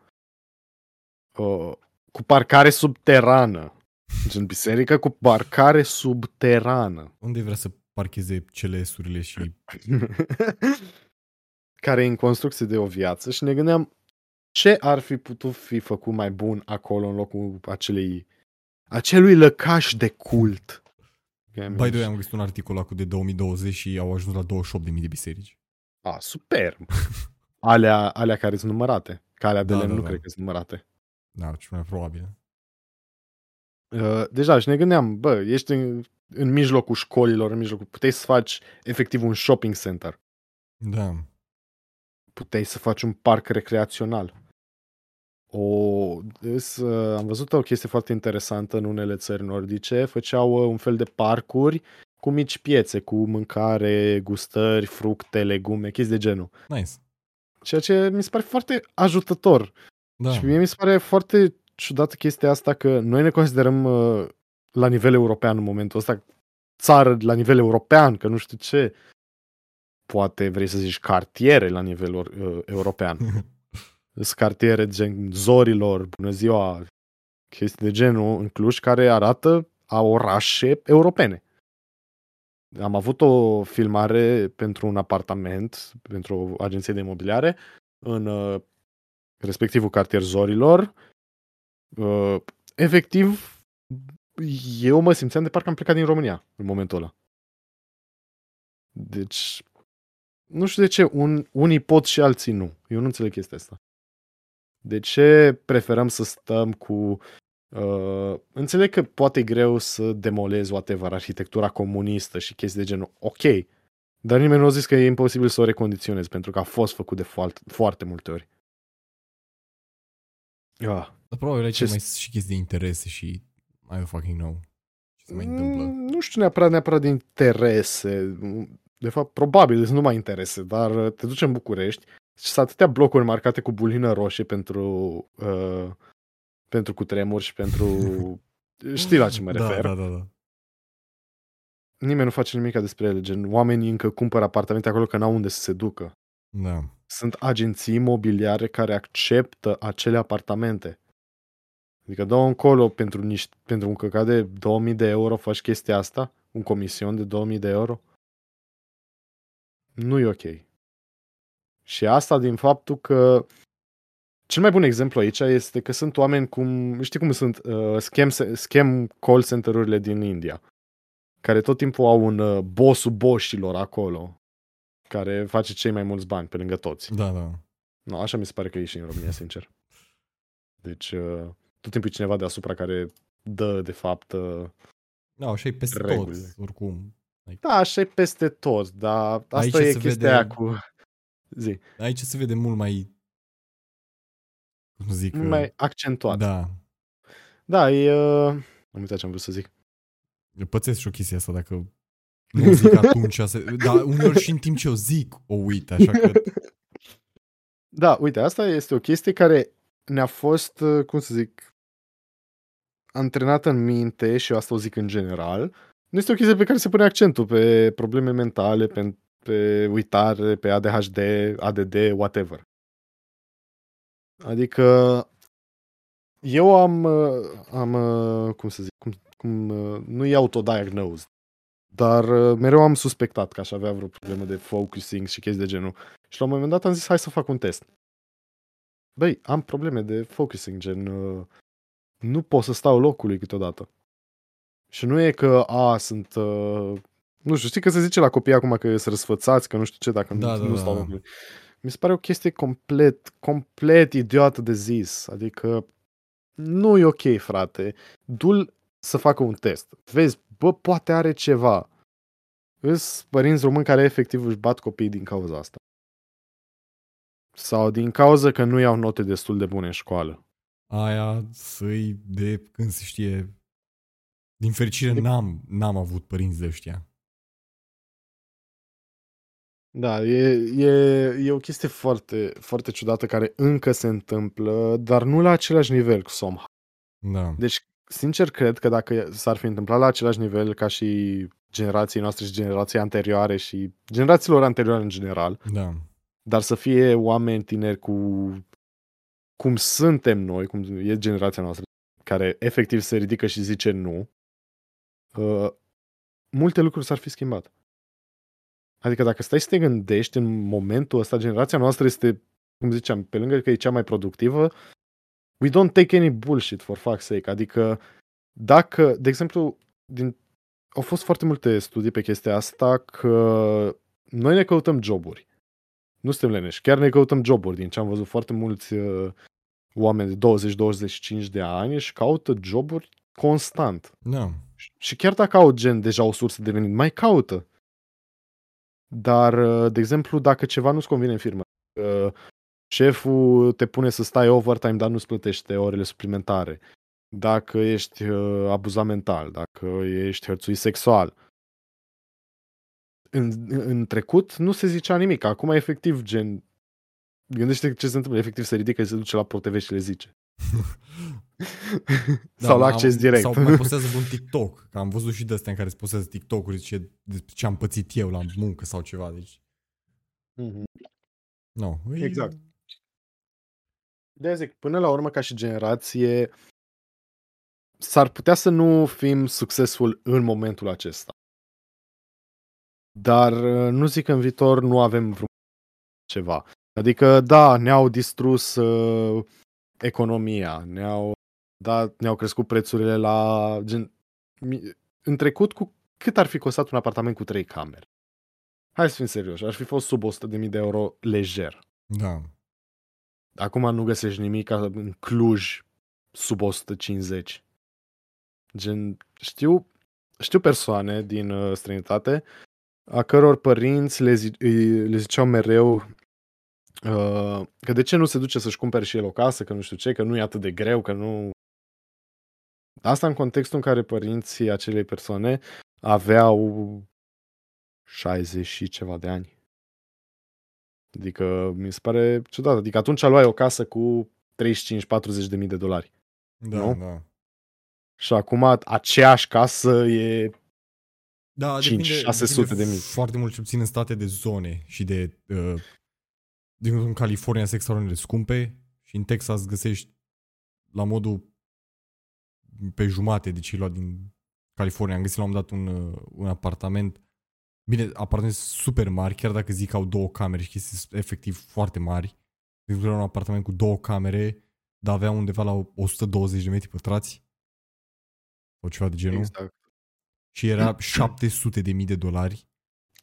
Uh, cu parcare subterană. Gen biserică cu parcare subterană. Unde vrea să parcheze celesurile și... care e în construcție de o viață și ne gândeam ce ar fi putut fi făcut mai bun acolo în locul acelei acelui lăcaș de cult. By the way, am găsit un articol acum de două mii douăzeci și au ajuns la douăzeci și opt de mii de biserici. A, superb! Alea, alea care sunt numărate. Că alea de da, lemn da, nu da. cred că sunt numărate. Da, cel mai probabil. Uh, deja, și ne gândeam, bă, ești în, în mijlocul școlilor, în mijlocul... Puteai să faci efectiv un shopping center. Da. Puteai să faci un parc recreațional. O, des, uh, am văzut o chestie foarte interesantă în unele țări nordice. Făceau uh, un fel de parcuri cu mici piețe, cu mâncare, gustări, fructe, legume, chestii de genul. Nice. Ceea ce mi se pare foarte ajutător. Da. Și mie mi se pare foarte ciudată chestia asta că noi ne considerăm uh, la nivel european în momentul ăsta, țară la nivel european, că nu știu ce, poate vrei să zici cartiere la nivel uh, european. Sunt cartiere gen Zorilor, Bună Ziua, chestii de genul în Cluj care arată a orașe europene. Am avut o filmare pentru un apartament, pentru o agenție de imobiliare, în uh, respectivul cartier Zorilor. Uh, efectiv, eu mă simțeam de parcă am plecat din România în momentul ăla. Deci, nu știu de ce un, unii pot și alții nu. Eu nu înțeleg chestia asta. De ce preferăm să stăm cu... Uh, înțeleg că poate e greu să demolezi whatever, arhitectura comunistă și chestii de genul. Ok, dar nimeni nu a zis că e imposibil să o recondiționezi, pentru că a fost făcut de foarte, foarte multe ori. Ah, dar probabil aici ce mai sunt și chestii de interese și I don't fucking know ce se mai întâmplă. Nu știu neapărat, neapărat de interese. De fapt, probabil nu mai interese, dar te duci în București și sunt atâtea blocuri marcate cu bulină roșie pentru... Uh, pentru cutremuri și pentru... Știi la ce mă refer. Da, da, da, da. Nimeni nu face nimica despre ele. Gen, oamenii încă cumpără apartamente acolo că n-au unde să se ducă. Da. Sunt agenții imobiliare care acceptă acele apartamente. Adică dau încolo pentru, niște, pentru un căcat de două mii de euro faci chestia asta? Un comision de două mii de euro? Nu e ok. Și asta din faptul că cel mai bun exemplu aici este că sunt oameni cum, știi cum sunt uh, scam, scam call center-urile din India, care tot timpul au un uh, bossul boșilor acolo, care face cei mai mulți bani pe lângă toți. Da, da. No, așa mi se pare că e și în România, sincer. Deci, uh, tot timpul e cineva deasupra care dă, de fapt, uh, da, așa e peste reguli. Tot, oricum. Da, așa e peste tot, dar asta aici e chestia vede... cu... Zi. Aici se vede mult mai... Zic, mai accentuat. Da. Da, e... Uh... Am uitat ce am vrut să zic. Eu pățesc și o chestie asta dacă nu zic atunci. Dar uneori și în timp ce o zic o uit, așa că... Da, uite, asta este o chestie care ne-a fost, cum să zic, antrenată în minte și eu asta o zic în general. Nu este o chestie pe care se pune accentul pe probleme mentale, pe, pe uitare, pe A D H D, A D D, whatever. Adică eu am, am cum să zic, cum, cum, nu e autodiagnosed, dar mereu am suspectat că aș avea vreo problemă de focusing și chestii de genul. Și la un moment dat am zis, hai să fac un test. Băi, am probleme de focusing, gen, nu pot să stau locului câteodată. Și nu e că, a, sunt, nu știu, știi că se zice la copii acum că se răsfățați, că nu știu ce, dacă da, nu, da, nu stau locului. Mi se pare o chestie complet, complet idiotă de zis. Adică nu e ok, frate. Du-l să facă un test. Vezi, bă, poate are ceva. Îs părinți români care efectiv își bat copiii din cauza asta. Sau din cauza că nu iau note destul de bune în școală. Aia să-i de când se știe. Din fericire n-am, n-am avut părinți de ăștia. Da, e, e, e o chestie foarte, foarte ciudată care încă se întâmplă, dar nu la același nivel cu somehow. Da. Deci, sincer, cred că dacă s-ar fi întâmplat la același nivel ca și generații noastre și generații anterioare și generațiilor anterioare în general, da. Dar să fie oameni tineri cu cum suntem noi, cum e generația noastră, care efectiv se ridică și zice nu, uh, multe lucruri s-ar fi schimbat. Adică dacă stai să te gândești în momentul ăsta, generația noastră este, cum ziceam, pe lângă că e cea mai productivă, we don't take any bullshit for fuck's sake. Adică dacă, de exemplu, din, au fost foarte multe studii pe chestia asta că noi ne căutăm joburi. Nu suntem leneși. Chiar ne căutăm joburi. Din ce am văzut, foarte mulți uh, oameni de douăzeci douăzeci și cinci de ani și caută joburi constant. Da. Și chiar dacă au gen deja o sursă de venit, mai caută. Dar, uh, de exemplu, dacă ceva nu-ți convine în firmă, uh, șeful te pune să stai overtime, dar nu-ți plătește orele suplimentare, dacă ești uh, abuzat mental, dacă ești hărțuit sexual. În, în trecut nu se zicea nimic. Acum, efectiv, gen... Gândește-te ce se întâmplă. Efectiv, se ridică și se duce la ProTV și le zice. Da, sau la acces am, direct. Sau mai postează un TikTok. Că am văzut și de astea în care se postează TikTok-uri ce, ce am pățit eu la muncă sau ceva. Deci... Mm-hmm. No, e... Exact. De-aia zic, până la urmă, ca și generație, s-ar putea să nu fim succesful în momentul acesta. Dar nu zic că în viitor nu avem vreun ceva. Adică, da, ne-au distrus uh, economia, ne-au, da, ne-au crescut prețurile la... Gen, în trecut, cu cât ar fi costat un apartament cu trei camere? Hai să fim serioși, ar fi fost sub o sută de mii de euro lejer. Da. Acum nu găsești nimic în Cluj sub o sută cincizeci. Gen, știu, știu persoane din uh, străinătate a căror părinți le, zi, le ziceau mereu uh, că de ce nu se duce să-și cumpere și el o casă, că nu știu ce, că nu e atât de greu, că nu... Asta în contextul în care părinții acelei persoane aveau șaizeci și ceva de ani. Adică mi se pare ciudat. Adică atunci luai o casă cu treizeci și cinci patruzeci de mii de dolari. Da, nu? Da. Și acum aceeași casă e... Da, cinci, depinde, șase sute de mii. Foarte mult subțin în state de zone și de... Uh, din în California sunt extraordinar de scumpe și în Texas găsești la modul pe jumate de ce-i luat din California. Am găsit la un moment dat un, un apartament. Bine, apartamente super mari, chiar dacă zic că au două camere și chestii sunt efectiv foarte mari. Din un apartament cu două camere, dar avea undeva la o sută douăzeci de metri pătrați sau ceva de genul. Exact. Și era șapte sute de mii de dolari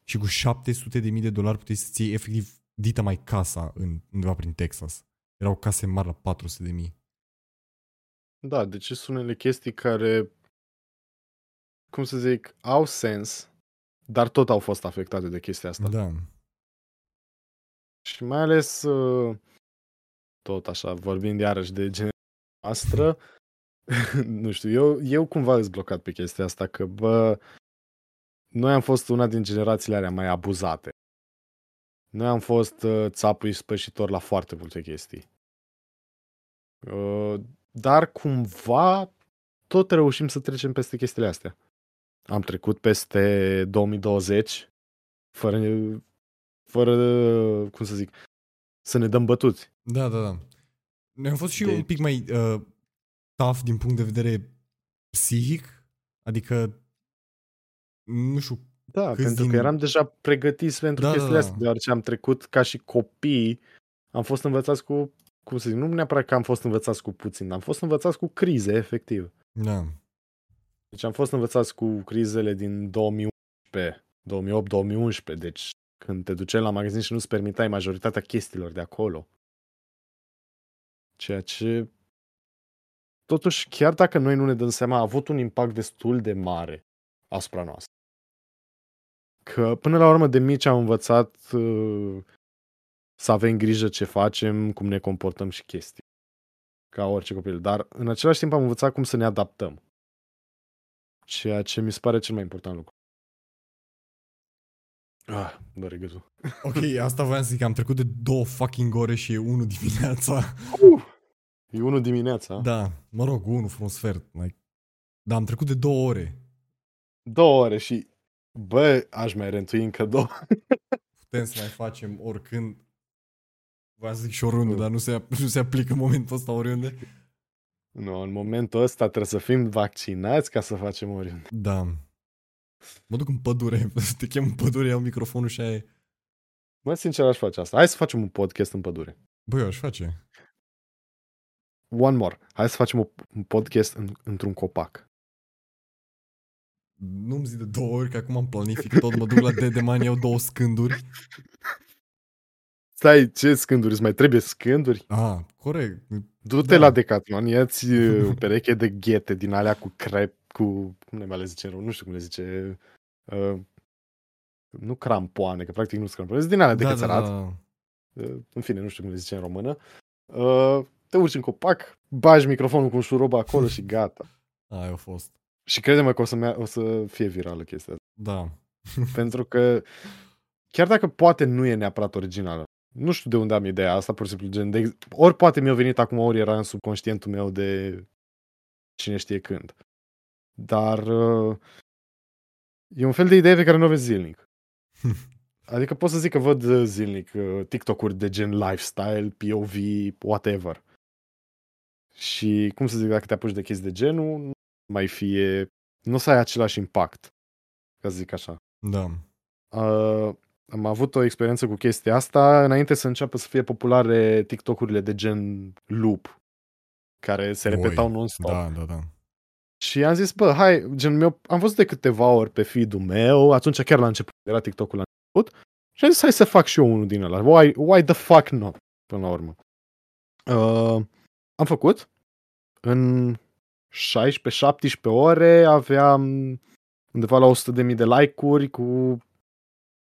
și cu șapte sute de mii de dolari puteai să ții efectiv dita mai casa în, undeva prin Texas. Erau case mari la patru sute de mii. Da, deci sunt unele chestii care, cum să zic, au sens, dar tot au fost afectate de chestia asta. Da. Și mai ales, tot așa, vorbind iarăși de generația noastră, nu știu, eu, eu cumva îs blocat pe chestia asta, că bă, noi am fost una din generațiile alea mai abuzate. Noi am fost uh, țapui spășitori la foarte multe chestii. Uh, dar cumva tot reușim să trecem peste chestiile astea. Am trecut peste două mii douăzeci fără, fără cum să zic, să ne dăm bătuți. Da, da, da. Noi am fost și de... un pic mai... Uh... din punct de vedere psihic, adică nu știu. Da, pentru din... că eram deja pregătiți pentru da, chestiile da, da. astea, deoarece am trecut ca și copii, am fost învățați cu, cum să zic, nu neapărat că am fost învățați cu puțin, am fost învățați cu crize, efectiv. Da. Deci am fost învățați cu crizele din două mii unsprezece, două mii opt, două mii unsprezece, deci când te duceai la magazin și nu-ți permiteai majoritatea chestiilor de acolo. Ceea ce... Totuși, chiar dacă noi nu ne dăm seama, a avut un impact destul de mare asupra noastră. Că până la urmă de mici am învățat uh, să avem grijă ce facem, cum ne comportăm și chestii. Ca orice copil. Dar în același timp am învățat cum să ne adaptăm. Ceea ce mi se pare cel mai important lucru. Ah, doare gâtul. Ok, asta voiam să zic, am trecut de două fucking ore și e unu dimineața. Uh! E unul dimineața? Da, mă rog, unul frumos sfert. Mai... Dar am trecut de două ore. Două ore și, bă, aș mai rentui încă două. Putem să mai facem oricând. V-am zic și oriunde, dar nu se, nu se aplică în momentul ăsta oriunde. Nu, no, în momentul ăsta trebuie să fim vaccinați ca să facem oriunde. Da. Mă duc în pădure, te chem în pădure, iau microfonul și aia e... Mă, sincer, aș face asta. Hai să facem un podcast în pădure. Băi, aș face... One more. Hai să facem un podcast în, într-un copac. Nu-mi zi de două ori, că acum am planific tot. Mă duc la Dedeman, iau două scânduri. Stai, ce scânduri? Îți mai trebuie scânduri? Ah, corect. Du-te da. la Decathlon, ia-ți o pereche de ghete din alea cu crep, cu... Cum ne mai le zice rău? Nu știu cum le zice... Uh, nu crampoane, că practic nu-ți crampoane. Din alea de da, cățărat. Da, da. Uh, în fine, nu știu cum le zice în română. Uh, te urci în copac, bagi microfonul cu un șurub acolo și gata. Aia a fost. Și crede-mă că o să, mea, o să fie virală chestia asta. Da. Pentru că chiar dacă poate nu e neapărat originală, nu știu de unde am ideea asta, pur și simplu, gen de, ori poate mi-a venit acum, ori era în subconștientul meu de cine știe când. Dar uh, e un fel de idee pe care nu o vezi zilnic. Adică pot să zic că văd zilnic uh, TikTok-uri de gen lifestyle, P O V, whatever. Și cum să zic, dacă te apuci de chestii de genul, nu mai fie, nu o să ai același impact, ca să zic așa. Da. Uh, Am avut o experiență cu chestia asta înainte să înceapă să fie populare TikTok-urile de gen loop, care se repetau Oi, non-stop. Da, da, da. Și am zis, bă, hai, gen, meu, am văzut de câteva ori pe feed-ul meu, atunci chiar la început, era TikTok-ul la început, și am zis, hai să fac și eu unul din ăla. Why, why the fuck not? Până la urmă. Uh, am făcut. În șaisprezece șaptesprezece ore aveam undeva la o sută de mii de like-uri cu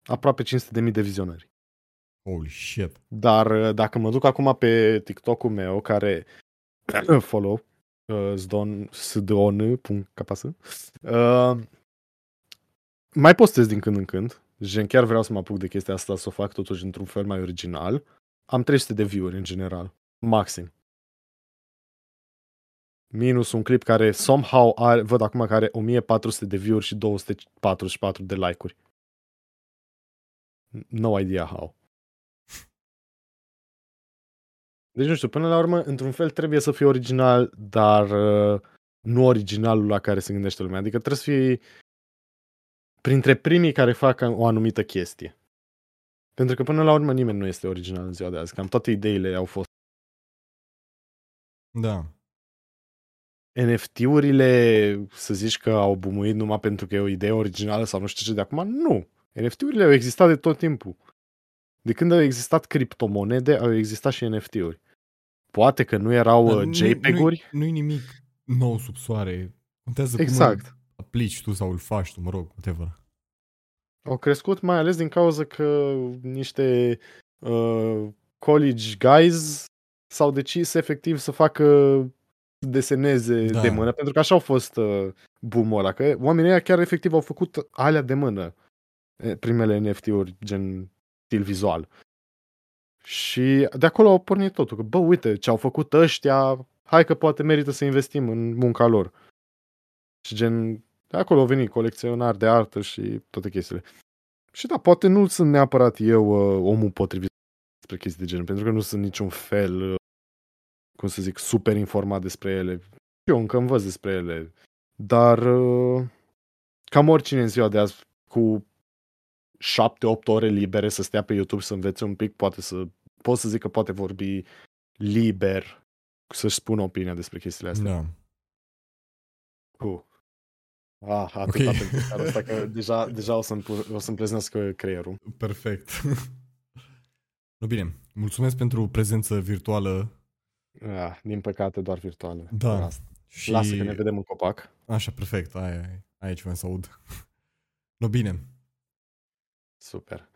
aproape cinci sute de mii de vizionări. Holy shit. Dar dacă mă duc acum pe TikTok-ul meu, care follow uh, zdon punct capasă uh, mai postez din când în când, gen chiar vreau să mă apuc de chestia asta, să o fac totuși într-un fel mai original. Am trei sute de view-uri în general, maxim. Minus un clip care somehow are, văd acum că are o mie patru sute de view-uri și două sute patruzeci și patru de like-uri. No idea how. Deci nu știu, până la urmă, într-un fel trebuie să fii original, dar uh, nu originalul la care se gândește lumea. Adică trebuie să fii printre primii care fac o anumită chestie. Pentru că până la urmă nimeni nu este original în ziua de azi. Cam toate ideile au fost. Da. N F T-urile, să zici că au bumuit numai pentru că e o idee originală sau nu știu ce de acum, nu. N F T-urile au existat de tot timpul. De când au existat criptomonede, au existat și N F T-uri. Poate că nu erau nu, JPEG-uri. Nu, nu-i nimic nou sub soare. Contează exact. Cum îl aplici tu sau îl faci tu, mă rog, whatever. Au crescut mai ales din cauza că niște uh, college guys s-au decis efectiv să facă deseneze da. de mână, pentru că așa au fost uh, boom-ul ăla, că oamenii ăia chiar efectiv au făcut alea de mână. Primele N F T-uri gen stil vizual. Și de acolo au pornit totul. Că, bă, uite, ce au făcut ăștia, hai că poate merită să investim în munca lor. Și gen, de acolo au venit colecționari de artă și toate chestiile. Și da, poate nu sunt neapărat eu omul potrivit despre chestii de genul, pentru că nu sunt niciun fel, cum să zic, super informat despre ele. Eu încă învăț despre ele. Dar cam oricine în ziua de azi cu șapte opt ore libere să stea pe YouTube să învețe un pic, poate să pot să zic că poate vorbi liber să-și spună opinia despre chestiile astea. Da. Uh. Ah, atâta okay. Pentru care asta că deja, deja o să-mi, o să-mi pleznească creierul. Perfect. No, bine, mulțumesc pentru prezență virtuală. Ah, din păcate doar virtuală. Da. Și... Lasă că ne vedem în copac. Așa, perfect, aia, aia, aia ce vreau să aud. No, bine. Super.